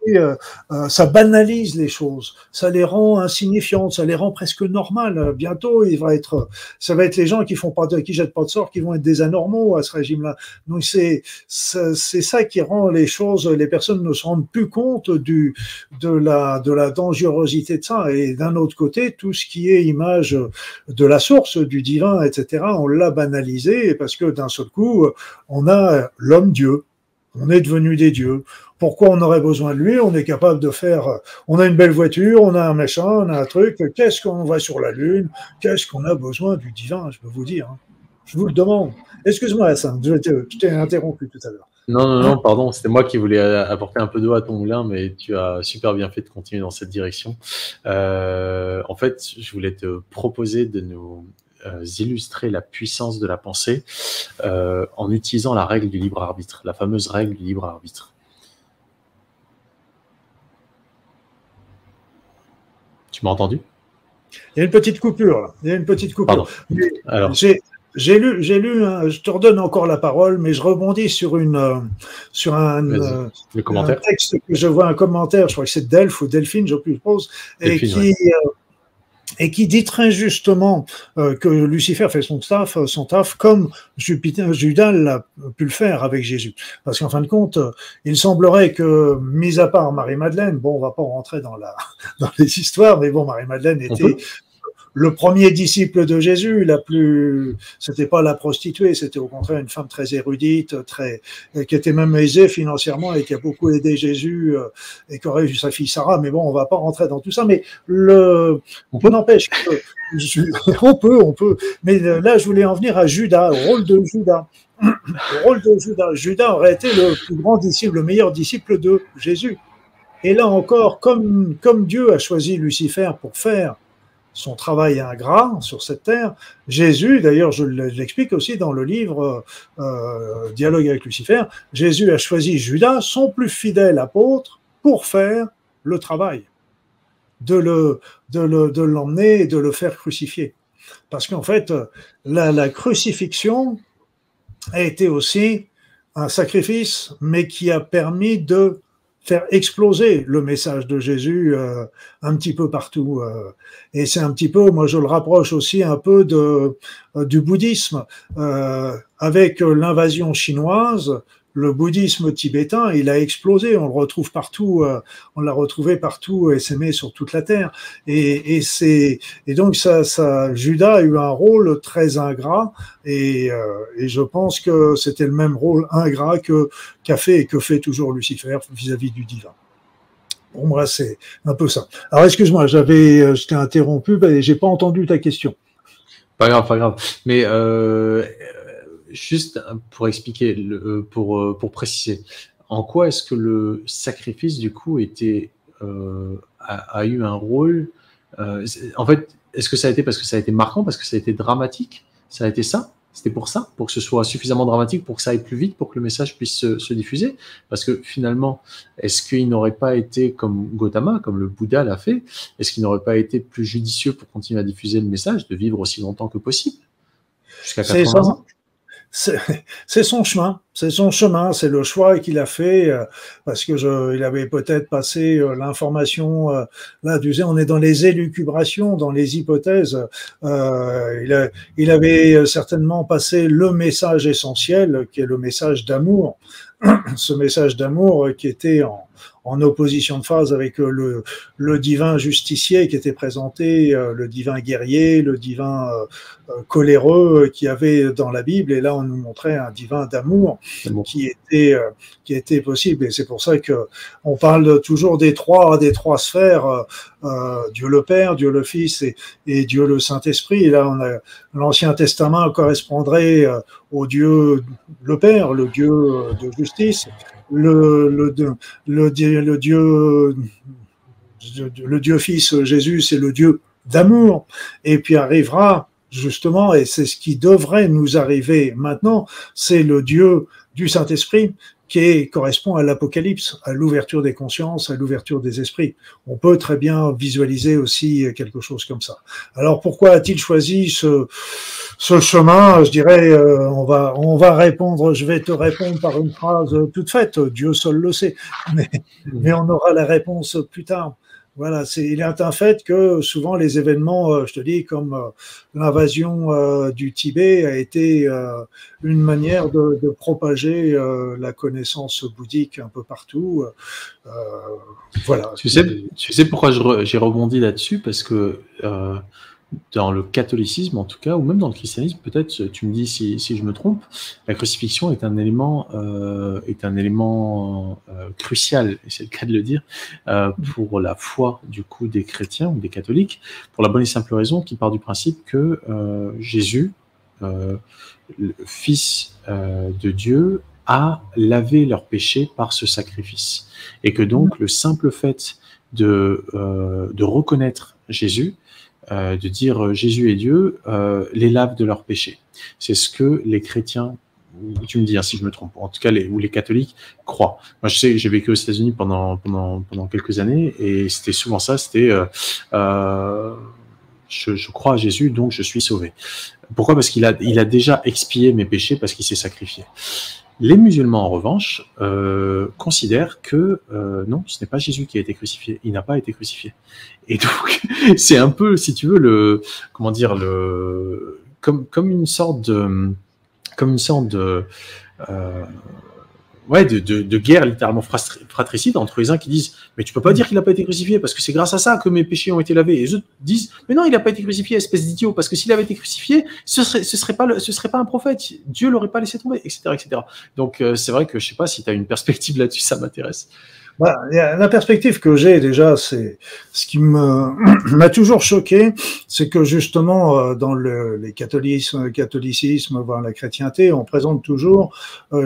ça banalise les choses, ça les rend insignifiantes, ça les rend presque normales. Bientôt, ça va être les gens qui jettent pas de sort, qui vont être des anormaux à ce régime-là. Donc c'est ça qui rend les choses. Les personnes ne se rendent plus compte de la dangerosité de ça. Et d'un autre côté, tout ce qui est image de la source, du divin, etc., on l'a banalisé parce que d'un seul coup, on a l'homme-dieu. On est devenu des dieux. Pourquoi on aurait besoin de lui ? On est capable de faire... On a une belle voiture, on a un machin, on a un truc. Qu'est-ce qu'on va sur la Lune ? Qu'est-ce qu'on a besoin du divin ? Je peux vous dire. Je vous le demande. Excuse-moi, Sam, je t'ai interrompu tout à l'heure. Non, pardon. C'était moi qui voulais apporter un peu d'eau à ton moulin, mais tu as super bien fait de continuer dans cette direction. En fait, je voulais te proposer de nous... illustrer la puissance de la pensée en utilisant la règle du libre arbitre, la fameuse règle du libre arbitre. Tu m'as entendu ? Il y a une petite coupure, là. Pardon. Alors. J'ai lu. Hein, je te redonne encore la parole, mais je rebondis sur un texte que je vois, un commentaire. Je crois que c'est Delphes ou Delphine, je suppose, et qui. Ouais. Et qui dit très justement que Lucifer fait son taf comme Judas l'a pu le faire avec Jésus. Parce qu'en fin de compte, il semblerait que, mis à part Marie-Madeleine, on va pas rentrer dans les histoires, mais Marie-Madeleine était le premier disciple de Jésus, c'était pas la prostituée, c'était au contraire une femme très érudite, qui était même aisée financièrement et qui a beaucoup aidé Jésus et qui aurait eu sa fille Sarah. Mais on va pas rentrer dans tout ça. Mais n'empêche que on peut. Mais là, je voulais en venir à Judas, au rôle de Judas. Judas aurait été le plus grand disciple, le meilleur disciple de Jésus. Et là encore, comme Dieu a choisi Lucifer pour faire son travail ingrat sur cette terre, Jésus, d'ailleurs je l'explique aussi dans le livre Dialogue avec Lucifer, Jésus a choisi Judas, son plus fidèle apôtre, pour faire le travail, de l'emmener et de le faire crucifier. Parce qu'en fait, la crucifixion a été aussi un sacrifice, mais qui a permis de faire exploser le message de Jésus un petit peu partout. Et c'est un petit peu, moi je le rapproche aussi un peu du bouddhisme. Avec l'invasion chinoise, le bouddhisme tibétain, il a explosé, on le retrouve partout, on l'a retrouvé partout et s'aimé sur toute la terre. Et donc ça, Judas a eu un rôle très ingrat et je pense que c'était le même rôle ingrat que fait toujours Lucifer vis-à-vis du divin. Pour moi, c'est un peu ça. Alors excuse-moi, je t'ai interrompu, ben, j'ai pas entendu ta question. Pas grave. Mais juste pour expliquer, pour préciser, en quoi est-ce que le sacrifice du coup a eu un rôle en fait, est-ce que ça a été parce que ça a été marquant, parce que ça a été dramatique, ça a été ça ? C'était pour ça, pour que ce soit suffisamment dramatique, pour que ça aille plus vite, pour que le message puisse se diffuser. Parce que finalement, est-ce qu'il n'aurait pas été comme Gautama, comme le Bouddha l'a fait, est-ce qu'il n'aurait pas été plus judicieux pour continuer à diffuser le message, de vivre aussi longtemps que possible, jusqu'à 80 ans ? C'est son chemin, c'est le choix qu'il a fait, parce que il avait peut-être passé l'information, là, tu sais, on est dans les élucubrations, dans les hypothèses, il avait certainement passé le message essentiel, qui est le message d'amour, ce message d'amour qui était en opposition de phase avec le divin justicier qui était présenté, le divin guerrier, le divin coléreux qu'il y avait dans la Bible. Et là, on nous montrait un divin d'amour qui était possible. Et c'est pour ça que on parle toujours des trois sphères, Dieu le Père, Dieu le Fils et Dieu le Saint-Esprit. Et là, on a l'Ancien Testament correspondrait au Dieu le Père, le Dieu de justice, le Dieu Fils Jésus, c'est le Dieu d'amour. Et puis arrivera justement, et c'est ce qui devrait nous arriver maintenant, c'est le Dieu du Saint-Esprit qui correspond à l'Apocalypse, à l'ouverture des consciences, à l'ouverture des esprits. On peut très bien visualiser aussi quelque chose comme ça. Alors pourquoi a-t-il choisi ce chemin? Je dirais, on va répondre, je vais te répondre par une phrase toute faite, Dieu seul le sait, mais on aura la réponse plus tard. Voilà, il est un fait que souvent les événements, je te dis, comme l'invasion du Tibet a été une manière de propager la connaissance bouddhique un peu partout. Voilà. Tu sais pourquoi j'ai rebondi là-dessus? Parce que dans le catholicisme, en tout cas, ou même dans le christianisme, peut-être, tu me dis si je me trompe, la crucifixion est un élément, crucial, et c'est le cas de le dire, pour la foi du coup des chrétiens ou des catholiques, pour la bonne et simple raison qui part du principe que Jésus, le Fils de Dieu, a lavé leurs péchés par ce sacrifice, et que donc le simple fait de reconnaître Jésus, de dire Jésus est Dieu, les lave de leurs péchés. C'est ce que les chrétiens, tu me dis hein, si je me trompe, en tout cas les catholiques croient. Moi je sais que j'ai vécu aux États-Unis pendant quelques années et c'était souvent ça, c'était je crois à Jésus donc je suis sauvé. Pourquoi? Parce qu'il a déjà expié mes péchés parce qu'il s'est sacrifié. Les musulmans, en revanche, considèrent que non, ce n'est pas Jésus qui a été crucifié. Il n'a pas été crucifié. Et donc, c'est un peu, si tu veux, comme une sorte de, de guerre littéralement fratricide entre les uns qui disent mais tu peux pas dire qu'il n'a pas été crucifié parce que c'est grâce à ça que mes péchés ont été lavés, et les autres disent mais non, il n'a pas été crucifié, espèce d'idiot, parce que s'il avait été crucifié ce serait pas un prophète, Dieu l'aurait pas laissé tomber, etc., etc. Donc c'est vrai que je sais pas si tu as une perspective là-dessus, ça m'intéresse. Voilà, la perspective que j'ai déjà, c'est ce qui m'a toujours choqué, c'est que justement dans le catholicisme, voire la chrétienté, on présente toujours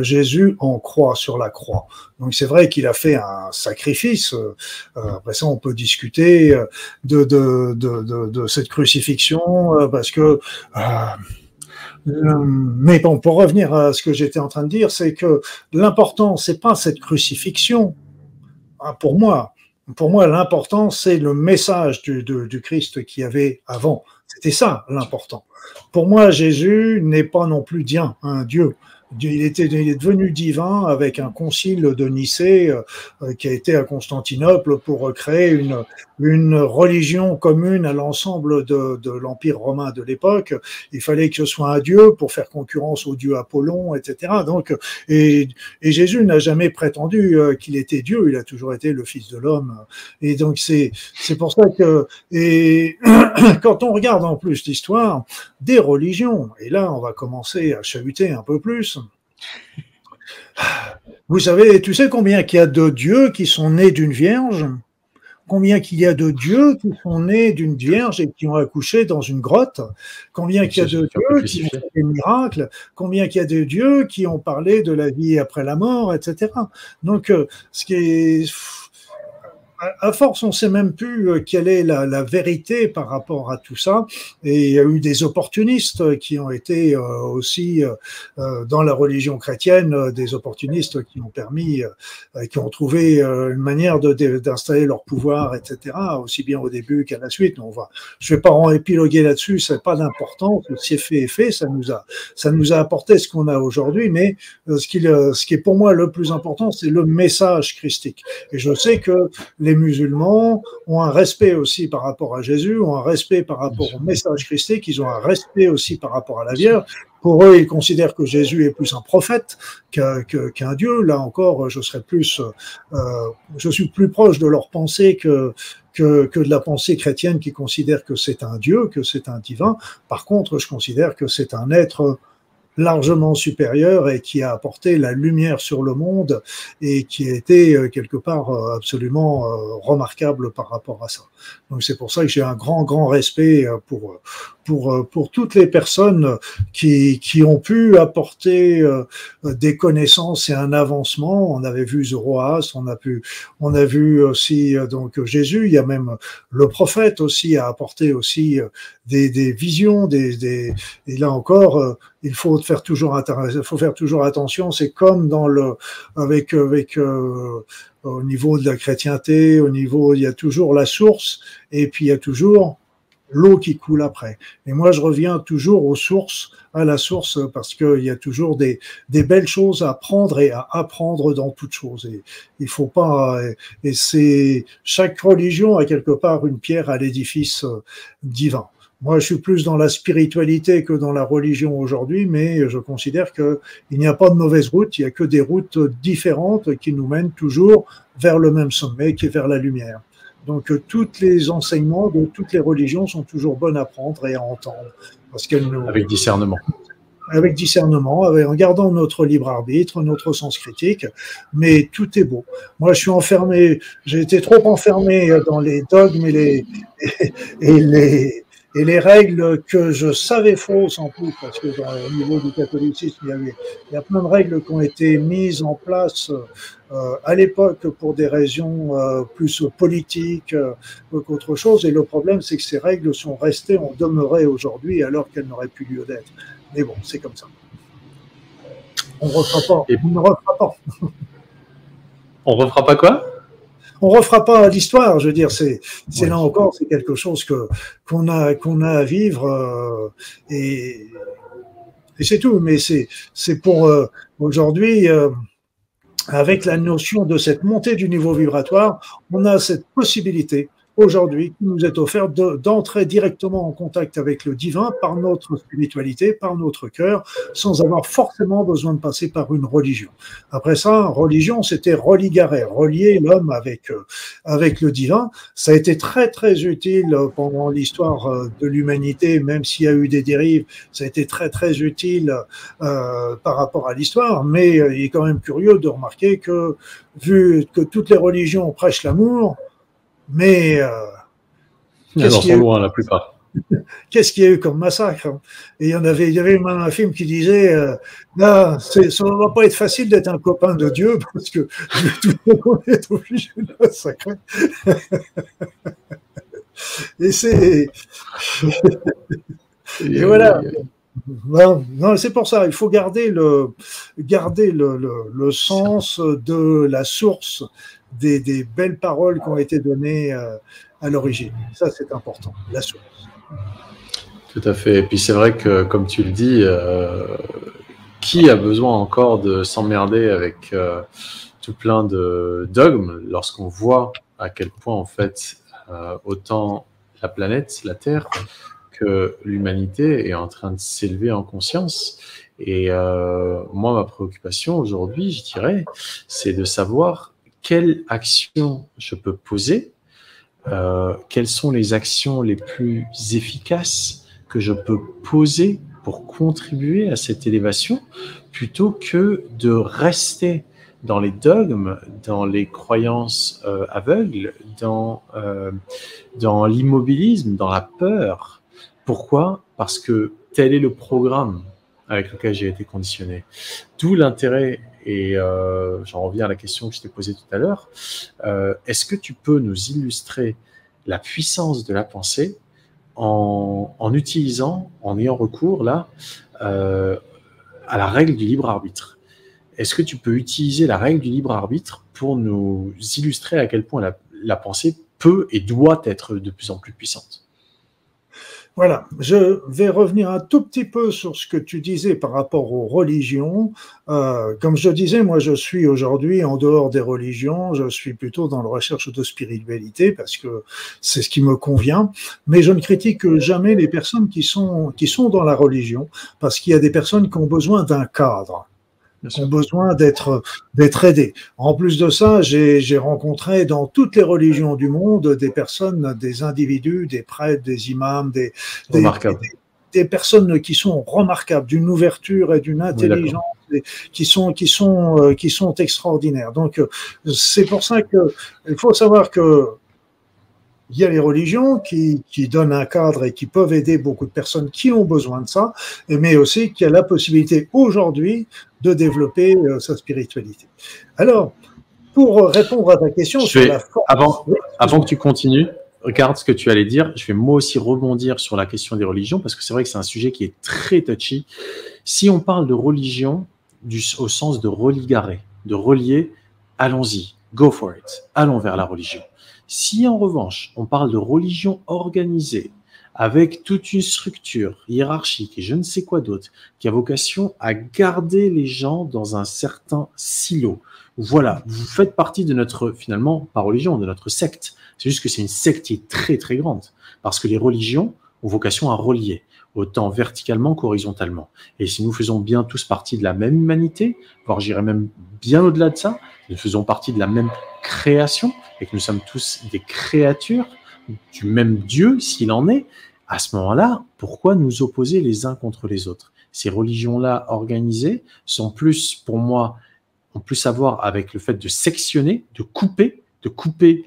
Jésus en croix, sur la croix. Donc c'est vrai qu'il a fait un sacrifice. Après ça, on peut discuter de cette crucifixion parce que. Mais bon, pour revenir à ce que j'étais en train de dire, c'est que l'important, c'est pas cette crucifixion. Pour moi, l'important, c'est le message du Christ qu'il y avait avant. C'était ça, l'important. Pour moi, Jésus n'est pas non plus un dieu. Il est devenu divin avec un concile de Nicée qui a été à Constantinople pour créer une religion commune à l'ensemble de l'Empire romain de l'époque. Il fallait que ce soit un dieu pour faire concurrence au dieu Apollon, etc. Donc, et Jésus n'a jamais prétendu qu'il était Dieu, il a toujours été le Fils de l'homme. Et donc c'est pour ça que, et quand on regarde en plus l'histoire des religions, et là on va commencer à chahuter un peu plus. Vous savez, tu sais combien qu'il y a de dieux qui sont nés d'une vierge ? Combien qu'il y a de dieux qui sont nés d'une vierge et qui ont accouché dans une grotte? Combien qu'il y a de dieux qui ont fait des miracles? Combien qu'il y a de dieux qui ont parlé de la vie après la mort, etc. Donc, ce qui est... À force, on ne sait même plus quelle est la vérité par rapport à tout ça. Et il y a eu des opportunistes qui ont été aussi, dans la religion chrétienne, des opportunistes qui ont permis, qui ont trouvé une manière d'installer leur pouvoir, etc., aussi bien au début qu'à la suite. Je ne vais pas en épiloguer là-dessus, ce n'est pas important. C'est fait et fait, ça nous a apporté ce qu'on a aujourd'hui, mais ce qui est pour moi le plus important, c'est le message christique. Et je sais que les musulmans ont un respect aussi par rapport à Jésus, ont un respect par rapport au message christique, ils ont un respect aussi par rapport à la Vierge. Pour eux, ils considèrent que Jésus est plus un prophète qu'un dieu. Là encore, je suis plus proche de leur pensée que de la pensée chrétienne qui considère que c'est un dieu, que c'est un divin. Par contre, je considère que c'est un être largement supérieur et qui a apporté la lumière sur le monde et qui a été quelque part absolument remarquable par rapport à ça. Donc c'est pour ça que j'ai un grand respect pour pour toutes les personnes qui ont pu apporter des connaissances et un avancement. On avait vu Zoroastre, on a vu aussi donc Jésus. Il y a même le prophète aussi à apporter aussi des visions, et là encore il faut faire toujours attention. C'est comme dans le avec au niveau de la chrétienté, il y a toujours la source et puis il y a toujours l'eau qui coule après. Et moi, je reviens toujours aux sources, à la source, parce qu'il y a toujours des belles choses à prendre et à apprendre dans toute chose. Et il faut pas, et c'est, chaque religion a quelque part une pierre à l'édifice divin. Moi, je suis plus dans la spiritualité que dans la religion aujourd'hui, mais je considère que il n'y a pas de mauvaise route, il n'y a que des routes différentes qui nous mènent toujours vers le même sommet, qui est vers la lumière. Donc, tous les enseignements de toutes les religions sont toujours bons à prendre et à entendre. Parce qu'elles nous... Avec discernement. Avec discernement, en gardant notre libre arbitre, notre sens critique, mais tout est beau. Moi, je suis enfermé, j'ai été trop enfermé dans les dogmes et les règles que je savais fausses en plus, parce que au niveau du catholicisme, il y a plein de règles qui ont été mises en place à l'époque pour des raisons plus politiques qu'autre chose. Et le problème, c'est que ces règles sont restées, ont demeuré aujourd'hui, alors qu'elles n'auraient plus lieu d'être. Mais bon, c'est comme ça. On ne refera pas. On ne refera pas quoi ? On refera pas l'histoire, je veux dire, c'est là encore, c'est quelque chose qu'on a à vivre, et c'est tout. Mais c'est pour aujourd'hui, avec la notion de cette montée du niveau vibratoire, on a cette possibilité aujourd'hui qui nous est offerte d'entrer directement en contact avec le divin par notre spiritualité, par notre cœur, sans avoir forcément besoin de passer par une religion. Après ça, religion, c'était religare, relier l'homme avec le divin. Ça a été très très utile pendant l'histoire de l'humanité, même s'il y a eu des dérives. Ça a été très très utile par rapport à l'histoire, mais il est quand même curieux de remarquer que, vu que toutes les religions prêchent l'amour, mais qu'est-ce qu'ils sont loin la plupart. Qu'est-ce qu'il y a eu comme massacre ? Et il y avait même un film qui disait là, ça ne va pas être facile d'être un copain de Dieu parce que tout le monde est obligé de massacrer. Et c'est et voilà. Non, c'est pour ça. Il faut garder le sens de la source. Des belles paroles qui ont été données à l'origine. Ça, c'est important, la source. Tout à fait. Et puis, c'est vrai que, comme tu le dis, qui a besoin encore de s'emmerder avec tout plein de dogmes lorsqu'on voit à quel point, en fait, autant la planète, la Terre, que l'humanité est en train de s'élever en conscience. Et moi, ma préoccupation aujourd'hui, je dirais, c'est de savoir quelles actions je peux poser, quelles sont les actions les plus efficaces que je peux poser pour contribuer à cette élévation, plutôt que de rester dans les dogmes, dans les croyances aveugles, dans l'immobilisme, dans la peur. Pourquoi ? Parce que tel est le programme avec lequel j'ai été conditionné. D'où l'intérêt. Et j'en reviens à la question que je t'ai posée tout à l'heure. Est-ce que tu peux nous illustrer la puissance de la pensée en ayant recours là à la règle du libre arbitre ? Est-ce que tu peux utiliser la règle du libre arbitre pour nous illustrer à quel point la pensée peut et doit être de plus en plus puissante ? Voilà, je vais revenir un tout petit peu sur ce que tu disais par rapport aux religions. Comme je disais, moi je suis aujourd'hui en dehors des religions, je suis plutôt dans la recherche de spiritualité parce que c'est ce qui me convient, mais je ne critique jamais les personnes qui sont dans la religion parce qu'il y a des personnes qui ont besoin d'un cadre. Ils ont besoin d'être aidés. En plus de ça, j'ai rencontré dans toutes les religions du monde des personnes, des individus, des prêtres, des imams, des personnes qui sont remarquables, d'une ouverture et d'une intelligence, oui, qui sont extraordinaires. Donc c'est pour ça que il faut savoir que Il y a les religions qui donnent un cadre et qui peuvent aider beaucoup de personnes qui ont besoin de ça, mais aussi qui a la possibilité aujourd'hui de développer sa spiritualité. Alors, pour répondre à ta question, avant que tu continues, regarde ce que tu allais dire. Je vais moi aussi rebondir sur la question des religions, parce que c'est vrai que c'est un sujet qui est très touchy. Si on parle de religion au sens de religarer, de relier, allons-y, go for it, allons vers la religion. Si en revanche, on parle de religion organisée, avec toute une structure hiérarchique et je ne sais quoi d'autre, qui a vocation à garder les gens dans un certain silo. Voilà, vous faites partie de notre, finalement, pas religion, de notre secte. C'est juste que c'est une secte qui est très grande, parce que les religions ont vocation à relier, autant verticalement qu'horizontalement. Et si nous faisons bien tous partie de la même humanité, voire j'irais même bien au-delà de ça, nous faisons partie de la même création, et que nous sommes tous des créatures du même Dieu, s'il en est, à ce moment-là, pourquoi nous opposer les uns contre les autres? Ces religions-là organisées sont plus, pour moi, ont plus à voir avec le fait de sectionner, de couper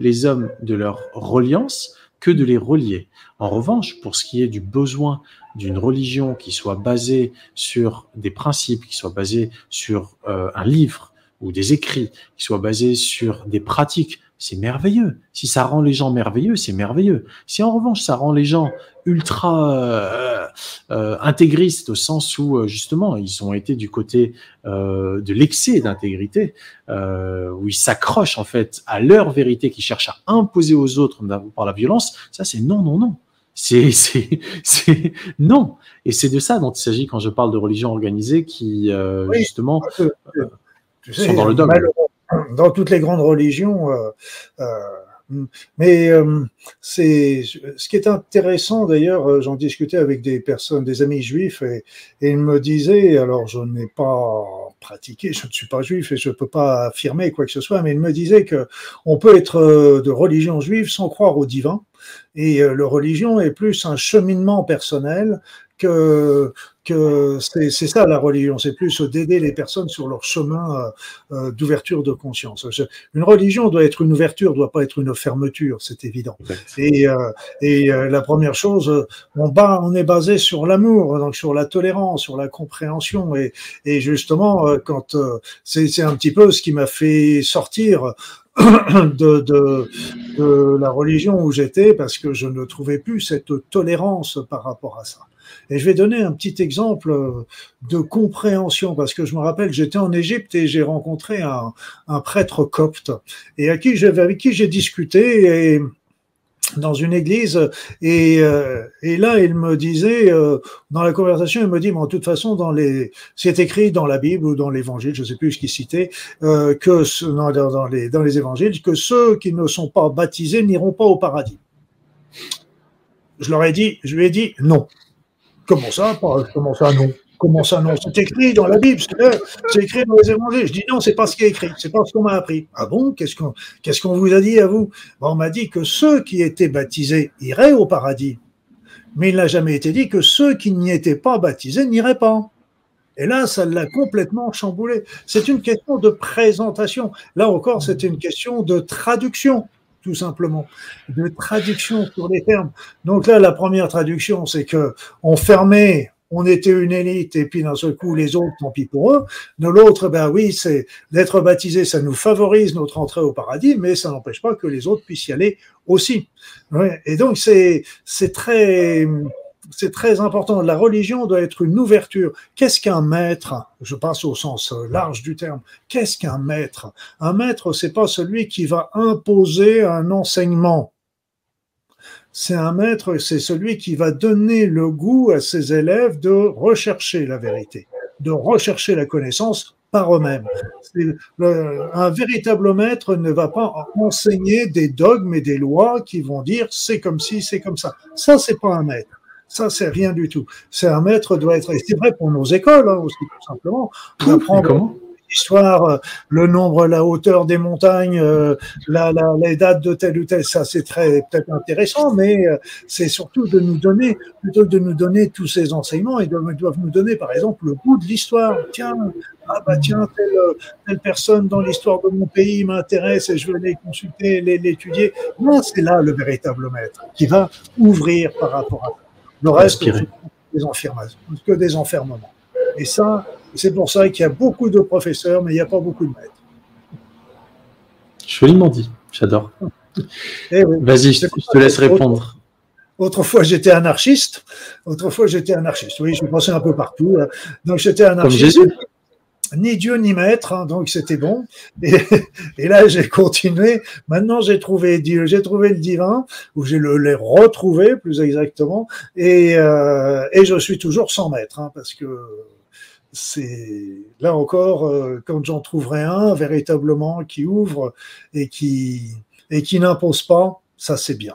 les hommes de leur reliance, que de les relier. En revanche, pour ce qui est du besoin d'une religion qui soit basée sur des principes, qui soit basée sur un livre ou des écrits, qui soit basée sur des pratiques, c'est merveilleux. Si ça rend les gens merveilleux, c'est merveilleux. Si en revanche, ça rend les gens ultra intégristes, au sens où, justement, ils ont été du côté de l'excès d'intégrité, où ils s'accrochent, en fait, à leur vérité qu'ils cherchent à imposer aux autres par la violence, ça, c'est non. C'est non. Et c'est de ça dont il s'agit quand je parle de religions organisées qui, oui, justement, tu sais, sont dans le dogme. Dans toutes les grandes religions, mais c'est ce qui est intéressant d'ailleurs. J'en discutais avec des personnes, des amis juifs, et ils me disaient, alors je n'ai pas pratiqué, je ne suis pas juif et je ne peux pas affirmer quoi que ce soit, mais ils me disaient que on peut être de religion juive sans croire au divin, et la religion est plus un cheminement personnel. Que c'est ça la religion, c'est plus d'aider les personnes sur leur chemin d'ouverture de conscience. Une religion doit être une ouverture, doit pas être une fermeture, c'est évident. Et la première chose, on est basé sur l'amour, donc sur la tolérance, sur la compréhension, et justement quand c'est un petit peu ce qui m'a fait sortir de la religion où j'étais, parce que je ne trouvais plus cette tolérance par rapport à ça. Et je vais donner un petit exemple de compréhension, parce que je me rappelle que j'étais en Égypte et j'ai rencontré un prêtre copte, et avec qui j'ai discuté dans une église, et là il me disait, dans la conversation, il me dit, mais en toute façon, c'est écrit dans la Bible ou dans l'évangile, je sais plus ce qu'il citait, dans les évangiles, que ceux qui ne sont pas baptisés n'iront pas au paradis. Je lui ai dit non. Comment ça? Comment ça non? Comment ça non? C'est écrit dans la Bible, c'est écrit dans les évangiles. Je dis non, c'est pas ce qui est écrit, c'est pas ce qu'on m'a appris. Ah bon? Qu'est-ce qu'on vous a dit à vous? Ben, on m'a dit que ceux qui étaient baptisés iraient au paradis, mais il n'a jamais été dit que ceux qui n'y étaient pas baptisés n'iraient pas. Et là, ça l'a complètement chamboulé. C'est une question de présentation. Là encore, c'était une question de traduction. Tout simplement, de traduction sur les termes. Donc là, la première traduction, c'est que on fermait, on était une élite, et puis d'un seul coup, les autres, tant pis pour eux. De l'autre, ben oui, c'est d'être baptisé, ça nous favorise notre entrée au paradis, mais ça n'empêche pas que les autres puissent y aller aussi. Ouais. Et donc, c'est très important. La religion doit être une ouverture. Qu'est-ce qu'un maître? Je passe au sens large du terme. Qu'est-ce qu'un maître? Un maître, c'est pas celui qui va imposer un enseignement. C'est un maître, c'est celui qui va donner le goût à ses élèves de rechercher la vérité, de rechercher la connaissance par eux-mêmes. Un véritable maître ne va pas enseigner des dogmes et des lois qui vont dire c'est comme ci, c'est comme ça. Ça, c'est pas un maître. Ça, c'est rien du tout. C'est un maître doit être, et c'est vrai pour nos écoles, hein, aussi, tout simplement. Apprendre histoire, le nombre, la hauteur des montagnes, les dates de tel ou tel, ça c'est très peut-être intéressant, mais c'est surtout de nous donner, plutôt que de nous donner tous ces enseignements, ils doivent nous donner par exemple le goût de l'histoire. Tiens, telle personne dans l'histoire de mon pays m'intéresse et je vais aller consulter, l'étudier. Non, c'est là le véritable maître qui va ouvrir par rapport à ça. Le reste, c'est que des enfermements. Et ça, c'est pour ça qu'il y a beaucoup de professeurs, mais il n'y a pas beaucoup de maîtres. Joliment dit, j'adore. Et oui, vas-y, je te laisse répondre. Autrefois, j'étais anarchiste. Oui, je pensais un peu partout. Donc, j'étais anarchiste. Comme Jésus. Ni Dieu ni maître, hein, donc c'était bon. Et là, j'ai continué. Maintenant, j'ai trouvé le divin, ou je l'ai retrouvé plus exactement, et je suis toujours sans maître, hein, parce que c'est là encore, quand j'en trouverai un véritablement qui ouvre et qui n'impose pas, ça c'est bien.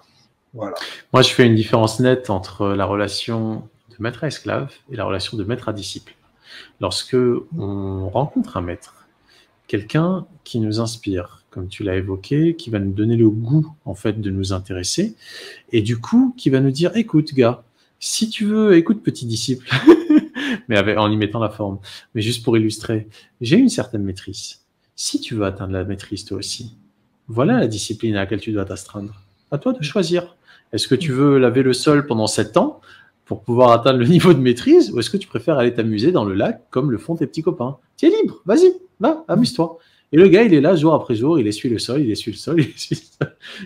Voilà. Moi, je fais une différence nette entre la relation de maître à esclave et la relation de maître à disciple. Lorsque on rencontre un maître, quelqu'un qui nous inspire, comme tu l'as évoqué, qui va nous donner le goût en fait de nous intéresser, et du coup qui va nous dire, écoute gars, si tu veux, écoute petit disciple, mais en y mettant la forme, mais juste pour illustrer, j'ai une certaine maîtrise. Si tu veux atteindre la maîtrise toi aussi, voilà la discipline à laquelle tu dois t'astreindre. À toi de choisir. Est-ce que tu veux laver le sol pendant 7 ans ? Pour pouvoir atteindre le niveau de maîtrise, ou est-ce que tu préfères aller t'amuser dans le lac comme le font tes petits copains ? Tu es libre, vas-y, va, amuse-toi. Et le gars, il est là jour après jour, il essuie le sol,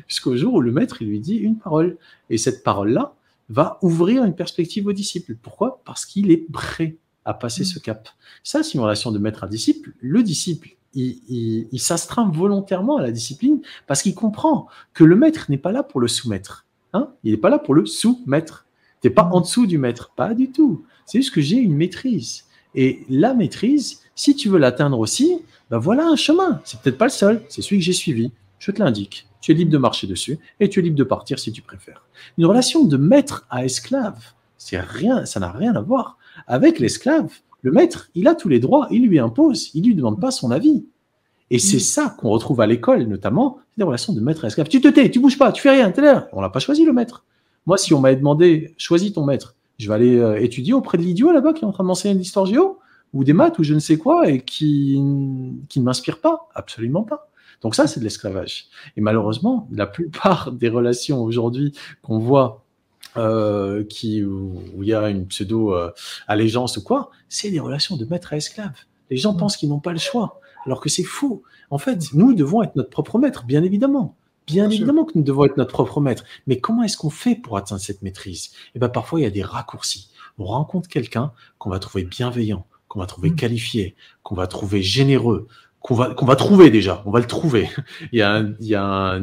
jusqu'au jour où le maître, il lui dit une parole. Et cette parole-là va ouvrir une perspective au disciple. Pourquoi ? Parce qu'il est prêt à passer ce cap. Ça, c'est une relation de maître à disciple. Le disciple, il s'astreint volontairement à la discipline parce qu'il comprend que le maître n'est pas là pour le soumettre. Hein ? Il n'est pas là pour le soumettre. Tu n'es pas en dessous du maître, pas du tout. C'est juste que j'ai une maîtrise. Et la maîtrise, si tu veux l'atteindre aussi, ben voilà un chemin. C'est peut-être pas le seul, c'est celui que j'ai suivi. Je te l'indique. Tu es libre de marcher dessus et tu es libre de partir si tu préfères. Une relation de maître à esclave, c'est rien, ça n'a rien à voir. Avec l'esclave, le maître, il a tous les droits, il lui impose, il ne lui demande pas son avis. Et c'est ça qu'on retrouve à l'école, notamment, des relations de maître à esclave. Tu te tais, tu bouges pas, tu fais rien, t'es là. On l'a pas choisi le maître. Moi, si on m'avait demandé, choisis ton maître, je vais aller étudier auprès de l'idiot là-bas qui est en train de m'enseigner de l'histoire géo ou des maths ou je ne sais quoi et qui ne m'inspire pas, absolument pas. Donc ça, c'est de l'esclavage. Et malheureusement, la plupart des relations aujourd'hui qu'on voit où il y a une pseudo-allégeance ou quoi, c'est des relations de maître à esclave. Les gens pensent qu'ils n'ont pas le choix, alors que c'est faux. En fait, nous devons être notre propre maître, bien évidemment. Bien évidemment que nous devons être notre propre maître. Mais comment est-ce qu'on fait pour atteindre cette maîtrise ? Et bien parfois, il y a des raccourcis. On rencontre quelqu'un qu'on va trouver bienveillant, qu'on va trouver qualifié, qu'on va trouver généreux, qu'on va trouver déjà, on va le trouver. Il y a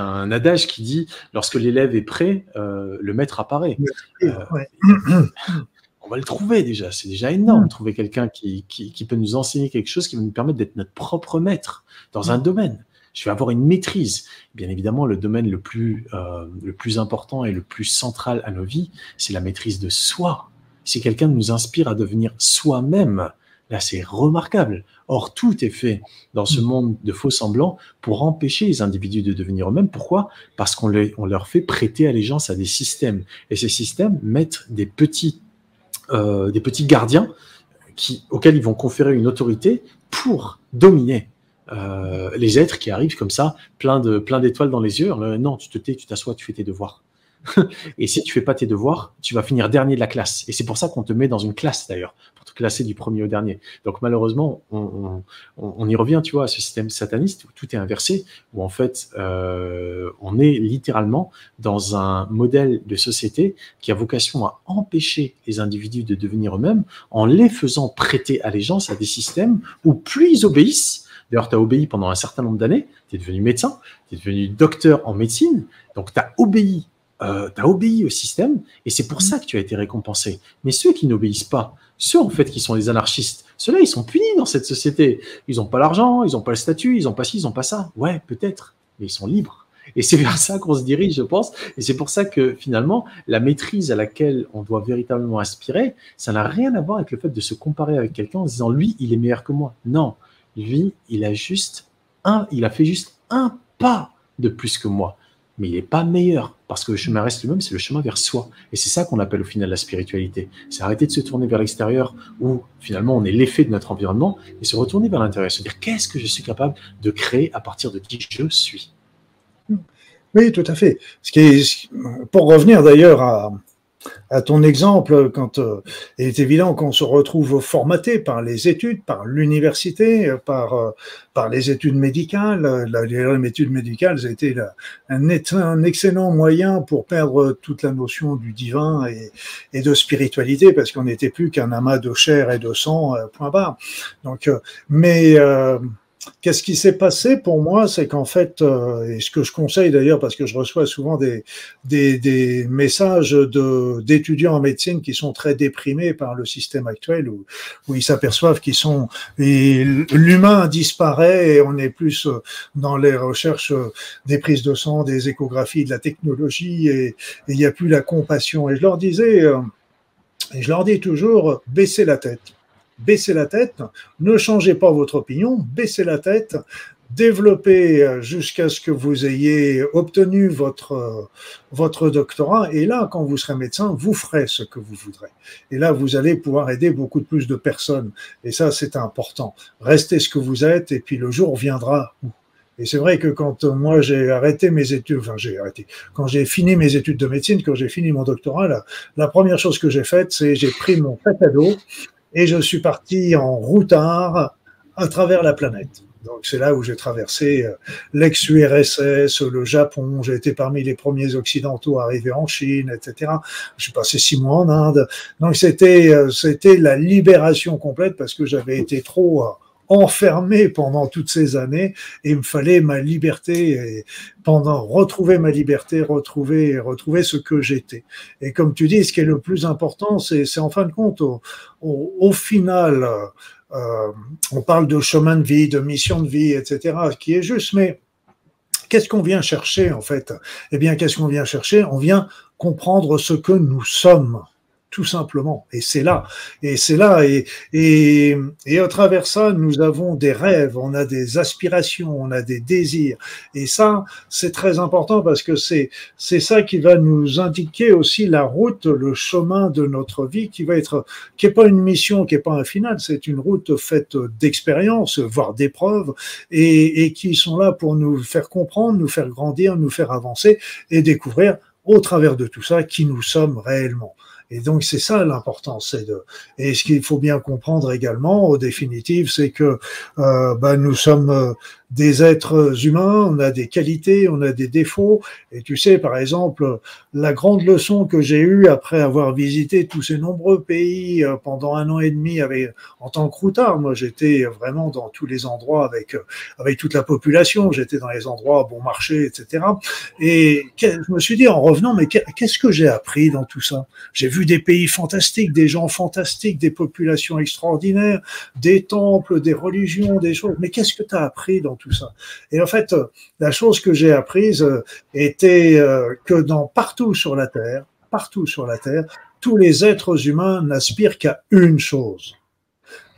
un adage qui dit « Lorsque l'élève est prêt, le maître apparaît ». On va le trouver déjà, c'est déjà énorme, trouver quelqu'un qui peut nous enseigner quelque chose qui va nous permettre d'être notre propre maître dans un domaine. Je vais avoir une maîtrise. Bien évidemment, le domaine le plus important et le plus central à nos vies, c'est la maîtrise de soi. Si quelqu'un nous inspire à devenir soi-même, là, c'est remarquable. Or, tout est fait dans ce monde de faux semblants pour empêcher les individus de devenir eux-mêmes. Pourquoi ? Parce qu'on leur fait prêter allégeance à des systèmes. Et ces systèmes mettent des petits gardiens auxquels ils vont conférer une autorité pour dominer. Les êtres qui arrivent comme ça, plein d'étoiles dans les yeux, non, tu te tais, tu t'assois, tu fais tes devoirs. Et si tu fais pas tes devoirs, tu vas finir dernier de la classe. Et c'est pour ça qu'on te met dans une classe d'ailleurs, pour te classer du premier au dernier. Donc malheureusement, on y revient, tu vois, à ce système sataniste où tout est inversé, où en fait, on est littéralement dans un modèle de société qui a vocation à empêcher les individus de devenir eux-mêmes en les faisant prêter allégeance à des systèmes où plus ils obéissent. D'ailleurs, tu as obéi pendant un certain nombre d'années, tu es devenu médecin, tu es devenu docteur en médecine, donc tu as obéi au système et c'est pour ça que tu as été récompensé. Mais ceux qui n'obéissent pas, ceux en fait qui sont les anarchistes, ceux-là, ils sont punis dans cette société. Ils n'ont pas l'argent, ils n'ont pas le statut, ils n'ont pas ci, ils n'ont pas ça. Ouais, peut-être, mais ils sont libres. Et c'est vers ça qu'on se dirige, je pense. Et c'est pour ça que, finalement, la maîtrise à laquelle on doit véritablement aspirer, ça n'a rien à voir avec le fait de se comparer avec quelqu'un en se disant « lui, il est meilleur que moi ». Non. lui, il a fait juste un pas de plus que moi. Mais il n'est pas meilleur, parce que le chemin reste le même, c'est le chemin vers soi. Et c'est ça qu'on appelle au final la spiritualité. C'est arrêter de se tourner vers l'extérieur, où finalement on est l'effet de notre environnement, et se retourner vers l'intérieur, se dire qu'est-ce que je suis capable de créer à partir de qui je suis. Oui, tout à fait. Pour revenir d'ailleurs à ton exemple, quand il est évident qu'on se retrouve formaté par les études, par l'université, par les études médicales. Les études médicales étaient un excellent moyen pour perdre toute la notion du divin et de spiritualité, parce qu'on n'était plus qu'un amas de chair et de sang, point barre. Donc, qu'est-ce qui s'est passé pour moi, c'est qu'en fait, et ce que je conseille d'ailleurs, parce que je reçois souvent des messages d'étudiants en médecine qui sont très déprimés par le système actuel, où ils s'aperçoivent l'humain disparaît et on est plus dans les recherches des prises de sang, des échographies, de la technologie, et il n'y a plus la compassion. Et je leur dis toujours, baissez la tête. Baissez la tête, ne changez pas votre opinion, baissez la tête, développez jusqu'à ce que vous ayez obtenu votre doctorat, et là, quand vous serez médecin, vous ferez ce que vous voudrez. Et là, vous allez pouvoir aider beaucoup plus de personnes, et ça, c'est important. Restez ce que vous êtes, et puis le jour viendra. Et c'est vrai que quand moi j'ai arrêté mes études, quand j'ai fini mes études de médecine, quand j'ai fini mon doctorat, la première chose que j'ai faite, c'est j'ai pris mon sac à dos, et je suis parti en routard à travers la planète. Donc c'est là où j'ai traversé l'ex-URSS, le Japon, j'ai été parmi les premiers occidentaux arrivés en Chine, etc. Je suis passé 6 mois en Inde. Donc c'était la libération complète, parce que j'avais été trop enfermé pendant toutes ces années, et il me fallait ma liberté, retrouver ma liberté, retrouver ce que j'étais. Et comme tu dis, ce qui est le plus important, c'est en fin de compte, au final, on parle de chemin de vie, de mission de vie, etc., qui est juste, mais qu'est-ce qu'on vient chercher en fait ? Eh bien, qu'est-ce qu'on vient chercher ? On vient comprendre ce que nous sommes. Tout simplement. Et c'est là. Et à travers ça, nous avons des rêves, on a des aspirations, on a des désirs. Et ça, c'est très important, parce que c'est ça qui va nous indiquer aussi la route, le chemin de notre vie, qui est pas une mission, qui est pas un final, c'est une route faite d'expériences, voire d'épreuves, et qui sont là pour nous faire comprendre, nous faire grandir, nous faire avancer, et découvrir au travers de tout ça qui nous sommes réellement. Et donc c'est ça l'importance. Et ce qu'il faut bien comprendre également, au définitif, c'est que nous sommes des êtres humains, on a des qualités, on a des défauts. Et tu sais, par exemple, la grande leçon que j'ai eue après avoir visité tous ces nombreux pays pendant 1 an et demi en tant que routard, moi j'étais vraiment dans tous les endroits avec toute la population, j'étais dans les endroits bon marché, etc. Et je me suis dit en revenant, mais qu'est-ce que j'ai appris dans tout ça ? J'ai vu des pays fantastiques, des gens fantastiques, des populations extraordinaires, des temples, des religions, des choses. Mais qu'est-ce que tu as appris dans tout ça ? Et en fait, la chose que j'ai apprise était que partout sur la Terre, tous les êtres humains n'aspirent qu'à une chose.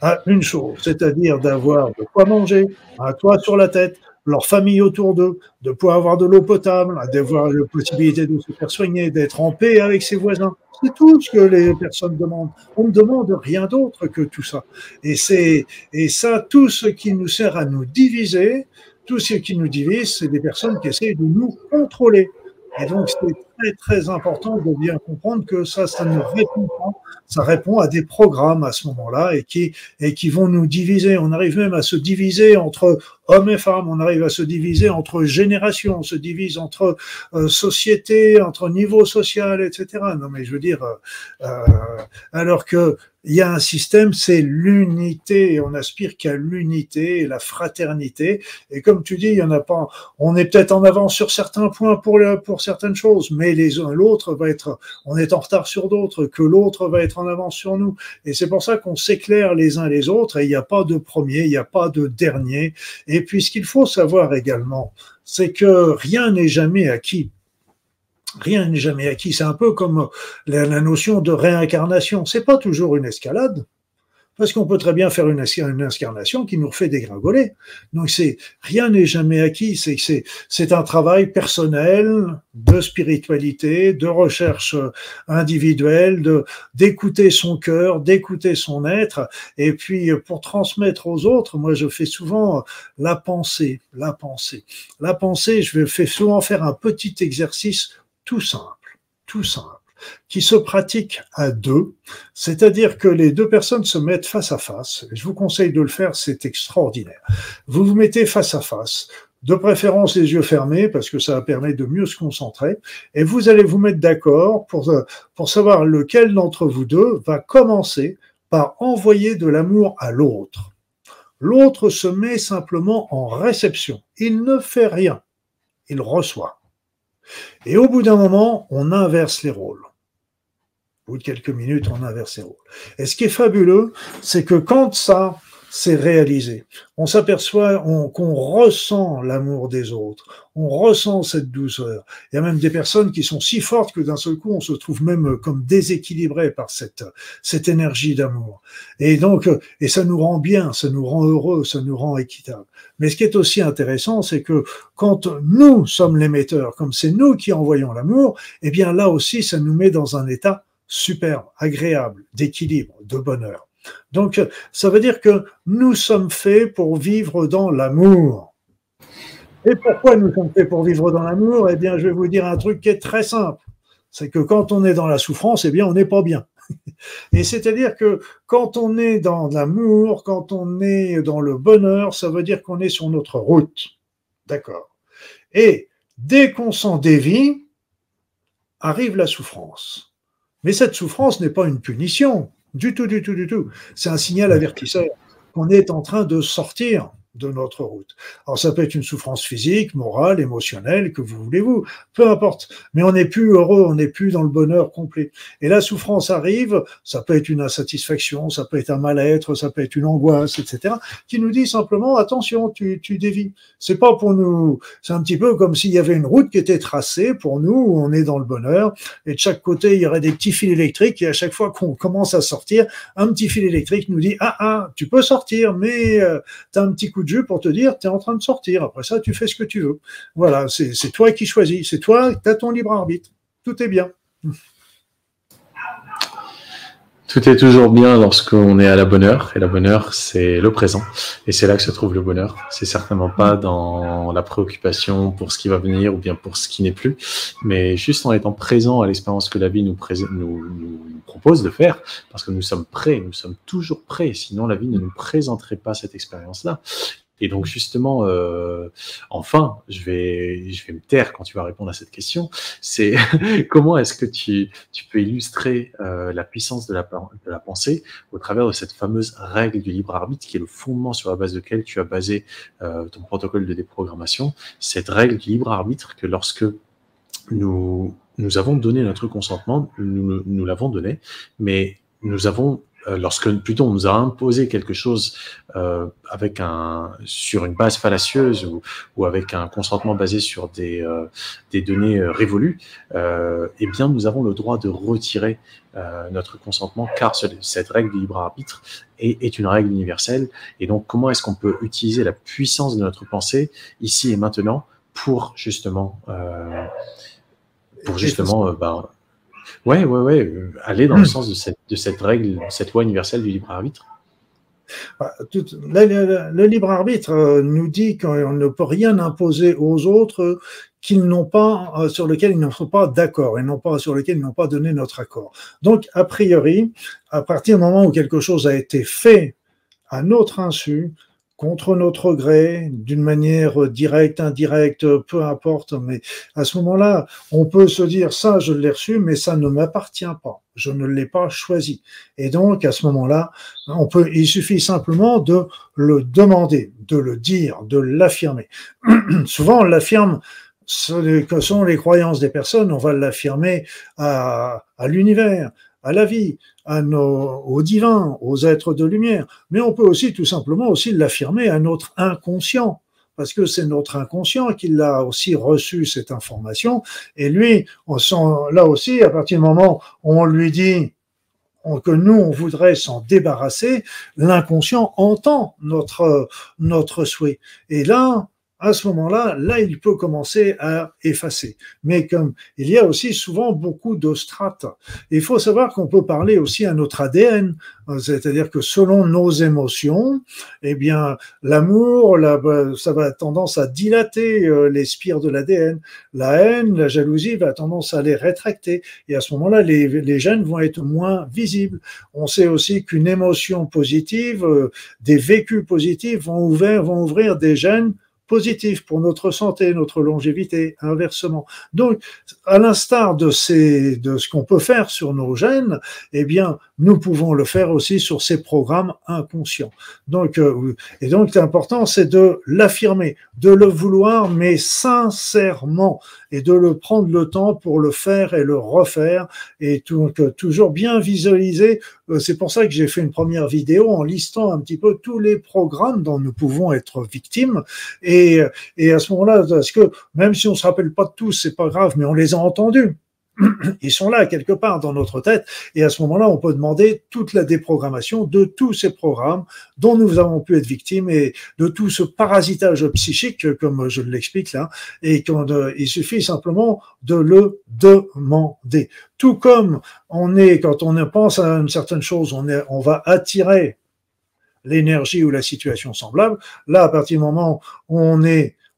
À une chose, c'est-à-dire d'avoir de quoi manger, un toit sur la tête, leur famille autour d'eux, de pouvoir avoir de l'eau potable, d'avoir la possibilité de se faire soigner, d'être en paix avec ses voisins. C'est tout ce que les personnes demandent. On ne demande rien d'autre que tout ça. Et ça, tout ce qui nous sert à nous diviser, tout ce qui nous divise, c'est des personnes qui essayent de nous contrôler. Et donc, c'est très, très important de bien comprendre que ça ne répond pas. Ça répond à des programmes à ce moment-là et qui vont nous diviser. On arrive même à se diviser entre hommes et femmes. On arrive à se diviser entre générations. On se divise entre sociétés, entre niveaux social, etc. Non, mais je veux dire, alors que il y a un système, c'est l'unité. On aspire qu'à l'unité, la fraternité. Et comme tu dis, il y en a pas. On est peut-être en avance sur certains points pour certaines choses, mais l'autre va être. On est en retard sur d'autres, que l'autre va être en avance sur nous. Et c'est pour ça qu'on s'éclaire les uns les autres. Et il n'y a pas de premier, il n'y a pas de dernier. Et puis ce qu'il faut savoir également, c'est que rien n'est jamais acquis. Rien n'est jamais acquis. C'est un peu comme la notion de réincarnation. C'est pas toujours une escalade. Parce qu'on peut très bien faire une incarnation qui nous refait dégringoler. Donc rien n'est jamais acquis, c'est un travail personnel de spiritualité, de recherche individuelle, d'écouter son cœur, d'écouter son être, et puis pour transmettre aux autres, moi je fais souvent la pensée, je fais souvent faire un petit exercice tout simple, qui se pratique à deux, c'est-à-dire que les deux personnes se mettent face à face. Je vous conseille de le faire, c'est extraordinaire. Vous vous mettez face à face, de préférence les yeux fermés, parce que ça permet de mieux se concentrer, et vous allez vous mettre d'accord pour savoir lequel d'entre vous deux va commencer par envoyer de l'amour à l'autre. L'autre se met simplement en réception, il ne fait rien, il reçoit. Et au bout d'un moment, on inverse les rôles. Au bout de quelques minutes, on inverse les rôles. Et ce qui est fabuleux, c'est que quand ça s'est réalisé, on s'aperçoit qu'on ressent l'amour des autres, on ressent cette douceur. Il y a même des personnes qui sont si fortes que d'un seul coup, on se trouve même comme déséquilibré par cette énergie d'amour. Et donc, ça nous rend bien, ça nous rend heureux, ça nous rend équitable. Mais ce qui est aussi intéressant, c'est que quand nous sommes l'émetteur, comme c'est nous qui envoyons l'amour, eh bien là aussi, ça nous met dans un état superbe, agréable, d'équilibre, de bonheur. Donc, ça veut dire que nous sommes faits pour vivre dans l'amour. Et pourquoi nous sommes faits pour vivre dans l'amour ? Eh bien, je vais vous dire un truc qui est très simple. C'est que quand on est dans la souffrance, eh bien, on n'est pas bien. Et c'est-à-dire que quand on est dans l'amour, quand on est dans le bonheur, ça veut dire qu'on est sur notre route. D'accord ? Et dès qu'on s'en dévie, arrive la souffrance. Mais cette souffrance n'est pas une punition. Du tout. C'est un signal avertisseur qu'on est en train de sortir de notre route. Alors, ça peut être une souffrance physique, morale, émotionnelle, que vous voulez-vous, peu importe. Mais on n'est plus heureux, on n'est plus dans le bonheur complet. Et la souffrance arrive, ça peut être une insatisfaction, ça peut être un mal-être, ça peut être une angoisse, etc., qui nous dit simplement, attention, tu dévies. C'est pas pour nous, c'est un petit peu comme s'il y avait une route qui était tracée pour nous, où on est dans le bonheur, et de chaque côté, il y aurait des petits fils électriques, et à chaque fois qu'on commence à sortir, un petit fil électrique nous dit, tu peux sortir, mais t'as un petit coup de jus pour te dire tu es en train de sortir, après ça tu fais ce que tu veux. Voilà, c'est toi qui choisis, c'est toi, tu as ton libre arbitre, tout est bien. Tout est toujours bien lorsqu'on est à la bonne heure, et la bonne heure c'est le présent, et c'est là que se trouve le bonheur, c'est certainement pas dans la préoccupation pour ce qui va venir ou bien pour ce qui n'est plus, mais juste en étant présent à l'expérience que la vie nous propose de faire, parce que nous sommes prêts, nous sommes toujours prêts, sinon la vie ne nous présenterait pas cette expérience-là. Et donc justement, enfin, je vais me taire quand tu vas répondre à cette question. C'est comment est-ce que tu peux illustrer la puissance de la pensée au travers de cette fameuse règle du libre arbitre qui est le fondement sur la base de laquelle tu as basé ton protocole de déprogrammation. Cette règle du libre arbitre que lorsque nous avons donné notre consentement, nous l'avons donné, mais nous avons lorsque plutôt on nous a imposé quelque chose sur une base fallacieuse ou avec un consentement basé sur des données révolues, eh bien nous avons le droit de retirer notre consentement, car cette règle du libre arbitre est une règle universelle. Et donc comment est-ce qu'on peut utiliser la puissance de notre pensée ici et maintenant pour justement aller dans le sens de cette règle, cette loi universelle du libre arbitre. Le libre arbitre nous dit qu'on ne peut rien imposer aux autres sur lequel ils ne sont pas d'accord, et non pas sur lequel ils n'ont pas donné notre accord. Donc, a priori, à partir du moment où quelque chose a été fait à notre insu, contre notre gré, d'une manière directe, indirecte, peu importe, mais à ce moment-là, on peut se dire, ça, je l'ai reçu, mais ça ne m'appartient pas, je ne l'ai pas choisi. Et donc, à ce moment-là, il suffit simplement de le demander, de le dire, de l'affirmer. Souvent, on l'affirme, que sont les croyances des personnes, on va l'affirmer à l'univers, à la vie, aux divins, aux êtres de lumière, mais on peut aussi tout simplement aussi l'affirmer à notre inconscient, parce que c'est notre inconscient qui l'a aussi reçu cette information, et lui, là aussi, à partir du moment où on lui dit que nous, on voudrait s'en débarrasser, l'inconscient entend notre souhait. Et là, à ce moment-là, il peut commencer à effacer. Mais comme il y a aussi souvent beaucoup de strates, il faut savoir qu'on peut parler aussi à notre ADN, c'est-à-dire que selon nos émotions, eh bien, l'amour, ça va tendance à dilater les spires de l'ADN. La haine, la jalousie va tendance à les rétracter. Et à ce moment-là, les gènes vont être moins visibles. On sait aussi qu'une émotion positive, des vécus positifs vont ouvrir des gènes positif pour notre santé, notre longévité, inversement. Donc, à l'instar de ce qu'on peut faire sur nos gènes, eh bien, nous pouvons le faire aussi sur ces programmes inconscients. Donc, l'important, c'est de l'affirmer, de le vouloir, mais sincèrement, et de le prendre le temps pour le faire et le refaire, et toujours bien visualiser. C'est pour ça que j'ai fait une première vidéo en listant un petit peu tous les programmes dont nous pouvons être victimes. Et à ce moment-là, parce que même si on ne se rappelle pas de tous, c'est pas grave, mais on les a entendus. Ils sont là quelque part dans notre tête, et à ce moment-là, on peut demander toute la déprogrammation de tous ces programmes dont nous avons pu être victimes et de tout ce parasitage psychique, comme je l'explique là, et il suffit simplement de le demander. Tout comme quand on pense à une certaine chose, on va attirer l'énergie ou la situation semblable. Là, à partir du moment où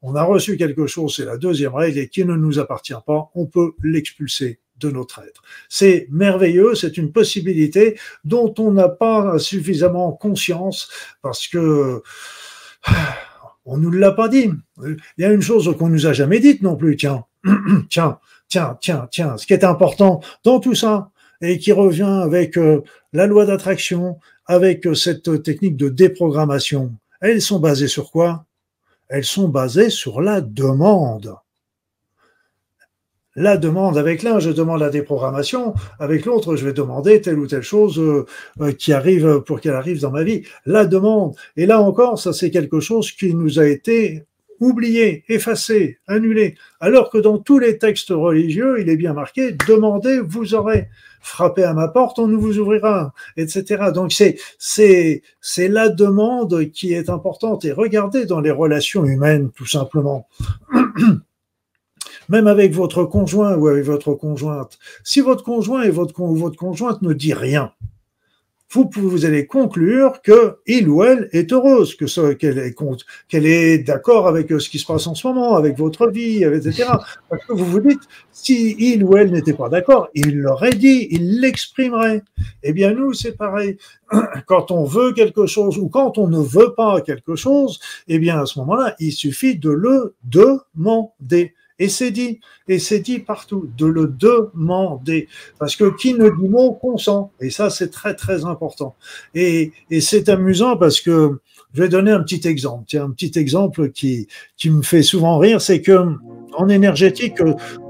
on a reçu quelque chose, c'est la deuxième règle, et qui ne nous appartient pas, on peut l'expulser de notre être. C'est merveilleux, c'est une possibilité dont on n'a pas suffisamment conscience, parce que on nous l'a pas dit. Il y a une chose qu'on nous a jamais dite non plus, tiens, ce qui est important dans tout ça, et qui revient avec la loi d'attraction, avec cette technique de déprogrammation, elles sont basées sur quoi ? Elles sont basées sur la demande. La demande, avec l'un, je demande la déprogrammation, avec l'autre, je vais demander telle ou telle chose qui arrive pour qu'elle arrive dans ma vie. La demande. Et là encore, ça c'est quelque chose qui nous a été oublié, effacé, annulé. Alors que dans tous les textes religieux, il est bien marqué « Demandez, vous aurez ». Frappez à ma porte, on vous ouvrira, etc. Donc c'est la demande qui est importante. Et regardez dans les relations humaines, tout simplement. Même avec votre conjoint ou avec votre conjointe. Si votre conjoint et votre conjointe ne dit rien, vous allez conclure que il ou elle est heureuse, qu'elle est d'accord avec ce qui se passe en ce moment, avec votre vie, etc. Parce que vous vous dites, si il ou elle n'était pas d'accord, il l'aurait dit, il l'exprimerait. Eh bien, nous, c'est pareil. Quand on veut quelque chose ou quand on ne veut pas quelque chose, eh bien, à ce moment-là, il suffit de le demander. Et c'est dit partout, de le demander, parce que qui ne dit mot consent, et ça c'est très très important. Et c'est amusant parce que, je vais donner un petit exemple, qui me fait souvent rire, c'est que en énergétique,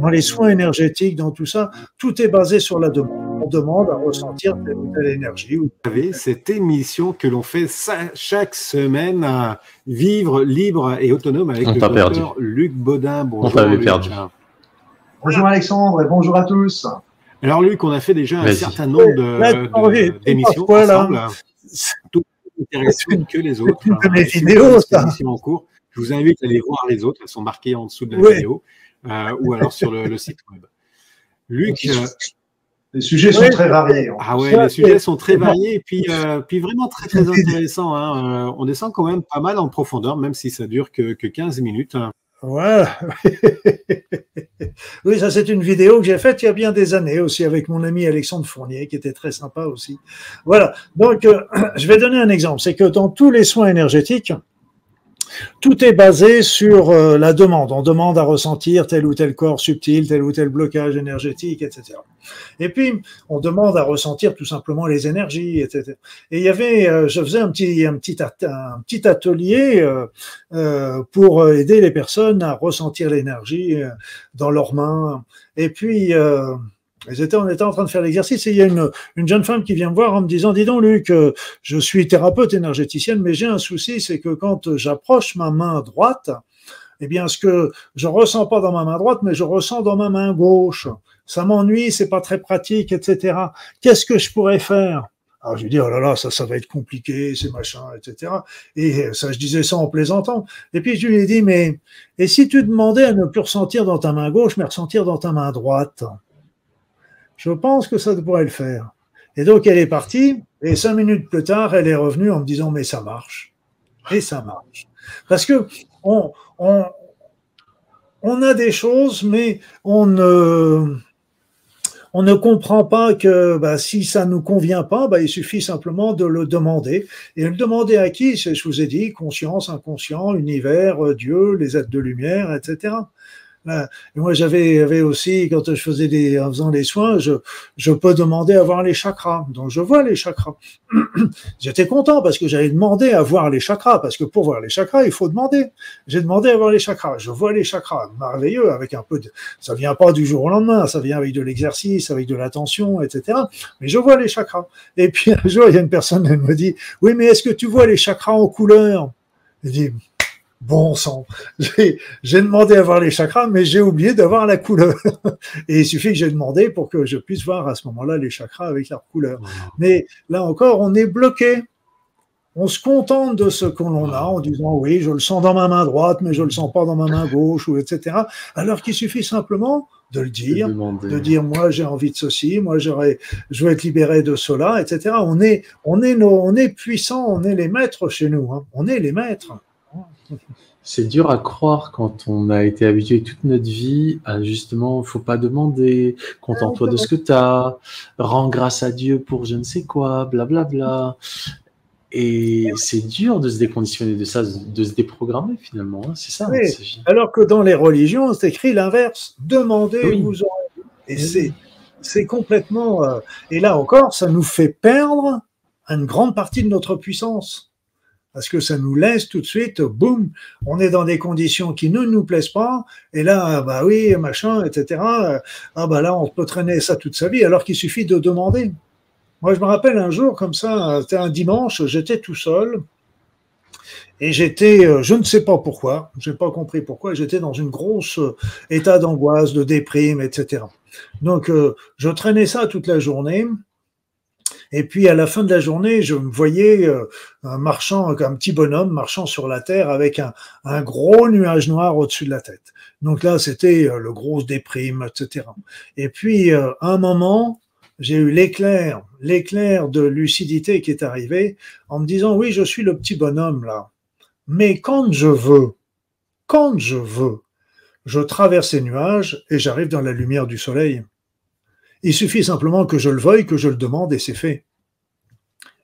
dans les soins énergétiques, dans tout ça, tout est basé sur la demande. On demande à ressentir telle ou telle énergie. Vous savez, cette émission que l'on fait chaque semaine à Vivre libre et autonome avec le docteur Luc Bodin. Bonjour, on t'avait perdu. Bonjour Alexandre et bonjour à tous. Alors Luc, on a fait déjà un certain nombre d'émissions ensemble, toutes plus intéressantes que les autres. Toutes mes vidéos, ça. En cours. Je vous invite à aller voir les autres, elles sont marquées en dessous de la vidéo, ou alors sur le site web. Luc, les sujets sont très variés. Ah ouais, les sujets sont très variés, et puis vraiment très très intéressants. Hein. On descend quand même pas mal en profondeur, même si ça dure que 15 minutes. Hein. Voilà. Oui, ça c'est une vidéo que j'ai faite il y a bien des années aussi avec mon ami Alexandre Fournier qui était très sympa aussi. Voilà, donc je vais donner un exemple, c'est que dans tous les soins énergétiques, tout est basé sur la demande. On demande à ressentir tel ou tel corps subtil, tel ou tel blocage énergétique, etc. Et puis, on demande à ressentir tout simplement les énergies, etc. Et il y avait, je faisais un petit atelier pour aider les personnes à ressentir l'énergie dans leurs mains. Et puis, on était en train de faire l'exercice et il y a une jeune femme qui vient me voir en me disant « Dis donc Luc, je suis thérapeute énergéticienne, mais j'ai un souci, c'est que quand j'approche ma main droite, eh bien, ce que je ressens pas dans ma main droite, mais je ressens dans ma main gauche. Ça m'ennuie, c'est pas très pratique, etc. Qu'est-ce que je pourrais faire? Alors, je lui dis, oh là là, ça va être compliqué, c'est machin, etc. Et ça, je disais ça en plaisantant. Et puis, je lui ai dit, mais, et si tu demandais à ne plus ressentir dans ta main gauche, mais ressentir dans ta main droite? Je pense que ça pourrait le faire. Et donc, elle est partie, et 5 minutes plus tard, elle est revenue en me disant, mais ça marche. Et ça marche. Parce que, on a des choses, mais on ne comprend pas que si ça nous convient pas, il suffit simplement de le demander. Et le demander à qui? Je vous ai dit, conscience, inconscient, univers, Dieu, les êtres de lumière, etc. Et moi, j'avais aussi, quand je faisais en faisant les soins, je peux demander à voir les chakras. Donc, je vois les chakras. J'étais content parce que j'avais demandé à voir les chakras, parce que pour voir les chakras, il faut demander. J'ai demandé à voir les chakras. Je vois les chakras. Merveilleux, avec un peu de, ça vient pas du jour au lendemain, ça vient avec de l'exercice, avec de l'attention, etc. Mais je vois les chakras. Et puis, un jour, il y a une personne, elle me dit, oui, mais est-ce que tu vois les chakras en couleur? Je dis, bon sang, j'ai demandé à voir les chakras, mais j'ai oublié d'avoir la couleur. Et il suffit que j'ai demandé pour que je puisse voir à ce moment-là les chakras avec leur couleur. Mais là encore, on est bloqué. On se contente de ce que l'on a en disant « oui, je le sens dans ma main droite, mais je le sens pas dans ma main gauche », ou etc. Alors qu'il suffit simplement de le dire, de dire « moi, j'ai envie de ceci, moi, je veux être libéré de cela », etc. On est puissant, on est les maîtres chez nous. Hein. On est les maîtres. C'est dur à croire quand on a été habitué toute notre vie à justement, faut pas demander, contente-toi de ce que tu as, rends grâce à Dieu pour je ne sais quoi, blablabla. Et c'est dur de se déconditionner de ça, de se déprogrammer finalement, hein, c'est ça. Oui, alors que dans les religions, c'est écrit l'inverse, demandez, oui. Vous aurez. Et c'est complètement... Et là encore, ça nous fait perdre une grande partie de notre puissance. Parce que ça nous laisse tout de suite, boum, on est dans des conditions qui ne nous plaisent pas, et là, oui, machin, etc. Là, on peut traîner ça toute sa vie, alors qu'il suffit de demander. Moi, je me rappelle un jour, comme ça, c'était un dimanche, j'étais tout seul, et j'étais, je ne sais pas pourquoi, je n'ai pas compris pourquoi, j'étais dans une grosse état d'angoisse, de déprime, etc. Donc, je traînais ça toute la journée. Et puis, à la fin de la journée, je me voyais un petit bonhomme marchant sur la terre avec un gros nuage noir au-dessus de la tête. Donc là, c'était le gros déprime, etc. Et puis, à un moment, j'ai eu l'éclair de lucidité qui est arrivé en me disant, oui, je suis le petit bonhomme là. Mais quand je veux, je traverse ces nuages et j'arrive dans la lumière du soleil. Il suffit simplement que je le veuille, que je le demande, et c'est fait.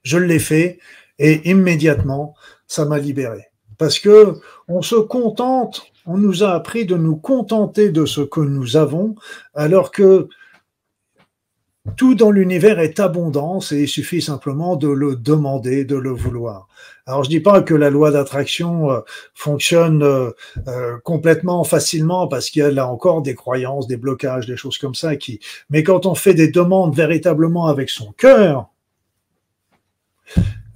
Je l'ai fait, et immédiatement, ça m'a libéré. Parce que on se contente, on nous a appris de nous contenter de ce que nous avons, alors que tout dans l'univers est abondance, et il suffit simplement de le demander, de le vouloir. Alors, je dis pas que la loi d'attraction fonctionne complètement facilement parce qu'il y a là encore des croyances, des blocages, des choses comme ça qui, mais quand on fait des demandes véritablement avec son cœur,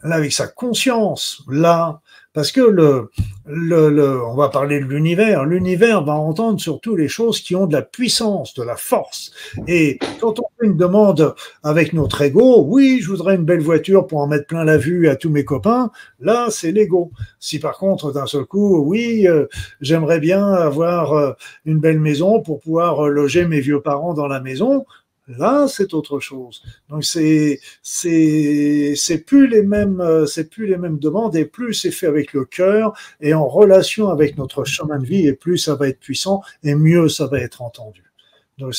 là, avec sa conscience, là, parce que on va parler de l'univers. L'univers va entendre surtout les choses qui ont de la puissance, de la force. Et quand on fait une demande avec notre ego, oui, je voudrais une belle voiture pour en mettre plein la vue à tous mes copains, là, c'est l'ego. Si par contre, d'un seul coup, oui, j'aimerais bien avoir une belle maison pour pouvoir loger mes vieux parents dans la maison, là, c'est autre chose. Donc, c'est plus les mêmes demandes, et plus c'est fait avec le cœur et en relation avec notre chemin de vie, et plus ça va être puissant et mieux ça va être entendu. Donc,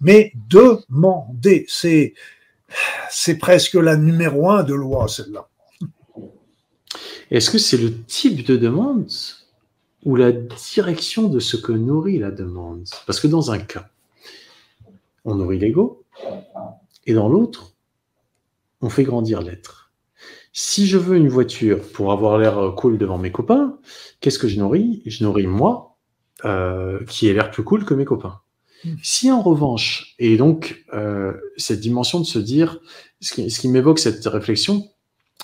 mais demander, c'est presque la numéro 1 de loi, celle-là. Est-ce que c'est le type de demande ou la direction de ce que nourrit la demande? Parce que dans un cas, on nourrit l'ego, et dans l'autre, on fait grandir l'être. Si je veux une voiture pour avoir l'air cool devant mes copains, qu'est-ce que je nourris? Je nourris moi, qui ai l'air plus cool que mes copains. Si en revanche, et donc cette dimension de se dire, ce qui m'évoque cette réflexion,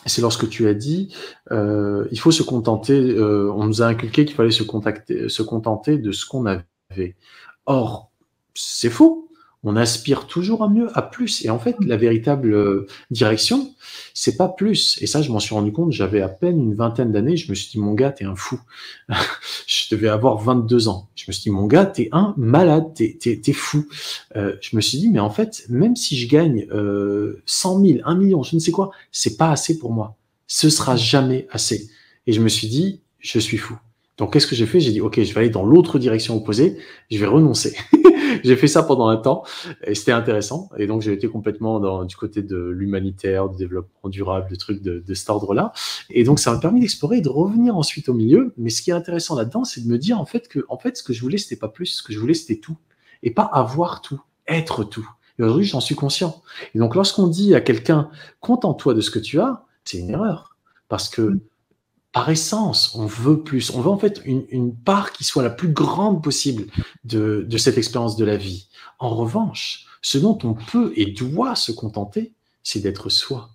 c'est lorsque tu as dit il faut se contenter, on nous a inculqué qu'il fallait se contenter de ce qu'on avait. Or, c'est faux. On aspire toujours à mieux, à plus. Et en fait, la véritable direction, c'est pas plus. Et ça, je m'en suis rendu compte, j'avais à peine une vingtaine d'années, je me suis dit, mon gars, t'es un fou. Je devais avoir 22 ans. Je me suis dit, mon gars, t'es un malade, t'es fou. Je me suis dit, mais en fait, même si je gagne 100 000, 1 million, je ne sais quoi, c'est pas assez pour moi. Ce sera jamais assez. Et je me suis dit, je suis fou. Donc, qu'est-ce que j'ai fait? J'ai dit, ok, je vais aller dans l'autre direction opposée, je vais renoncer. J'ai fait ça pendant un temps et c'était intéressant. Et donc, j'ai été complètement du côté de l'humanitaire, du développement durable, le truc de cet ordre-là. Et donc, ça m'a permis d'explorer et de revenir ensuite au milieu. Mais ce qui est intéressant là-dedans, c'est de me dire en fait, ce que je voulais, c'était pas plus. Ce que je voulais, c'était tout. Et pas avoir tout, être tout. Et aujourd'hui, j'en suis conscient. Et donc, lorsqu'on dit à quelqu'un, contente-toi de ce que tu as, c'est une erreur. Parce que, par essence, on veut plus. On veut en fait une part qui soit la plus grande possible de cette expérience de la vie. En revanche, ce dont on peut et doit se contenter, c'est d'être soi.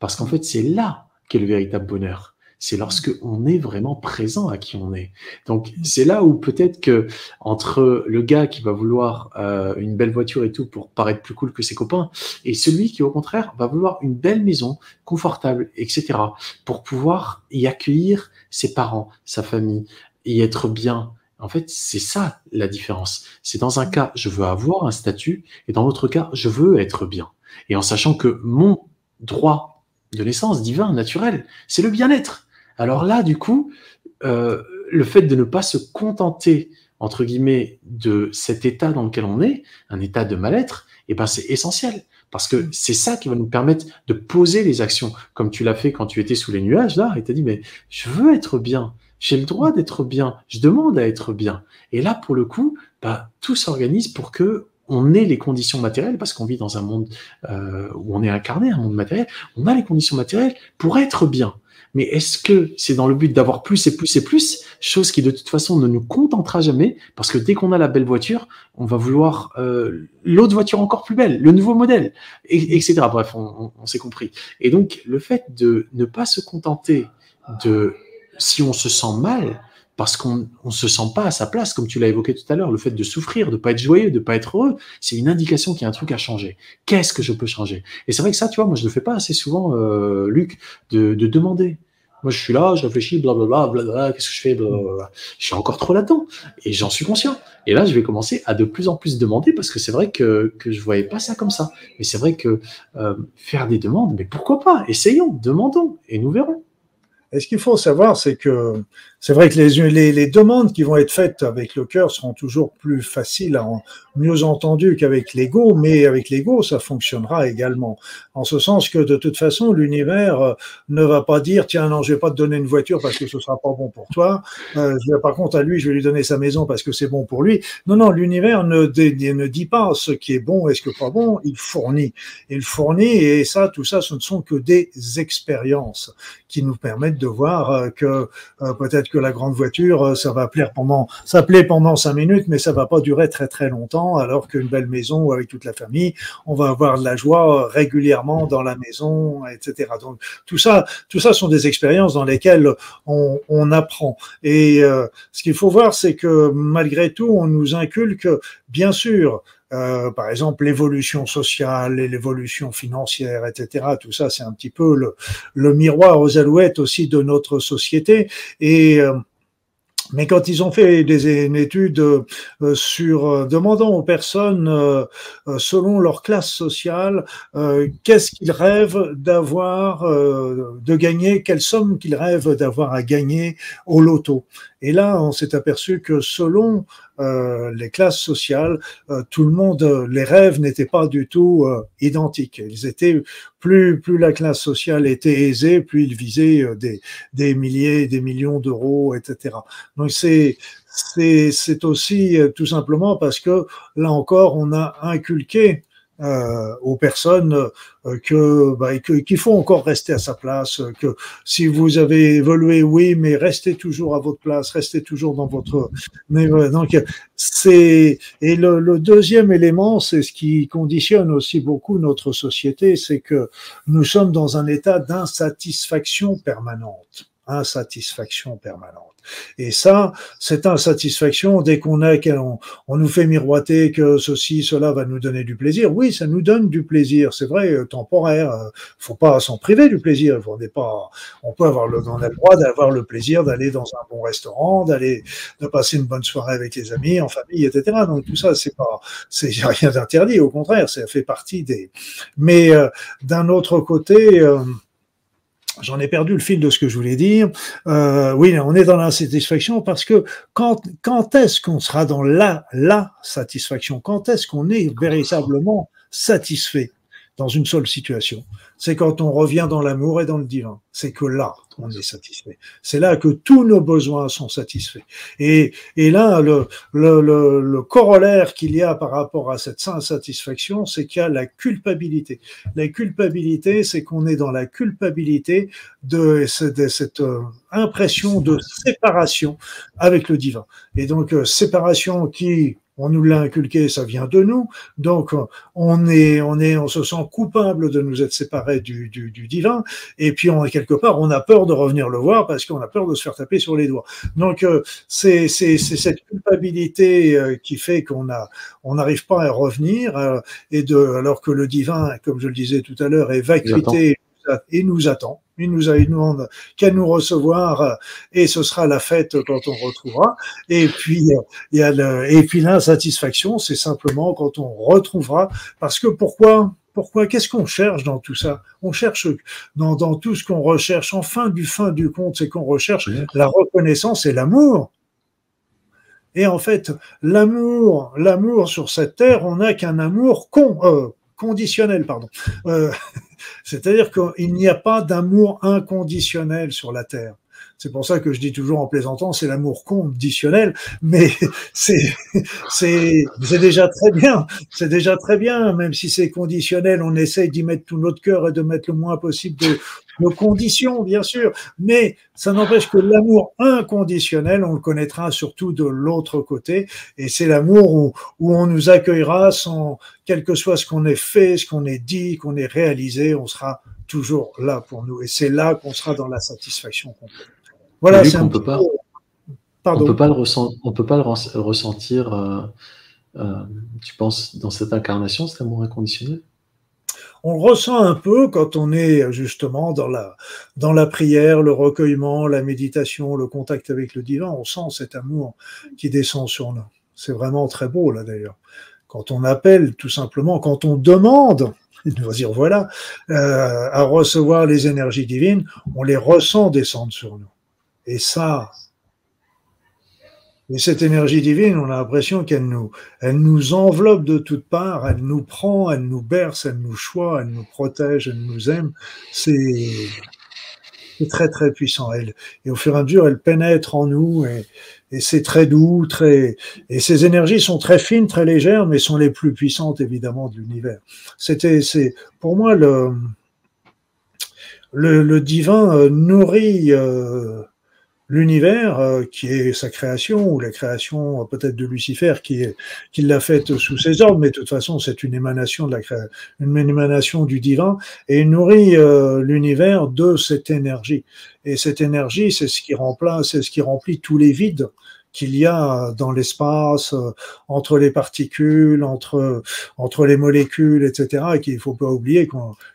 Parce qu'en fait, c'est là qu'est le véritable bonheur. C'est lorsque on est vraiment présent à qui on est. Donc, c'est là où peut-être que entre le gars qui va vouloir une belle voiture et tout pour paraître plus cool que ses copains, et celui qui, au contraire, va vouloir une belle maison, confortable, etc., pour pouvoir y accueillir ses parents, sa famille, y être bien. En fait, c'est ça la différence. C'est dans un cas, je veux avoir un statut, et dans l'autre cas, je veux être bien. Et en sachant que mon droit de naissance, divin, naturel, c'est le bien-être. Alors là, du coup, le fait de ne pas se contenter, entre guillemets, de cet état dans lequel on est, un état de mal-être, eh ben, c'est essentiel. Parce que c'est ça qui va nous permettre de poser les actions, comme tu l'as fait quand tu étais sous les nuages, là, et t'as dit, mais je veux être bien, j'ai le droit d'être bien, je demande à être bien. Et là, pour le coup, bah, tout s'organise pour que on ait les conditions matérielles, parce qu'on vit dans un monde où on est incarné, un monde matériel, on a les conditions matérielles pour être bien. Mais est-ce que c'est dans le but d'avoir plus et plus et plus, chose qui de toute façon ne nous contentera jamais, parce que dès qu'on a la belle voiture, on va vouloir l'autre voiture encore plus belle, le nouveau modèle, etc. Bref, on s'est compris. Et donc, le fait de ne pas se contenter de si on se sent mal, parce qu'on ne se sent pas à sa place, comme tu l'as évoqué tout à l'heure, le fait de souffrir, de ne pas être joyeux, de ne pas être heureux, c'est une indication qu'il y a un truc à changer. Qu'est-ce que je peux changer? Et c'est vrai que ça, tu vois, moi, je ne le fais pas assez souvent, Luc, de demander. Moi, je suis là, je réfléchis, blablabla, blablabla, qu'est-ce que je fais, blablabla. Je suis encore trop là-dedans et j'en suis conscient. Et là, je vais commencer à de plus en plus demander parce que c'est vrai que je ne voyais pas ça comme ça. Mais c'est vrai que faire des demandes, mais pourquoi pas? Essayons, demandons et nous verrons. Et ce qu'il faut savoir, c'est que c'est vrai que les demandes qui vont être faites avec le cœur seront toujours plus faciles à mieux entendues qu'avec l'ego, mais avec l'ego, ça fonctionnera également. En ce sens que de toute façon, l'univers ne va pas dire « Tiens, non, je vais pas te donner une voiture parce que ce sera pas bon pour toi. Par contre, à lui, je vais lui donner sa maison parce que c'est bon pour lui. » Non, non, l'univers ne dit pas ce qui est bon et ce qui est pas bon, il fournit. Il fournit et ça, tout ça, ce ne sont que des expériences qui nous permettent de voir que peut-être que la grande voiture, ça plaît pendant 5 minutes, mais ça va pas durer très très longtemps, alors qu'une belle maison avec toute la famille, on va avoir de la joie régulièrement dans la maison, etc. Donc tout ça sont des expériences dans lesquelles on apprend. Et ce qu'il faut voir, c'est que malgré tout, on nous inculque, bien sûr, par exemple, l'évolution sociale et l'évolution financière, etc. Tout ça, c'est un petit peu le miroir aux alouettes aussi de notre société. Et mais quand ils ont fait une étude sur demandant aux personnes selon leur classe sociale qu'est-ce qu'ils rêvent d'avoir, de gagner, quelle somme qu'ils rêvent d'avoir à gagner au loto. Et là, on s'est aperçu que selon les classes sociales, tout le monde, les rêves n'étaient pas du tout identiques. Ils étaient plus la classe sociale était aisée, plus ils visaient des milliers, des millions d'euros, etc. Donc c'est aussi tout simplement parce que là encore, on a inculqué aux personnes qu'il faut encore rester à sa place, que si vous avez évolué, oui, mais restez toujours à votre place, restez toujours dans votre... Donc, et le deuxième élément, c'est ce qui conditionne aussi beaucoup notre société, c'est que nous sommes dans un état d'insatisfaction permanente. Et ça, cette insatisfaction, dès qu'on nous fait miroiter que ceci, cela va nous donner du plaisir. Oui, ça nous donne du plaisir, c'est vrai, temporaire. Faut pas s'en priver du plaisir. On a le droit d'avoir le plaisir d'aller dans un bon restaurant, de passer une bonne soirée avec les amis, en famille, etc. Donc tout ça, y a rien d'interdit. Au contraire, ça fait partie des. Mais d'un autre côté. J'en ai perdu le fil de ce que je voulais dire. Oui, on est dans l'insatisfaction parce que quand est-ce qu'on sera dans la satisfaction? Quand est-ce qu'on est véritablement satisfait dans une seule situation? C'est quand on revient dans l'amour et dans le divin. C'est que là, on est satisfait. C'est là que tous nos besoins sont satisfaits. Et là, le corollaire qu'il y a par rapport à cette insatisfaction, c'est qu'il y a la culpabilité. La culpabilité, c'est qu'on est dans la culpabilité de cette impression de séparation avec le divin. Et donc, séparation on nous l'a inculqué, ça vient de nous. Donc, on se sent coupable de nous être séparés du divin. Et puis, quelque part, on a peur de revenir le voir parce qu'on a peur de se faire taper sur les doigts. Donc, c'est cette culpabilité qui fait qu'on n'arrive pas à revenir. Alors que le divin, comme je le disais tout à l'heure, est vacuité et nous attend. Il nous demande qu'à nous recevoir et ce sera la fête quand on retrouvera. Et puis, l'insatisfaction, c'est simplement quand on retrouvera. Parce que pourquoi? Qu'est-ce qu'on cherche dans tout ça? On cherche, dans tout ce qu'on recherche, en fin du compte, c'est qu'on recherche la reconnaissance et l'amour. Et en fait, l'amour sur cette terre, on n'a qu'un amour conditionnel, pardon. C'est-à-dire qu'il n'y a pas d'amour inconditionnel sur la terre. C'est pour ça que je dis toujours en plaisantant, c'est l'amour conditionnel, mais c'est déjà très bien. C'est déjà très bien, même si c'est conditionnel, on essaye d'y mettre tout notre cœur et de mettre le moins possible de conditions, bien sûr. Mais ça n'empêche que l'amour inconditionnel, on le connaîtra surtout de l'autre côté, et c'est l'amour où on nous accueillera sans, quel que soit ce qu'on ait fait, ce qu'on ait dit, qu'on ait réalisé, on sera toujours là pour nous, et c'est là qu'on sera dans la satisfaction complète. Voilà, Luc, on peut pas le ressentir, tu penses, dans cette incarnation, cet amour inconditionnel? On le ressent un peu quand on est justement dans la prière, le recueillement, la méditation, le contact avec le divin, on sent cet amour qui descend sur nous. C'est vraiment très beau là d'ailleurs. Quand on appelle tout simplement, quand on demande, il va dire voilà, à recevoir les énergies divines, on les ressent descendre sur nous. Et cette énergie divine, on a l'impression qu'elle nous enveloppe de toutes parts, elle nous prend, elle nous berce, elle nous choit, elle nous protège, elle nous aime. C'est très très puissant. Et au fur et à mesure, elle pénètre en nous et c'est très doux, et ces énergies sont très fines, très légères, mais sont les plus puissantes évidemment de l'univers. C'est pour moi le divin nourrit l'univers qui est sa création, ou la création peut-être de Lucifer qui l'a faite sous ses ordres, mais de toute façon c'est une émanation une émanation du divin, et nourrit l'univers de cette énergie. Et cette énergie, c'est ce qui remplit tous les vides qu'il y a dans l'espace, entre les particules, entre les molécules, etc. Et qu'il faut pas oublier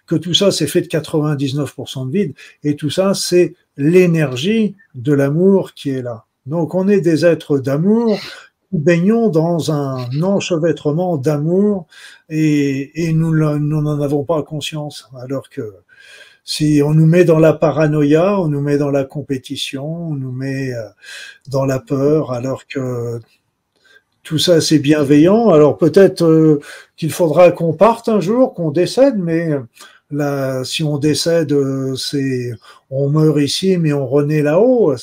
que tout ça c'est fait de 99% de vide, et tout ça c'est l'énergie de l'amour qui est là. Donc on est des êtres d'amour qui baignons dans un enchevêtrement d'amour, et nous n'en avons pas conscience, alors que si on nous met dans la paranoïa, on nous met dans la compétition, on nous met dans la peur, alors que tout ça c'est bienveillant. Alors peut-être qu'il faudra qu'on parte un jour, qu'on décède, mais... Là, si on décède, on meurt ici, mais on renaît là-haut.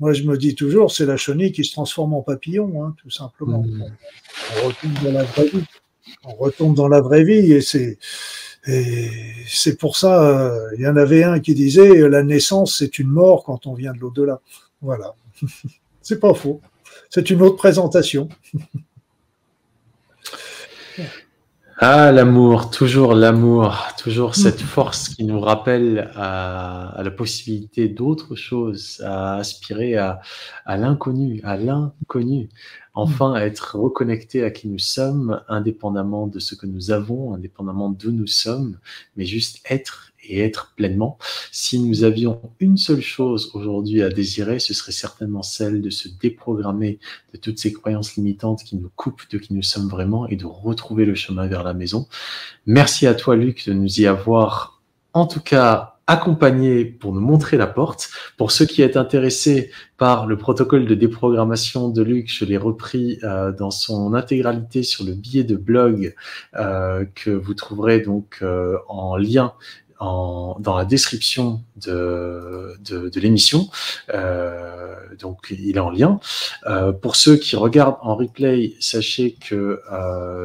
Moi, je me dis toujours, c'est la chenille qui se transforme en papillon, hein, tout simplement. On retourne dans la vraie vie. on retombe dans la vraie vie, et c'est pour ça, il y en avait un qui disait, la naissance c'est une mort quand on vient de l'au-delà. Voilà, c'est pas faux, c'est une autre présentation. Ah, l'amour, toujours l'amour, toujours cette force qui nous rappelle à la possibilité d'autres choses, à aspirer à l'inconnu, à l'inconnu. Enfin, être reconnecté à qui nous sommes, indépendamment de ce que nous avons, indépendamment d'où nous sommes, mais juste être et être pleinement. Si nous avions une seule chose aujourd'hui à désirer, ce serait certainement celle de se déprogrammer de toutes ces croyances limitantes qui nous coupent de qui nous sommes vraiment et de retrouver le chemin vers la maison. Merci à toi, Luc, de nous y avoir, en tout cas, accompagné pour nous montrer la porte. Pour ceux qui sont intéressés par le protocole de déprogrammation de Luc, je l'ai repris dans son intégralité sur le billet de blog que vous trouverez donc en lien dans la description de l'émission, donc il est en lien. Pour ceux qui regardent en replay, sachez que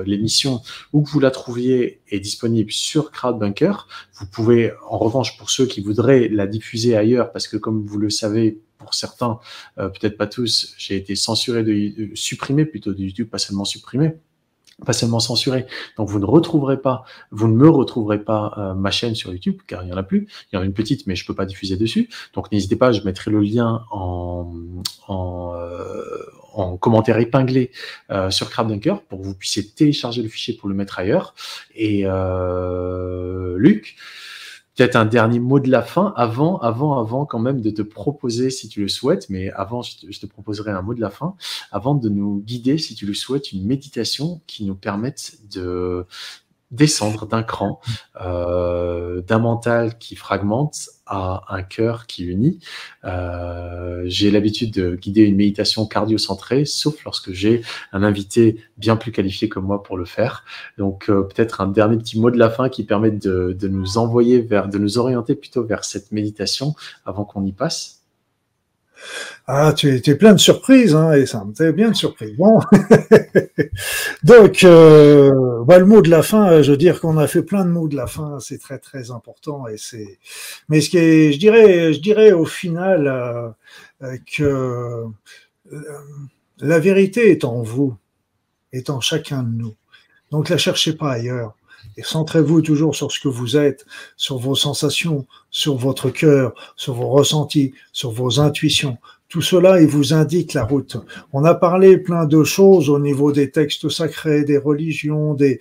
l'émission, où que vous la trouviez, est disponible sur Crowdbunker. Vous pouvez, en revanche, pour ceux qui voudraient la diffuser ailleurs, parce que comme vous le savez, pour certains, peut-être pas tous, j'ai été censuré, supprimé plutôt de YouTube, pas seulement supprimé, pas seulement censuré. Donc vous ne me retrouverez pas ma chaîne sur YouTube, car il n'y en a plus. Il y en a une petite, mais je peux pas diffuser dessus. Donc n'hésitez pas, je mettrai le lien en commentaire épinglé sur Crowdbunker pour que vous puissiez télécharger le fichier pour le mettre ailleurs. Et Luc, peut-être un dernier mot de la fin, avant quand même de te proposer, si tu le souhaites, mais avant, je te proposerai un mot de la fin, avant de nous guider, si tu le souhaites, une méditation qui nous permette de descendre d'un cran, d'un mental qui fragmente à un cœur qui unit. J'ai l'habitude de guider une méditation cardio-centrée, sauf lorsque j'ai un invité bien plus qualifié que moi pour le faire. Donc peut-être un dernier petit mot de la fin qui permet de nous envoyer de nous orienter plutôt vers cette méditation avant qu'on y passe. Ah, tu es plein de surprises, hein, et ça me fait bien de surprises. Bon. Donc, le mot de la fin, je veux dire qu'on a fait plein de mots de la fin, c'est très très important, mais ce qui est, je dirais au final que la vérité est en vous, est en chacun de nous. Donc, la cherchez pas ailleurs. Et centrez-vous toujours sur ce que vous êtes, sur vos sensations, sur votre cœur, sur vos ressentis, sur vos intuitions. Tout cela, il vous indique la route. On a parlé plein de choses au niveau des textes sacrés, des religions, des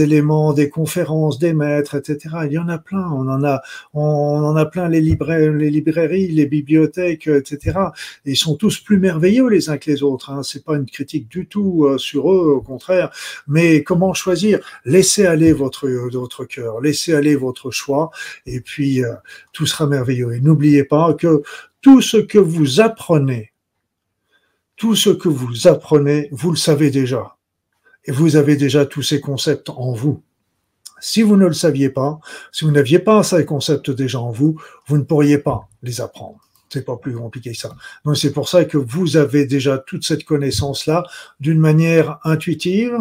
éléments, des conférences, des maîtres, etc. Il y en a plein. On en a plein, les librairies, les bibliothèques, etc. Ils sont tous plus merveilleux les uns que les autres, hein. C'est pas une critique du tout sur eux, au contraire. Mais comment choisir? Laissez aller votre cœur, laissez aller votre choix, et puis tout sera merveilleux. Et n'oubliez pas que tout ce que vous apprenez, vous le savez déjà. Et vous avez déjà tous ces concepts en vous. Si vous ne le saviez pas, si vous n'aviez pas ces concepts déjà en vous, vous ne pourriez pas les apprendre. C'est pas plus compliqué que ça. Donc c'est pour ça que vous avez déjà toute cette connaissance-là d'une manière intuitive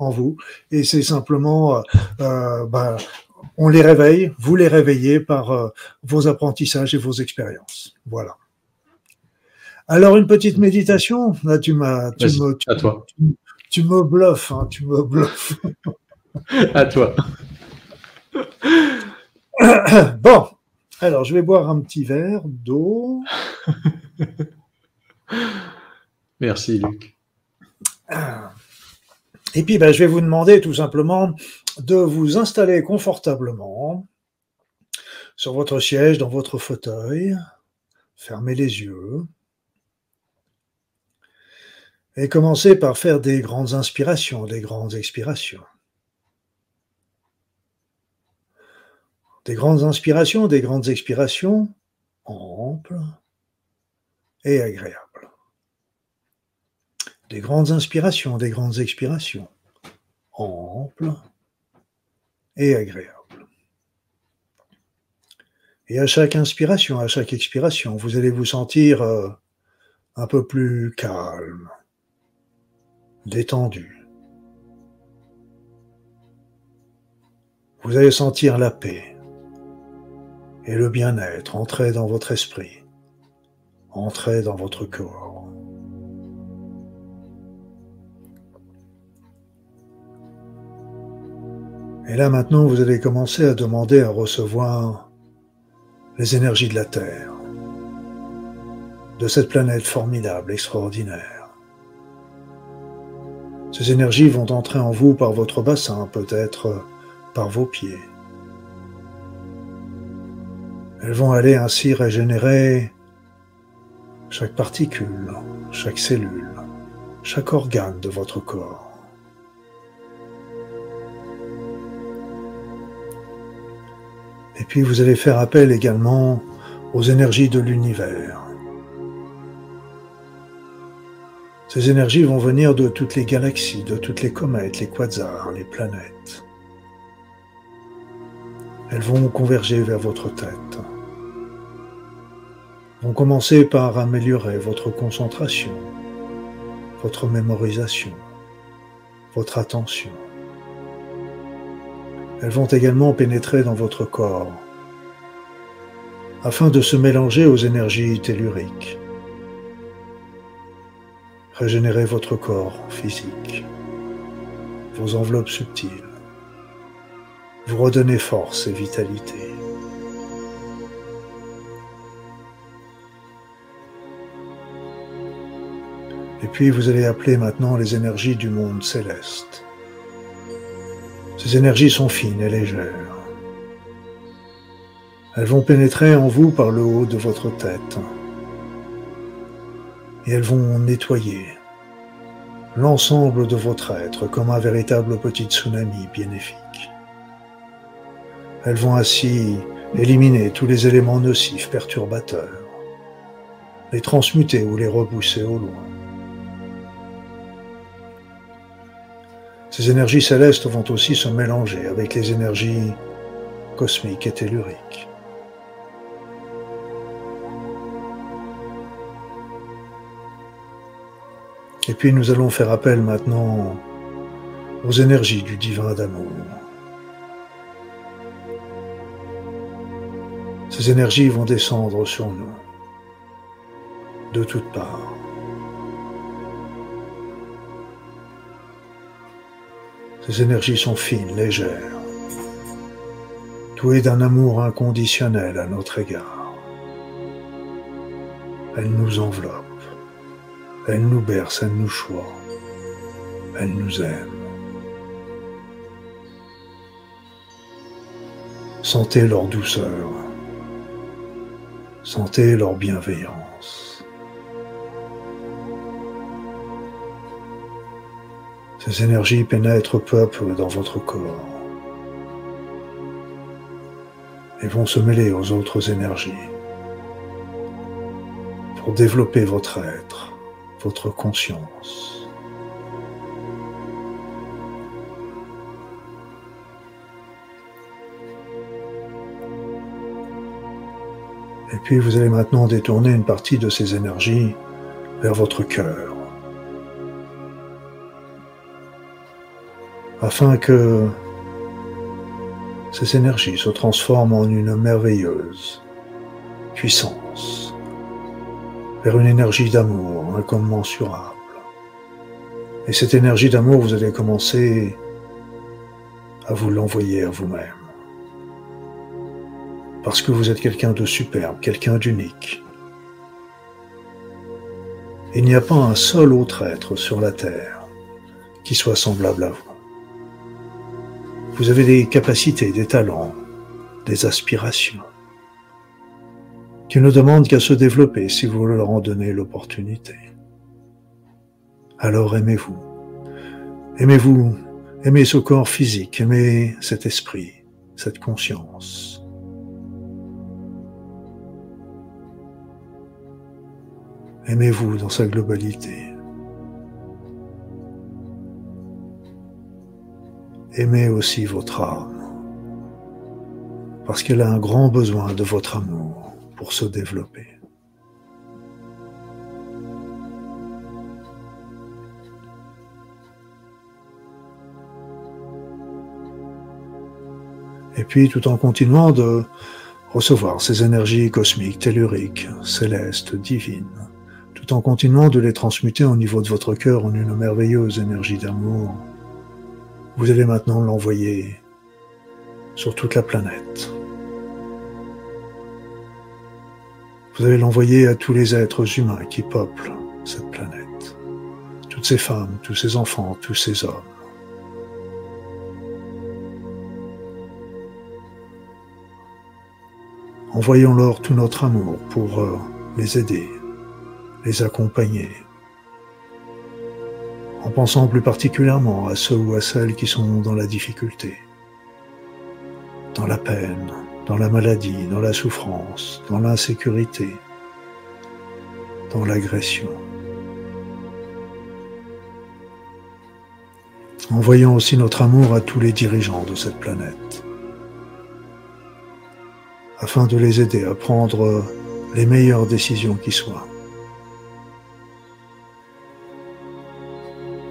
en vous. Et c'est simplement... on les réveille, vous les réveillez par vos apprentissages et vos expériences. Voilà. Alors, une petite méditation. Là, tu me bluffes, hein, tu me bluffes. À toi. Bon, alors, je vais boire un petit verre d'eau. Merci, Luc. Et puis, je vais vous demander tout simplement de vous installer confortablement sur votre siège, dans votre fauteuil. Fermez les yeux. Et commencez par faire des grandes inspirations, des grandes expirations. Des grandes inspirations, des grandes expirations amples et agréables. Des grandes inspirations, des grandes expirations amples et agréable. Et à chaque inspiration, à chaque expiration, vous allez vous sentir un peu plus calme, détendu, Vous allez sentir la paix et le bien-être entrer dans votre esprit, entrer dans votre corps. Et là maintenant, vous allez commencer à demander à recevoir les énergies de la Terre, de cette planète formidable, extraordinaire. Ces énergies vont entrer en vous par votre bassin, peut-être par vos pieds. Elles vont aller ainsi régénérer chaque particule, chaque cellule, chaque organe de votre corps. Et puis vous allez faire appel également aux énergies de l'univers. Ces énergies vont venir de toutes les galaxies, de toutes les comètes, les quasars, les planètes. Elles vont converger vers votre tête. Vont commencer par améliorer votre concentration, votre mémorisation, votre attention. Elles vont également pénétrer dans votre corps, afin de se mélanger aux énergies telluriques. Régénérer votre corps physique, vos enveloppes subtiles, vous redonner force et vitalité. Et puis vous allez appeler maintenant les énergies du monde céleste. Ces énergies sont fines et légères. Elles vont pénétrer en vous par le haut de votre tête. Et elles vont nettoyer l'ensemble de votre être comme un véritable petit tsunami bénéfique. Elles vont ainsi éliminer tous les éléments nocifs perturbateurs, les transmuter ou les repousser au loin. Ces énergies célestes vont aussi se mélanger avec les énergies cosmiques et telluriques. Et puis nous allons faire appel maintenant aux énergies du divin d'amour. Ces énergies vont descendre sur nous, de toutes parts. Ces énergies sont fines, légères, douées d'un amour inconditionnel à notre égard. Elles nous enveloppent. Elle nous berce, elle nous choit, elle nous aime. Sentez leur douceur, sentez leur bienveillance. Ces énergies pénètrent peu à peu dans votre corps et vont se mêler aux autres énergies pour développer votre être, votre conscience. Et puis vous allez maintenant détourner une partie de ces énergies vers votre cœur, afin que ces énergies se transforment en une merveilleuse puissance, vers une énergie d'amour incommensurable. Et cette énergie d'amour, vous allez commencer à vous l'envoyer à vous-même. Parce que vous êtes quelqu'un de superbe, quelqu'un d'unique. Il n'y a pas un seul autre être sur la Terre qui soit semblable à vous. Vous avez des capacités, des talents, des aspirations qui ne demandent qu'à se développer si vous leur en donnez l'opportunité. Alors aimez-vous. Aimez-vous, aimez ce corps physique, aimez cet esprit, cette conscience. Aimez-vous dans sa globalité. Aimez aussi votre âme, parce qu'elle a un grand besoin de votre amour pour se développer. et puis tout en continuant de recevoir ces énergies cosmiques, telluriques, célestes, divines, tout en continuant de les transmuter au niveau de votre cœur en une merveilleuse énergie d'amour. Vous allez maintenant l'envoyer sur toute la planète. Vous allez l'envoyer à tous les êtres humains qui peuplent cette planète. Toutes ces femmes, tous ces enfants, tous ces hommes. Envoyons-leur tout notre amour pour les aider, les accompagner, en pensant plus particulièrement à ceux ou à celles qui sont dans la difficulté, dans la peine, dans la maladie, dans la souffrance, dans l'insécurité, dans l'agression. Envoyons aussi notre amour à tous les dirigeants de cette planète, afin de les aider à prendre les meilleures décisions qui soient,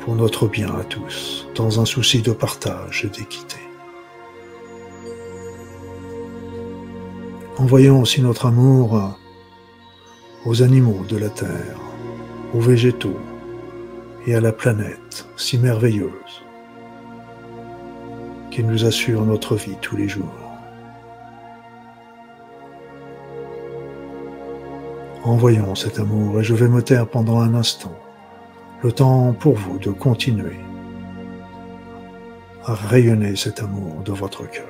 pour notre bien à tous, dans un souci de partage et d'équité. Envoyons aussi notre amour aux animaux de la terre, aux végétaux et à la planète si merveilleuse qui nous assure notre vie tous les jours. Envoyons cet amour et je vais me taire pendant un instant. Le temps pour vous de continuer à rayonner cet amour de votre cœur.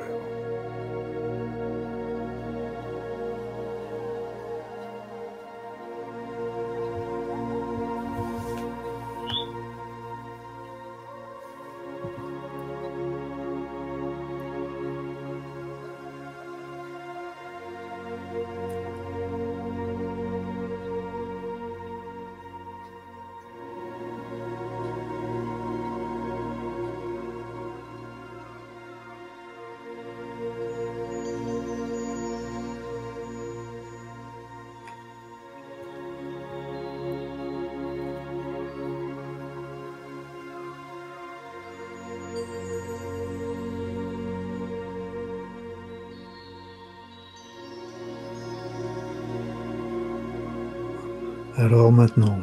Alors maintenant,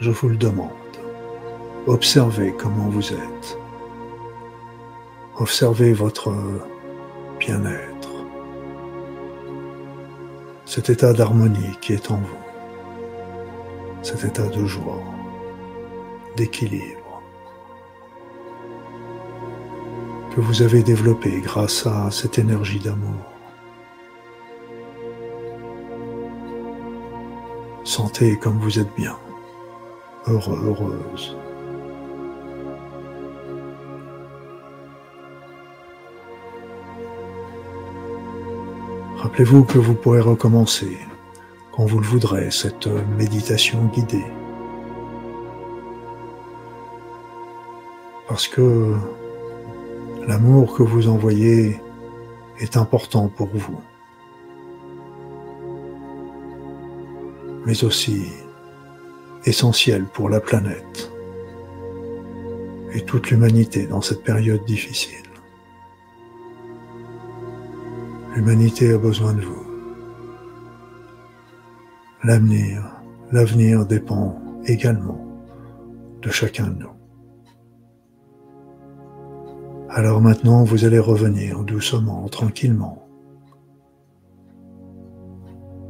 je vous le demande, observez comment vous êtes, observez votre bien-être, cet état d'harmonie qui est en vous, cet état de joie, d'équilibre, que vous avez développé grâce à cette énergie d'amour. Sentez comme vous êtes bien, heureux, heureuse. Rappelez-vous que vous pourrez recommencer, quand vous le voudrez, cette méditation guidée. Parce que l'amour que vous envoyez est important pour vous, mais aussi essentiel pour la planète et toute l'humanité dans cette période difficile. L'humanité a besoin de vous. L'avenir dépend également de chacun de nous. Alors maintenant, vous allez revenir doucement, tranquillement,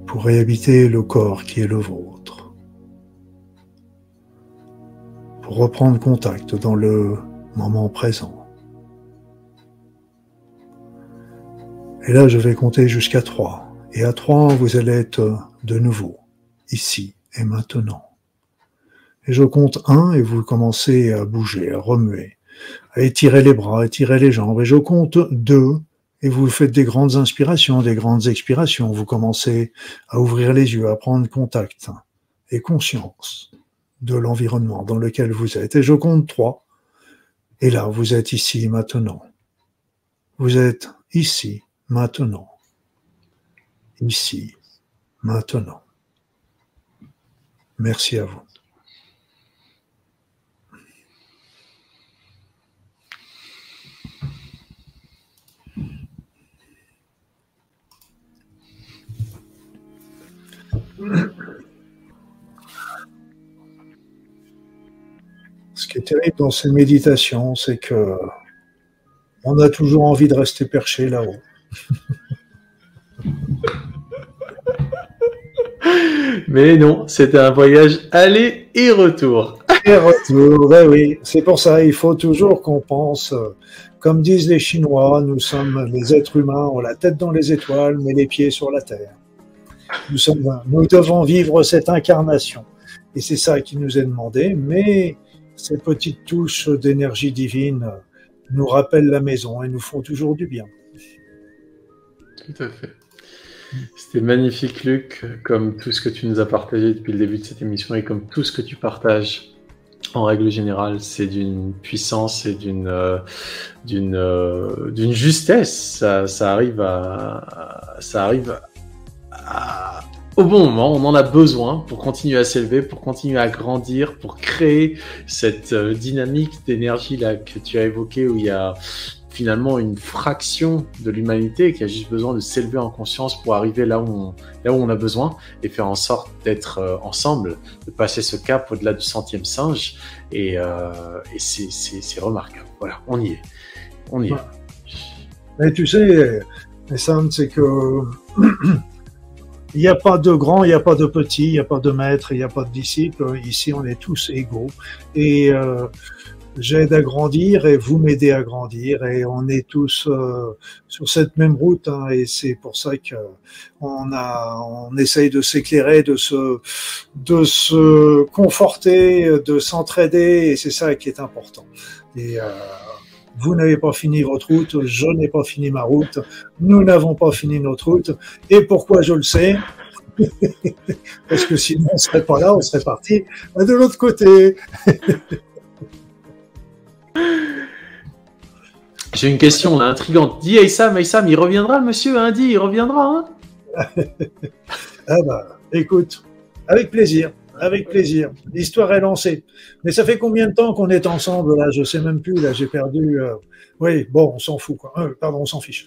pour réhabiter le corps qui est le vôtre, pour reprendre contact dans le moment présent. Et là, je vais compter jusqu'à 3. Et à 3, vous allez être de nouveau, ici et maintenant. Et je compte 1 et vous commencez à bouger, à remuer, à étirer les bras, à étirer les jambes. Et je compte 2. Et vous faites des grandes inspirations, des grandes expirations. Vous commencez à ouvrir les yeux, à prendre contact et conscience de l'environnement dans lequel vous êtes. Et je compte 3. Et là, vous êtes ici, maintenant. Vous êtes ici, maintenant. Ici, maintenant. Merci à vous. qui est terrible dans ces méditations, c'est que on a toujours envie de rester perché là-haut. Mais non, c'est un voyage aller et retour. Et retour, ben oui. C'est pour ça, il faut toujours qu'on pense, comme disent les Chinois, nous sommes les êtres humains, ont la tête dans les étoiles, mais les pieds sur la terre. Nous devons vivre cette incarnation. Et c'est ça qui nous est demandé, mais ces petites touches d'énergie divine nous rappellent la maison et nous font toujours du bien. Tout à fait. C'était magnifique, Luc, comme tout ce que tu nous as partagé depuis le début de cette émission et comme tout ce que tu partages en règle générale, c'est d'une puissance et d'une justesse. Ça arrive au bon moment, on en a besoin pour continuer à s'élever, pour continuer à grandir, pour créer cette dynamique d'énergie là que tu as évoquée, où il y a finalement une fraction de l'humanité qui a juste besoin de s'élever en conscience pour arriver là où on a besoin et faire en sorte d'être ensemble, de passer ce cap au-delà du 100e singe et c'est remarquable. Voilà, on y est. Mais tu sais, Sam, c'est que il n'y a pas de grand, il n'y a pas de petit, il n'y a pas de maître, il n'y a pas de disciple. Ici, on est tous égaux et j'aide à grandir et vous m'aidez à grandir et on est tous sur cette même route, hein, et c'est pour ça que on essaye de s'éclairer, de se conforter, de s'entraider, et c'est ça qui est important. Et vous n'avez pas fini votre route, je n'ai pas fini ma route, nous n'avons pas fini notre route. Et pourquoi je le sais? Parce que sinon on serait pas là, on serait parti de l'autre côté. J'ai une question là, intrigante. Dis Aïssam, il reviendra le monsieur, hein, il reviendra, hein. Ah bah, écoute, avec plaisir, l'histoire est lancée. Mais ça fait combien de temps qu'on est ensemble là? Je sais même plus, là j'ai perdu... Oui, bon, on s'en fout quoi, pardon, on s'en fiche.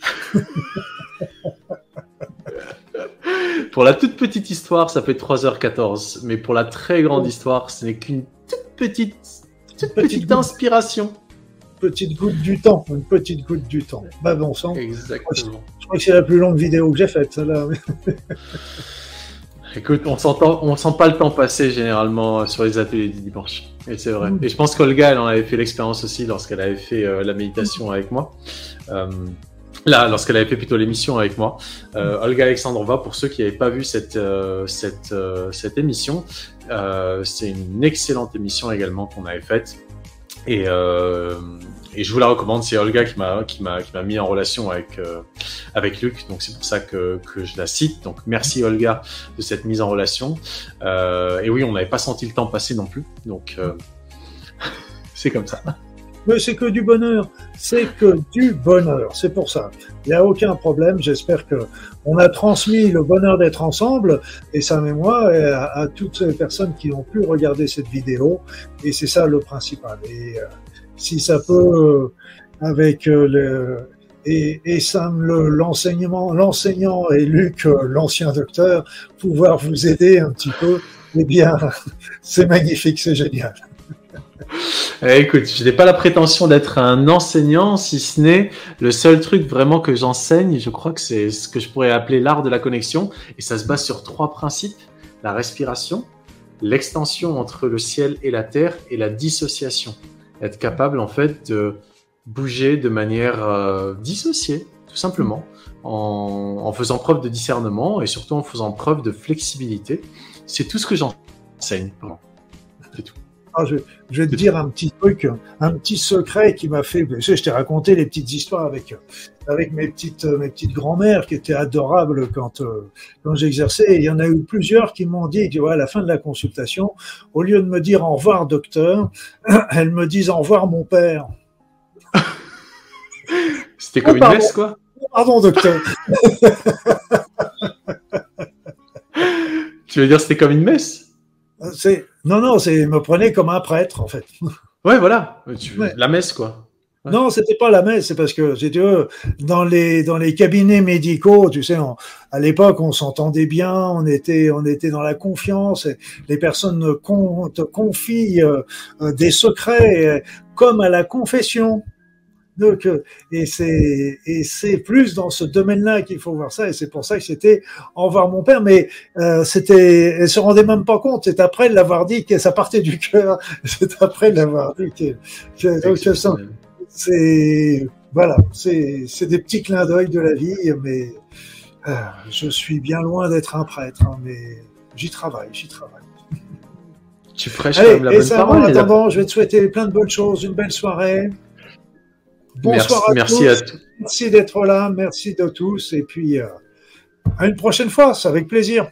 Pour la toute petite histoire, ça fait 3h14, mais pour la très grande histoire, ce n'est qu'une toute petite inspiration. Petite goutte du temps, une petite goutte du temps. Bah bon sang. Exactement. Je crois que c'est la plus longue vidéo que j'ai faite, celle-là. Écoute, on sent pas le temps passer généralement sur les ateliers du dimanche. Et c'est vrai. Et je pense qu'Olga, elle en avait fait l'expérience aussi lorsqu'elle avait fait la méditation avec moi. Lorsqu'elle avait fait plutôt l'émission avec moi, Olga Alexandrova, pour ceux qui n'avaient pas vu cette émission, c'est une excellente émission également qu'on avait faite. Et je vous la recommande, c'est Olga qui m'a mis en relation avec Luc, donc c'est pour ça que je la cite. Donc merci Olga de cette mise en relation. Et oui, on n'avait pas senti le temps passer non plus, donc c'est comme ça. Mais c'est que du bonheur, c'est pour ça. Il n'y a aucun problème, j'espère qu'on a transmis le bonheur d'être ensemble, et Sam et moi, et à toutes les personnes qui ont pu regarder cette vidéo, et c'est ça le principal. Et si ça peut, avec Sam l'enseignant et Luc l'ancien docteur, pouvoir vous aider un petit peu, eh bien c'est magnifique, c'est génial. Écoute, je n'ai pas la prétention d'être un enseignant, si ce n'est le seul truc vraiment que j'enseigne, je crois que c'est ce que je pourrais appeler l'art de la connexion, et ça se base sur 3 principes: la respiration, l'extension entre le ciel et la terre, et la dissociation. Être capable en fait de bouger de manière dissociée, tout simplement, en faisant preuve de discernement et surtout en faisant preuve de flexibilité. C'est tout ce que j'enseigne, c'est tout. Ah, je vais te dire un petit truc, un petit secret qui m'a fait... Je t'ai raconté les petites histoires avec mes petites grand-mères qui étaient adorables quand j'exerçais. Et il y en a eu plusieurs qui m'ont dit, tu vois, à la fin de la consultation, au lieu de me dire au revoir docteur, elles me disent au revoir mon père. C'était comme une messe, quoi. Pardon docteur. Tu veux dire c'était comme une messe? Non, il me prenait comme un prêtre, en fait. Ouais, voilà. La messe, quoi. Ouais. Non, c'était pas la messe, c'est parce que, si tu veux, dans les cabinets médicaux, tu sais, à l'époque, on s'entendait bien, on était dans la confiance, et les personnes te confient des secrets, comme à la confession. Donc, et c'est plus dans ce domaine-là qu'il faut voir ça, et c'est pour ça que c'était au revoir mon père, mais c'était, elle se rendait même pas compte, c'est après l'avoir dit que ça partait du cœur, c'est après l'avoir dit que donc c'est voilà, c'est des petits clins d'œil de la vie, mais je suis bien loin d'être un prêtre, hein, mais j'y travaille. Tu prêches quand même la bonne parole. En attendant, je vais te souhaiter plein de bonnes choses, une belle soirée. Bonsoir à tous. Merci d'être là, merci de tous, et puis à une prochaine fois, c'est avec plaisir.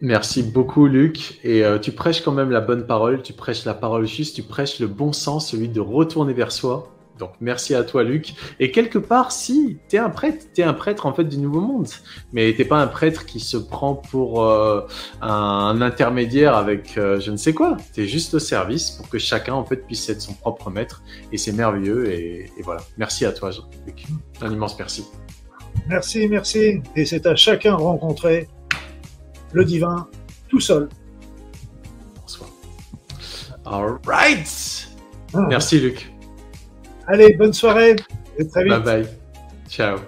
Merci beaucoup Luc, et tu prêches quand même la bonne parole, tu prêches la parole juste, tu prêches le bon sens, celui de retourner vers soi, donc merci à toi Luc. Et quelque part, si, t'es un prêtre en fait du Nouveau Monde, mais t'es pas un prêtre qui se prend pour un intermédiaire avec je ne sais quoi, t'es juste au service pour que chacun en fait puisse être son propre maître, et c'est merveilleux, et voilà, merci à toi Luc, un immense merci. Merci, et c'est à chacun de rencontrer le divin tout seul. Bonsoir. All right. Merci Luc. Allez, bonne soirée et très vite. Bye bye. Ciao.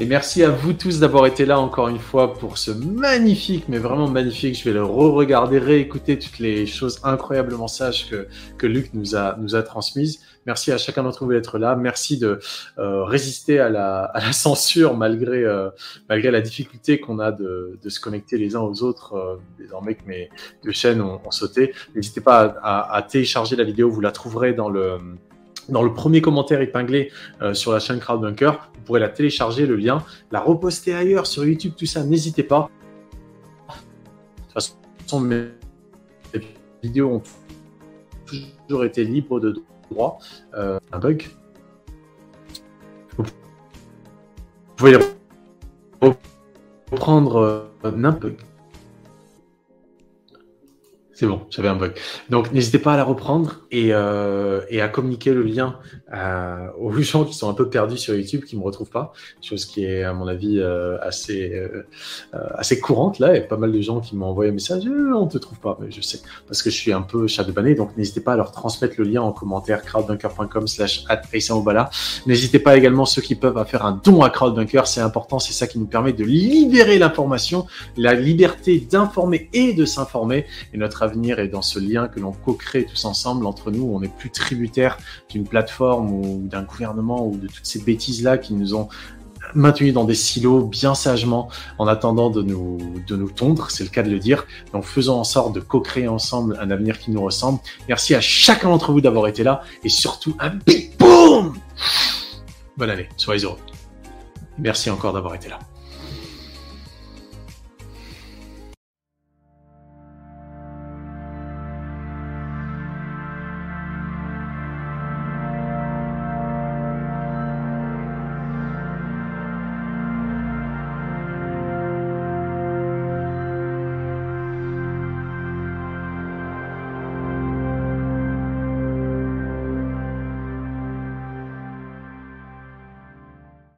Et merci à vous tous d'avoir été là encore une fois pour ce magnifique, mais vraiment magnifique, je vais le re-regarder, réécouter toutes les choses incroyablement sages que Luc nous a transmises. Merci à chacun d'entre vous d'être là. Merci de résister à la censure malgré la difficulté qu'on a de se connecter les uns aux autres. Désormais que mes deux chaînes ont sauté. N'hésitez pas à télécharger la vidéo. Vous la trouverez dans le premier commentaire épinglé sur la chaîne Crowdbunker. Vous pourrez la télécharger, le lien, la reposter ailleurs sur YouTube, tout ça. N'hésitez pas. De toute façon, mes vidéos ont toujours été libres de droit, un bug. Vous pouvez les reprendre n'importe. C'est bon, j'avais un bug. Donc n'hésitez pas à la reprendre et à communiquer le lien aux gens qui sont un peu perdus sur YouTube, qui me retrouvent pas. Chose qui est à mon avis assez courante là. Il y a pas mal de gens qui m'ont envoyé un message. On te trouve pas, mais je sais parce que je suis un peu chardonné. Donc n'hésitez pas à leur transmettre le lien en commentaire crowdbunker.com/@aissaobala. N'hésitez pas également ceux qui peuvent à faire un don à Crowdbunker. C'est important, c'est ça qui nous permet de libérer l'information, la liberté d'informer et de s'informer. Et notre avenir est dans ce lien que l'on co-crée tous ensemble entre nous. On n'est plus tributaire d'une plateforme ou d'un gouvernement ou de toutes ces bêtises-là qui nous ont maintenus dans des silos bien sagement en attendant de nous tondre, c'est le cas de le dire. Donc faisons en sorte de co-créer ensemble un avenir qui nous ressemble. Merci à chacun d'entre vous d'avoir été là et surtout un big boom! Bonne année, soyez heureux. Merci encore d'avoir été là.